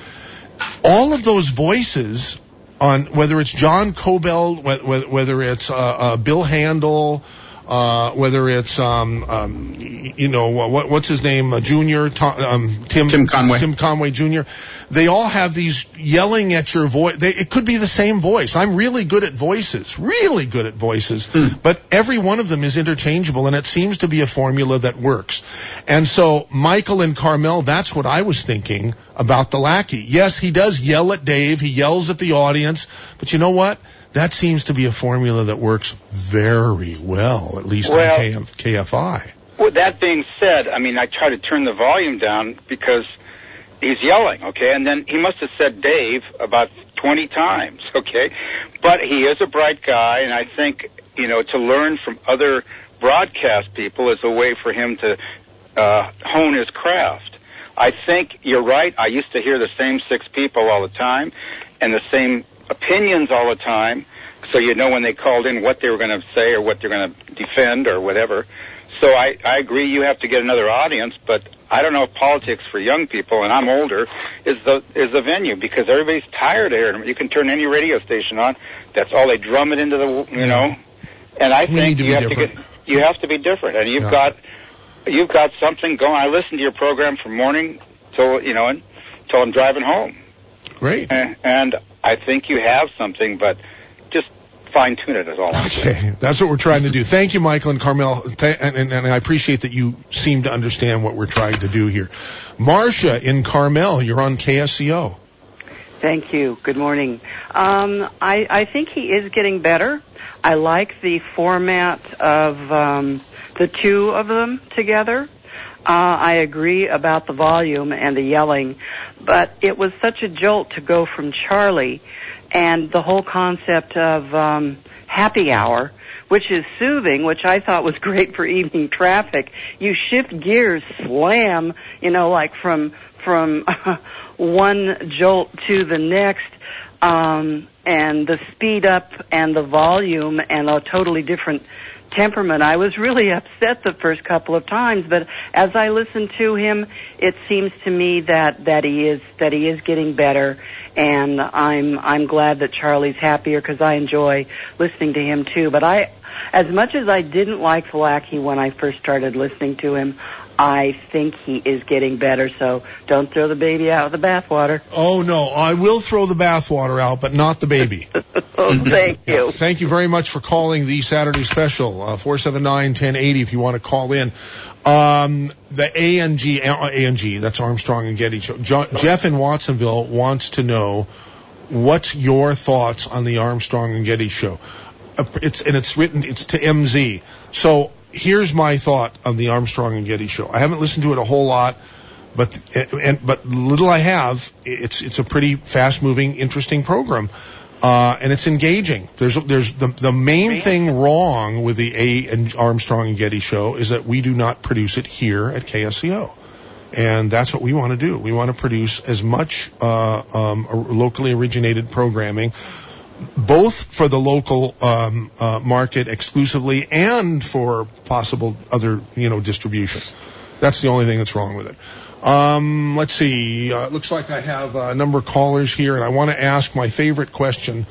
All of those voices. On whether it's John Cobell, whether, whether it's uh, uh, Bill Handel, uh, whether it's um, um, you know what, what's his name, uh, Junior Tom, um, Tim, Tim Conway, Tim Conway Junior They all have these yelling at your voice. They, it could be the same voice. I'm really good at voices, really good at voices, mm. but every one of them is interchangeable, and it seems to be a formula that works. And so Michael and Carmel, that's what I was thinking about the Lackey. Yes, he does yell at Dave. He yells at the audience. But you know what? That seems to be a formula that works very well, at least well, on K F I. Well, that being said, I mean, I try to turn the volume down because he's yelling, okay? And then he must have said Dave about twenty times, okay? But he is a bright guy, and I think, you know, to learn from other broadcast people is a way for him to uh, hone his craft. I think you're right. I used to hear the same six people all the time and the same opinions all the time, so you know when they called in what they were going to say or what they're going to defend or whatever. So I, I agree you have to get another audience, but I don't know if politics for young people, and I'm older, is the is the venue because everybody's tired of hearing them. You can turn any radio station on. That's all they drum it into the, you know. And I we think you have different. to get you have to be different, and you've yeah. got... You've got something going. I listen to your program from morning till, you know, until I'm driving home. Great. And, and I think you have something, but just fine-tune it is all. Okay, that's what we're trying to do. Thank you, Michael and Carmel, Th- and, and, and I appreciate that you seem to understand what we're trying to do here. Marcia in Carmel, you're on K S C O. Thank you. Good morning. Um, I, I think he is getting better. I like the format of... Um, The two of them together. Uh, I agree about the volume and the yelling, but it was such a jolt to go from Charlie and the whole concept of um, happy hour, which is soothing, which I thought was great for evening traffic. You shift gears, slam, you know, like from from one jolt to the next. Um, and the speed up and the volume and a totally different temperament. I was really upset the first couple of times, but as I listened to him, it seems to me that, that he is that he is getting better, and I'm I'm glad that Charlie's happier because I enjoy listening to him too. But I, as much as I didn't like Lackey when I first started listening to him, I think he is getting better, so don't throw the baby out with the bathwater. Oh, no, I will throw the bathwater out, but not the baby. Oh, thank you. Yeah. Thank you very much for calling the Saturday Special, uh, four seven nine, ten eighty if you want to call in. Um, the A N G, A N G, that's Armstrong and Getty. Jo- Jeff in Watsonville wants to know, what's your thoughts on the Armstrong and Getty show? it's and it's written, it's to M Z. So here's my thought on the Armstrong and Getty show. I haven't listened to it a whole lot, but and but little I have, it's it's a pretty fast-moving, interesting program. Uh, and it's engaging. There's, there's the, the main Man. thing wrong with the A and Armstrong and Getty show is that we do not produce it here at K S C O. And that's what we want to do. We want to produce as much, uh, um, locally originated programming, both for the local, um, uh, market exclusively and for possible other, you know, distribution. That's the only thing that's wrong with it. Um, let's see. Uh, it looks like I have a number of callers here, and I want to ask my favorite question.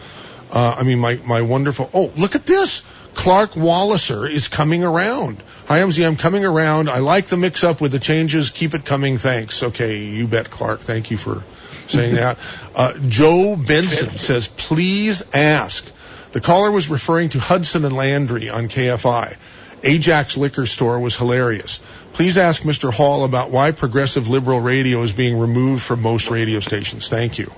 Uh, I mean, my, my wonderful. Oh, look at this. Clark Walliser is coming around. Hi, M Z. I'm coming around. I like the mix up with the changes. Keep it coming. Thanks. Okay, you bet, Clark. Thank you for saying that. Uh, Joe Benson says, please ask. The caller was referring to Hudson and Landry on K F I. Ajax Liquor Store was hilarious. Please ask Mister Hall about why progressive liberal radio is being removed from most radio stations. Thank you.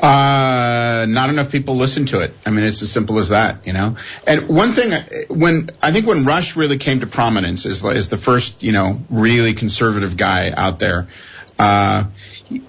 Uh, not enough people listen to it. I mean, it's as simple as that, you know. And one thing, when I think when Rush really came to prominence is, is the first, you know, really conservative guy out there. Uh,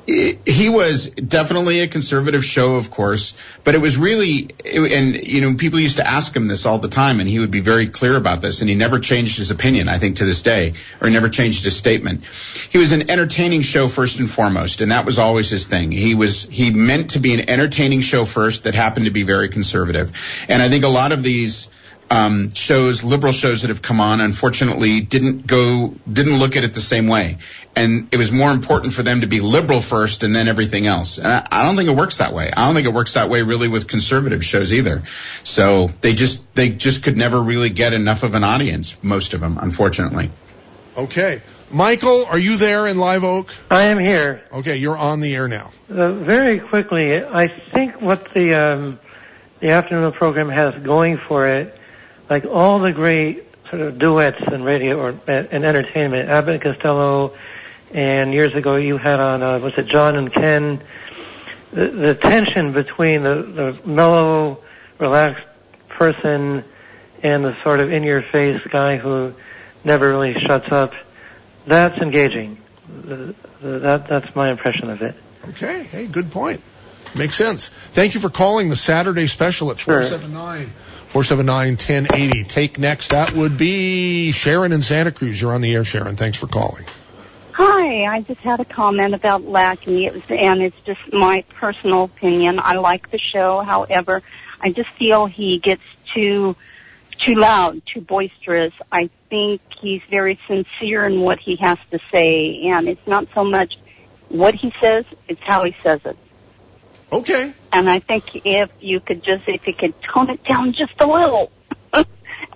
he, he was definitely a conservative show, of course, but it was really, it, and, you know, people used to ask him this all the time, and he would be very clear about this, and he never changed his opinion, I think, to this day, or he never changed his statement. He was an entertaining show first and foremost, and that was always his thing. He was, he meant to be an entertaining show first that happened to be very conservative. And I think a lot of these, Um, shows, liberal shows that have come on, unfortunately, didn't go, didn't look at it the same way. And it was more important for them to be liberal first and then everything else. And I, I don't think it works that way. I don't think it works that way really with conservative shows either. So they just, they just could never really get enough of an audience, most of them, unfortunately. Okay. Michael, are you there in Live Oak? I am here. Okay, you're on the air now. Uh, very quickly, I think what the, um, the afternoon program has going for it, like all the great sort of duets in radio or in entertainment, Abbott and Costello, and years ago you had on, uh, was it John and Ken? The, the tension between the, the mellow, relaxed person and the sort of in-your-face guy who never really shuts up, that's engaging. The, the, that, that's my impression of it. Okay, hey, good point. Makes sense. Thank you for calling the Saturday Special at four seven nine. Sure. four seven nine, ten eighty. Take next. That would be Sharon in Santa Cruz. You're on the air, Sharon. Thanks for calling. Hi. I just had a comment about Lackey, it was, and it's just my personal opinion. I like the show. However, I just feel he gets too too loud, too boisterous. I think he's very sincere in what he has to say, and it's not so much what he says, it's how he says it. Okay. And I think if you could just, if you could tone it down just a little,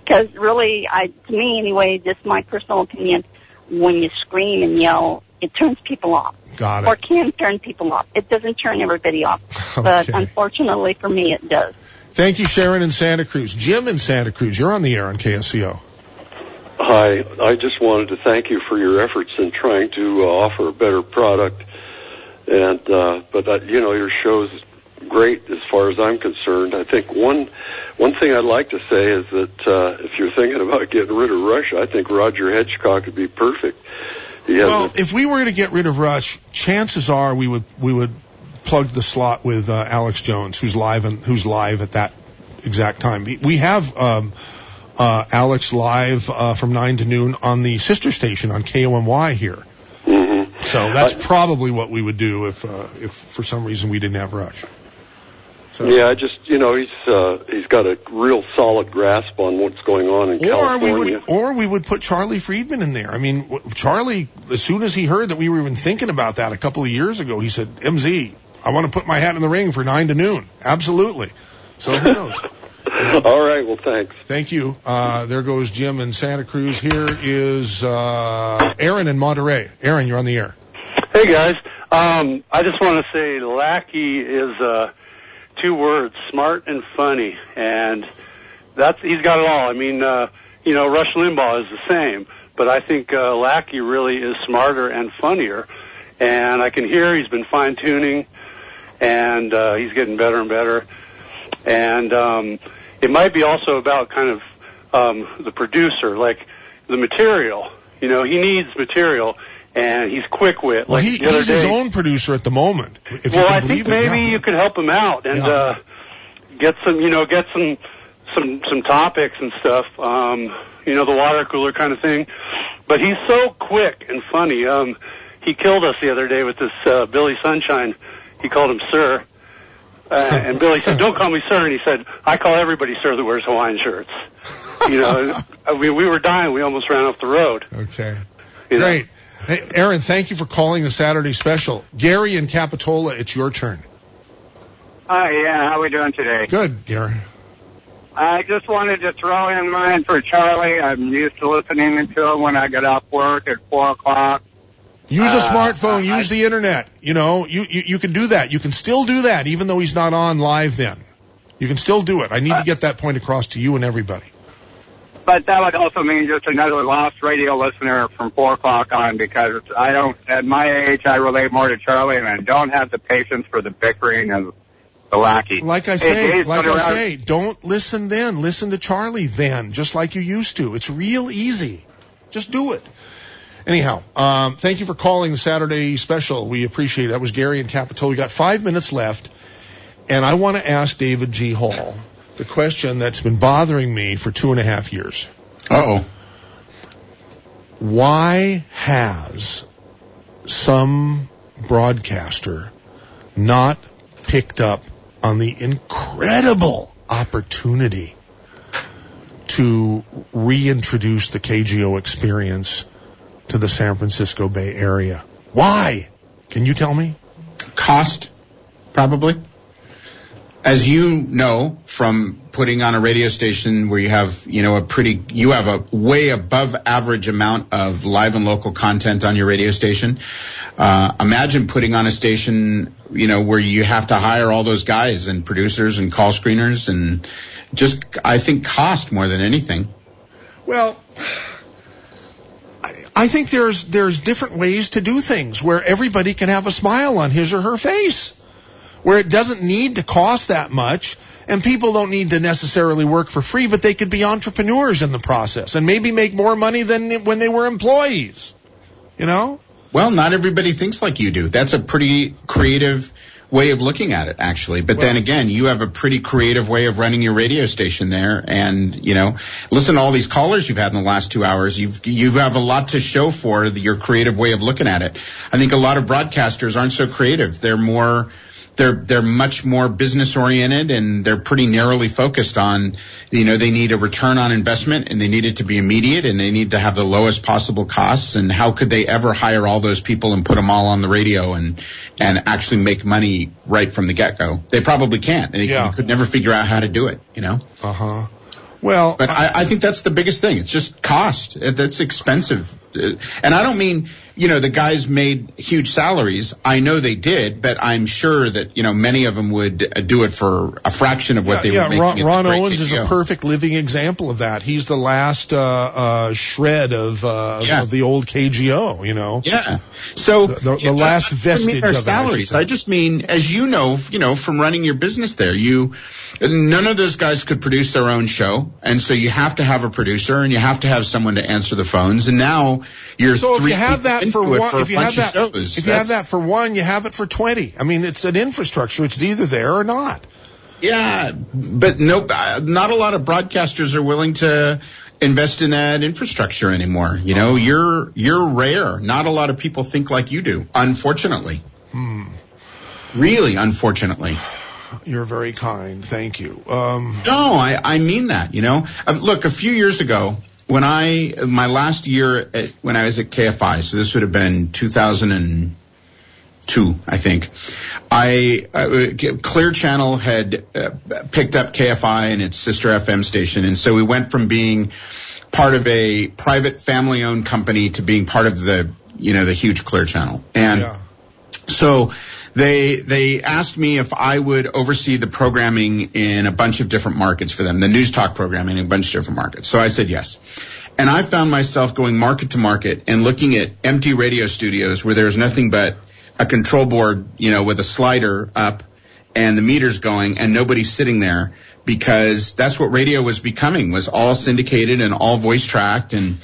because really, I, to me anyway, just my personal opinion, when you scream and yell, it turns people off. Got it. Or can turn people off. It doesn't turn everybody off, okay. But unfortunately for me, it does. Thank you, Sharon in Santa Cruz. Jim in Santa Cruz, you're on the air on K S C O. Hi. I just wanted to thank you for your efforts in trying to uh, offer a better product. And, uh, but, uh, you know, your show's great as far as I'm concerned. I think one, one thing I'd like to say is that, uh, if you're thinking about getting rid of Rush, I think Roger Hedgecock would be perfect. He well, if we were to get rid of Rush, chances are we would, we would plug the slot with, uh, Alex Jones, who's live and who's live at that exact time. We have, um, uh, Alex live, uh, from nine to noon on the sister station on K O M Y here. So that's probably what we would do if, uh, if for some reason we didn't have Rush. So. Yeah, I just, you know, he's, uh, he's got a real solid grasp on what's going on in or California. We would, or we would put Charlie Friedman in there. I mean, Charlie, as soon as he heard that we were even thinking about that a couple of years ago, he said, M Z, I want to put my hat in the ring for nine to noon. Absolutely. So who knows? All right, well, thanks. Thank you. Uh, there goes Jim in Santa Cruz. Here is uh, Aaron in Monterey. Aaron, you're on the air. Hey, guys. Um, I just want to say Lackey is uh, two words, smart and funny. And that's he's got it all. I mean, uh, you know, Rush Limbaugh is the same. But I think uh, Lackey really is smarter and funnier. And I can hear he's been fine-tuning, and uh, he's getting better and better. And um, It might be also about kind of um, the producer, like the material. You know, he needs material, and he's quick with. Well, like he, the other he's day, his own producer at the moment. If well, I think maybe it, yeah. you could help him out and yeah. uh, get some, you know, get some some some topics and stuff. Um, you know, the water cooler kind of thing. But he's so quick and funny. Um, he killed us the other day with this uh, Billy Sunshine. He called him Sir. Uh, and Billy said, "Don't call me sir." And he said, "I call everybody sir that wears Hawaiian shirts." You know, we, we were dying. We almost ran off the road. Okay. You Great. Know? Hey, Aaron, thank you for calling the Saturday special. Gary in Capitola, it's your turn. Hi, yeah. How are we doing today? Good, Gary. I just wanted to throw in mine for Charlie. I'm used to listening to it when I get off work at four o'clock. Use a uh, smartphone. Uh, use I, the internet. You know, you, you you can do that. You can still do that, even though he's not on live then. You can still do it. I need uh, to get that point across to you and everybody. But that would also mean just another lost radio listener from four o'clock on, because I don't, at my age, I relate more to Charlie, and I don't have the patience for the bickering and the lackey. Like I say, it, like I around. say, don't listen then. Listen to Charlie then, just like you used to. It's real easy. Just do it. Anyhow, um, thank you for calling the Saturday special. We appreciate it. That was Gary and Capitol. We got five minutes left, and I want to ask David G. Hall the question that's been bothering me for two and a half years. Uh-oh. Why has some broadcaster not picked up on the incredible opportunity to reintroduce the K G O experience to the San Francisco Bay Area? Why? Can you tell me? Cost, probably. As you know from putting on a radio station where you have, you know, a pretty, you have a way above average amount of live and local content on your radio station. Uh, imagine putting on a station, you know, where you have to hire all those guys and producers and call screeners and just, I think, cost more than anything. Well, I think there's there's different ways to do things where everybody can have a smile on his or her face, where it doesn't need to cost that much, and people don't need to necessarily work for free, but they could be entrepreneurs in the process and maybe make more money than when they were employees, you know? Well, not everybody thinks like you do. That's a pretty creative way of looking at it, actually. But well, then again, you have a pretty creative way of running your radio station there, and you know, listen to all these callers you've had in the last two hours. You've you have a lot to show for the, your creative way of looking at it. I think a lot of broadcasters aren't so creative. They're more, they're they're much more business oriented, and they're pretty narrowly focused on, you know, they need a return on investment, and they need it to be immediate, and they need to have the lowest possible costs, and how could they ever hire all those people and put them all on the radio and and actually make money right from the get-go? They probably can't, and they yeah. could never figure out how to do it, you know? Uh-huh. Well, but I, I think that's the biggest thing. It's just cost. That's expensive. And I don't mean, you know, the guys made huge salaries. I know they did, but I'm sure that, you know, many of them would do it for a fraction of what yeah, they yeah, were making. Yeah, Ron, Ron Owens is a perfect living example of that. He's the last uh, uh, shred of, uh, yeah. of the old K G O, you know. Yeah. So the, the, the last know, vestige of salaries. I just mean, as you know, you know, from running your business there, you. None of those guys could produce their own show, and so you have to have a producer, and you have to have someone to answer the phones. And now you're so if three you have that for one, for if you have that, shows, if you have that for one, you have it for twenty. I mean, it's an infrastructure; it's either there or not. Yeah, but nope, not a lot of broadcasters are willing to invest in that infrastructure anymore. You know, you're you're rare. Not a lot of people think like you do, unfortunately. Hmm. Really, unfortunately. You're very kind. Thank you. Um, no, I, I mean that, you know. Um, look, a few years ago, when I, my last year at, when I was at K F I, so this would have been two thousand two, I think, I, uh, Clear Channel had uh, picked up K F I and its sister F M station, and so we went from being part of a private family-owned company to being part of the, you know, the huge Clear Channel. And yeah. so... They they asked me if I would oversee the programming in a bunch of different markets for them, the news talk programming in a bunch of different markets. So I said yes. And I found myself going market to market and looking at empty radio studios where there's nothing but a control board, you know, with a slider up and the meters going and nobody sitting there because that's what radio was becoming, was all syndicated and all voice tracked. And,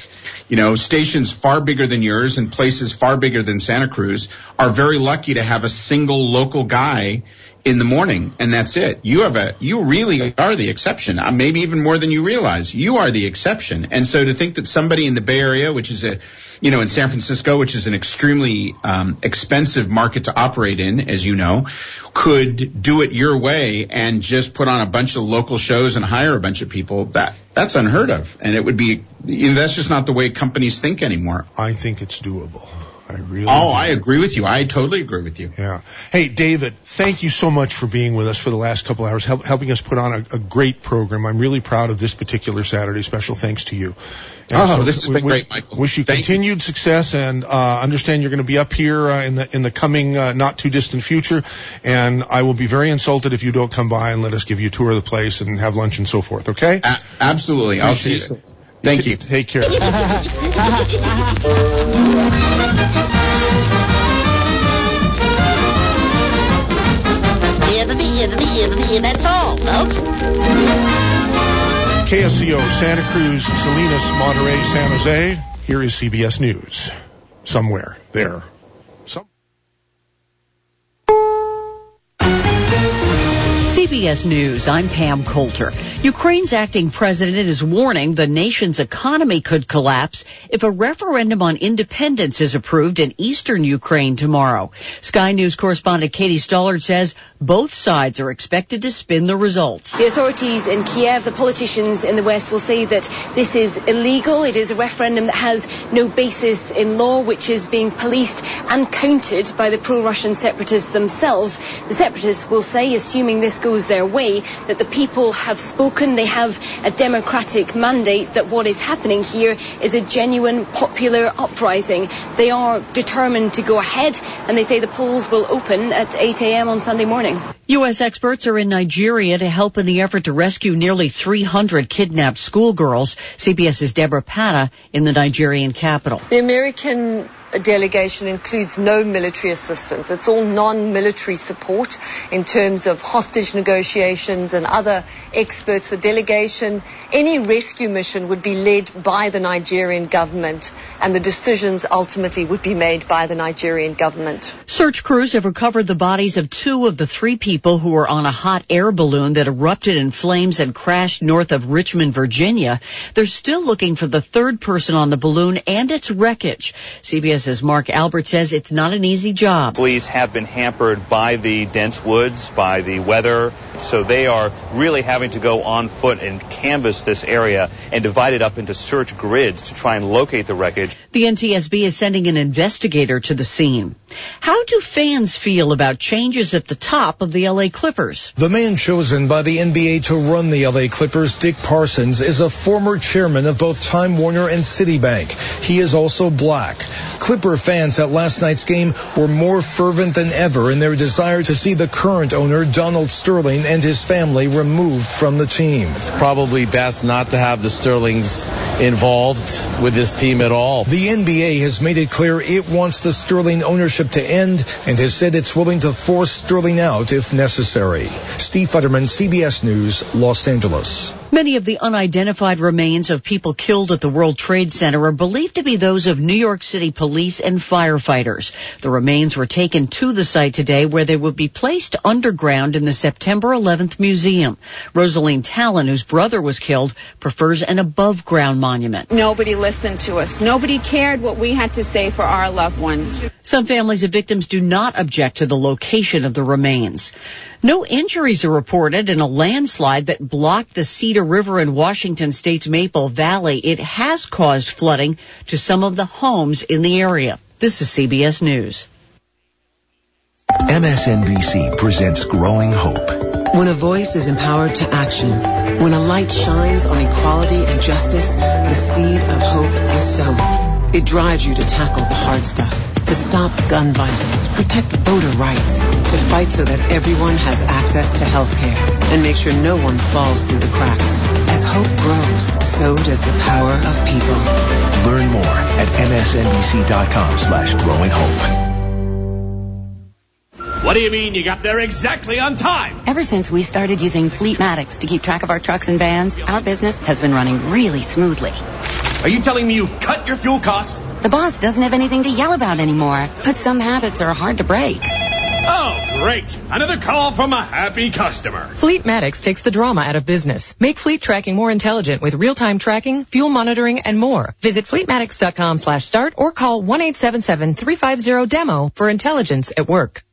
you know, stations far bigger than yours and places far bigger than Santa Cruz are very lucky to have a single local guy in the morning, and that's it. You have a, you really are the exception, maybe even more than you realize. You are the exception. And so to think that somebody in the Bay Area, which is a, you know, in San Francisco, which is an extremely um, expensive market to operate in, as you know, could do it your way and just put on a bunch of local shows and hire a bunch of people, that that's unheard of. And it would be, you know, that's just not the way companies think anymore. I think it's doable. I really oh, do. I agree with you. I totally agree with you. Yeah. Hey, David, thank you so much for being with us for the last couple hours, help, helping us put on a, a great program. I'm really proud of this particular Saturday special. Thanks to you. And oh, so this has we, been we, great, Michael. Wish you thank continued you. success, and uh, understand you're going to be up here uh, in the in the coming uh, not too distant future. And I will be very insulted if you don't come by and let us give you a tour of the place and have lunch and so forth. Okay? A- absolutely. Appreciate I'll see you. Soon. Thank you. Take care. That's all, folks. K S C O, Santa Cruz, Salinas, Monterey, San Jose. Here is C B S News. Somewhere there. Some. C B S News, I'm Pam Coulter. Ukraine's acting president is warning the nation's economy could collapse if a referendum on independence is approved in eastern Ukraine tomorrow. Sky News correspondent Katie Stollard says both sides are expected to spin the results. The authorities in Kiev, the politicians in the West, will say that this is illegal. It is a referendum that has no basis in law, which is being policed and counted by the pro-Russian separatists themselves. The separatists will say, assuming this goes their way, that the people have spoken, they have a democratic mandate, that what is happening here is a genuine popular uprising. They are determined to go ahead, and they say the polls will open at eight a.m. on Sunday morning. U S experts are in Nigeria to help in the effort to rescue nearly three hundred kidnapped schoolgirls. CBS's Deborah Pata in the Nigerian capital. The American delegation includes no military assistance. It's all non-military support in terms of hostage negotiations and other experts. The delegation, any rescue mission would be led by the Nigerian government, and the decisions ultimately would be made by the Nigerian government. Search crews have recovered the bodies of two of the three people who were on a hot air balloon that erupted in flames and crashed north of Richmond, Virginia. They're still looking for the third person on the balloon and its wreckage. C B S As Mark Albert says, it's not an easy job. Police have been hampered by the dense woods, by the weather, so they are really having to go on foot and canvass this area and divide it up into search grids to try and locate the wreckage. The N T S B is sending an investigator to the scene. How do fans feel about changes at the top of the L A Clippers? The man chosen by the N B A to run the L A Clippers, Dick Parsons, is a former chairman of both Time Warner and Citibank. He is also black. Clipper fans at last night's game were more fervent than ever in their desire to see the current owner, Donald Sterling, and his family removed from the team. It's probably best not to have the Sterlings involved with this team at all. The N B A has made it clear it wants the Sterling ownership to end and has said it's willing to force Sterling out if necessary. Steve Futterman, C B S News, Los Angeles. Many of the unidentified remains of people killed at the World Trade Center are believed to be those of New York City police and firefighters. The remains were taken to the site today, where they will be placed underground in the September eleventh museum. Rosaline Talon, whose brother was killed, prefers an above-ground monument. Nobody listened to us. Nobody cared what we had to say for our loved ones. Some families of victims do not object to the location of the remains. No injuries are reported in a landslide that blocked the Cedar River in Washington State's Maple Valley. It has caused flooding to some of the homes in the area. This is C B S News. M S N B C presents Growing Hope. When a voice is empowered to action, when a light shines on equality and justice, the seed of hope is sown. It drives you to tackle the hard stuff. To stop gun violence, protect voter rights, to fight so that everyone has access to health care, and make sure no one falls through the cracks. As hope grows, so does the power of people. Learn more at M S N B C dot com slash growing hope. What do you mean you got there exactly on time? Ever since we started using Fleetmatics to keep track of our trucks and vans, our business has been running really smoothly. Are you telling me you've cut your fuel cost? The boss doesn't have anything to yell about anymore, but some habits are hard to break. Oh, great. Another call from a happy customer. Fleetmatics takes the drama out of business. Make fleet tracking more intelligent with real-time tracking, fuel monitoring, and more. Visit Fleetmatics.com slash start or call one eight seven seven, three five zero, D E M O for intelligence at work.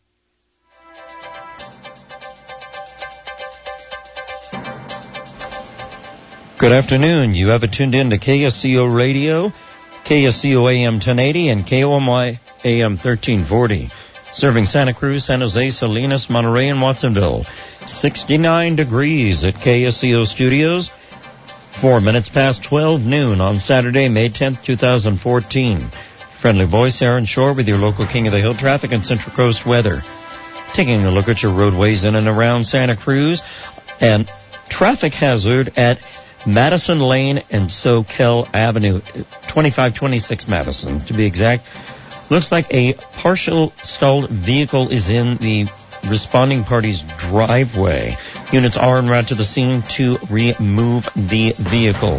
Good afternoon. You have it tuned in to K S C O Radio, K S C O A M ten eighty, and K O M Y A M thirteen forty. Serving Santa Cruz, San Jose, Salinas, Monterey, and Watsonville. sixty-nine degrees at K S C O Studios. Four minutes past twelve noon on Saturday, May tenth, twenty fourteen. Friendly voice, Aaron Shore, with your local King of the Hill traffic and Central Coast weather. Taking a look at your roadways in and around Santa Cruz. And traffic hazard at Madison Lane and Soquel Avenue, twenty-five twenty-six Madison, to be exact. Looks like a partial stalled vehicle is in the responding party's driveway. Units are en route to the scene to remove the vehicle.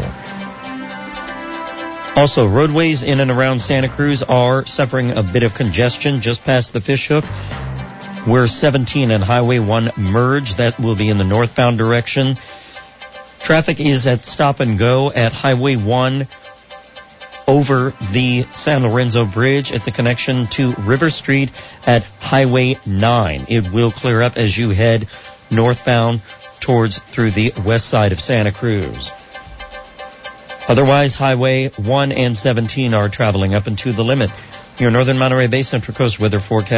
Also, roadways in and around Santa Cruz are suffering a bit of congestion just past the Fishhook, where seventeen and Highway one merge. That will be in the northbound direction. Traffic is at stop and go at Highway one over the San Lorenzo Bridge at the connection to River Street at Highway nine. It will clear up as you head northbound towards through the west side of Santa Cruz. Otherwise, Highway one and seventeen are traveling up and to the limit. Your northern Monterey Bay Central Coast weather forecast.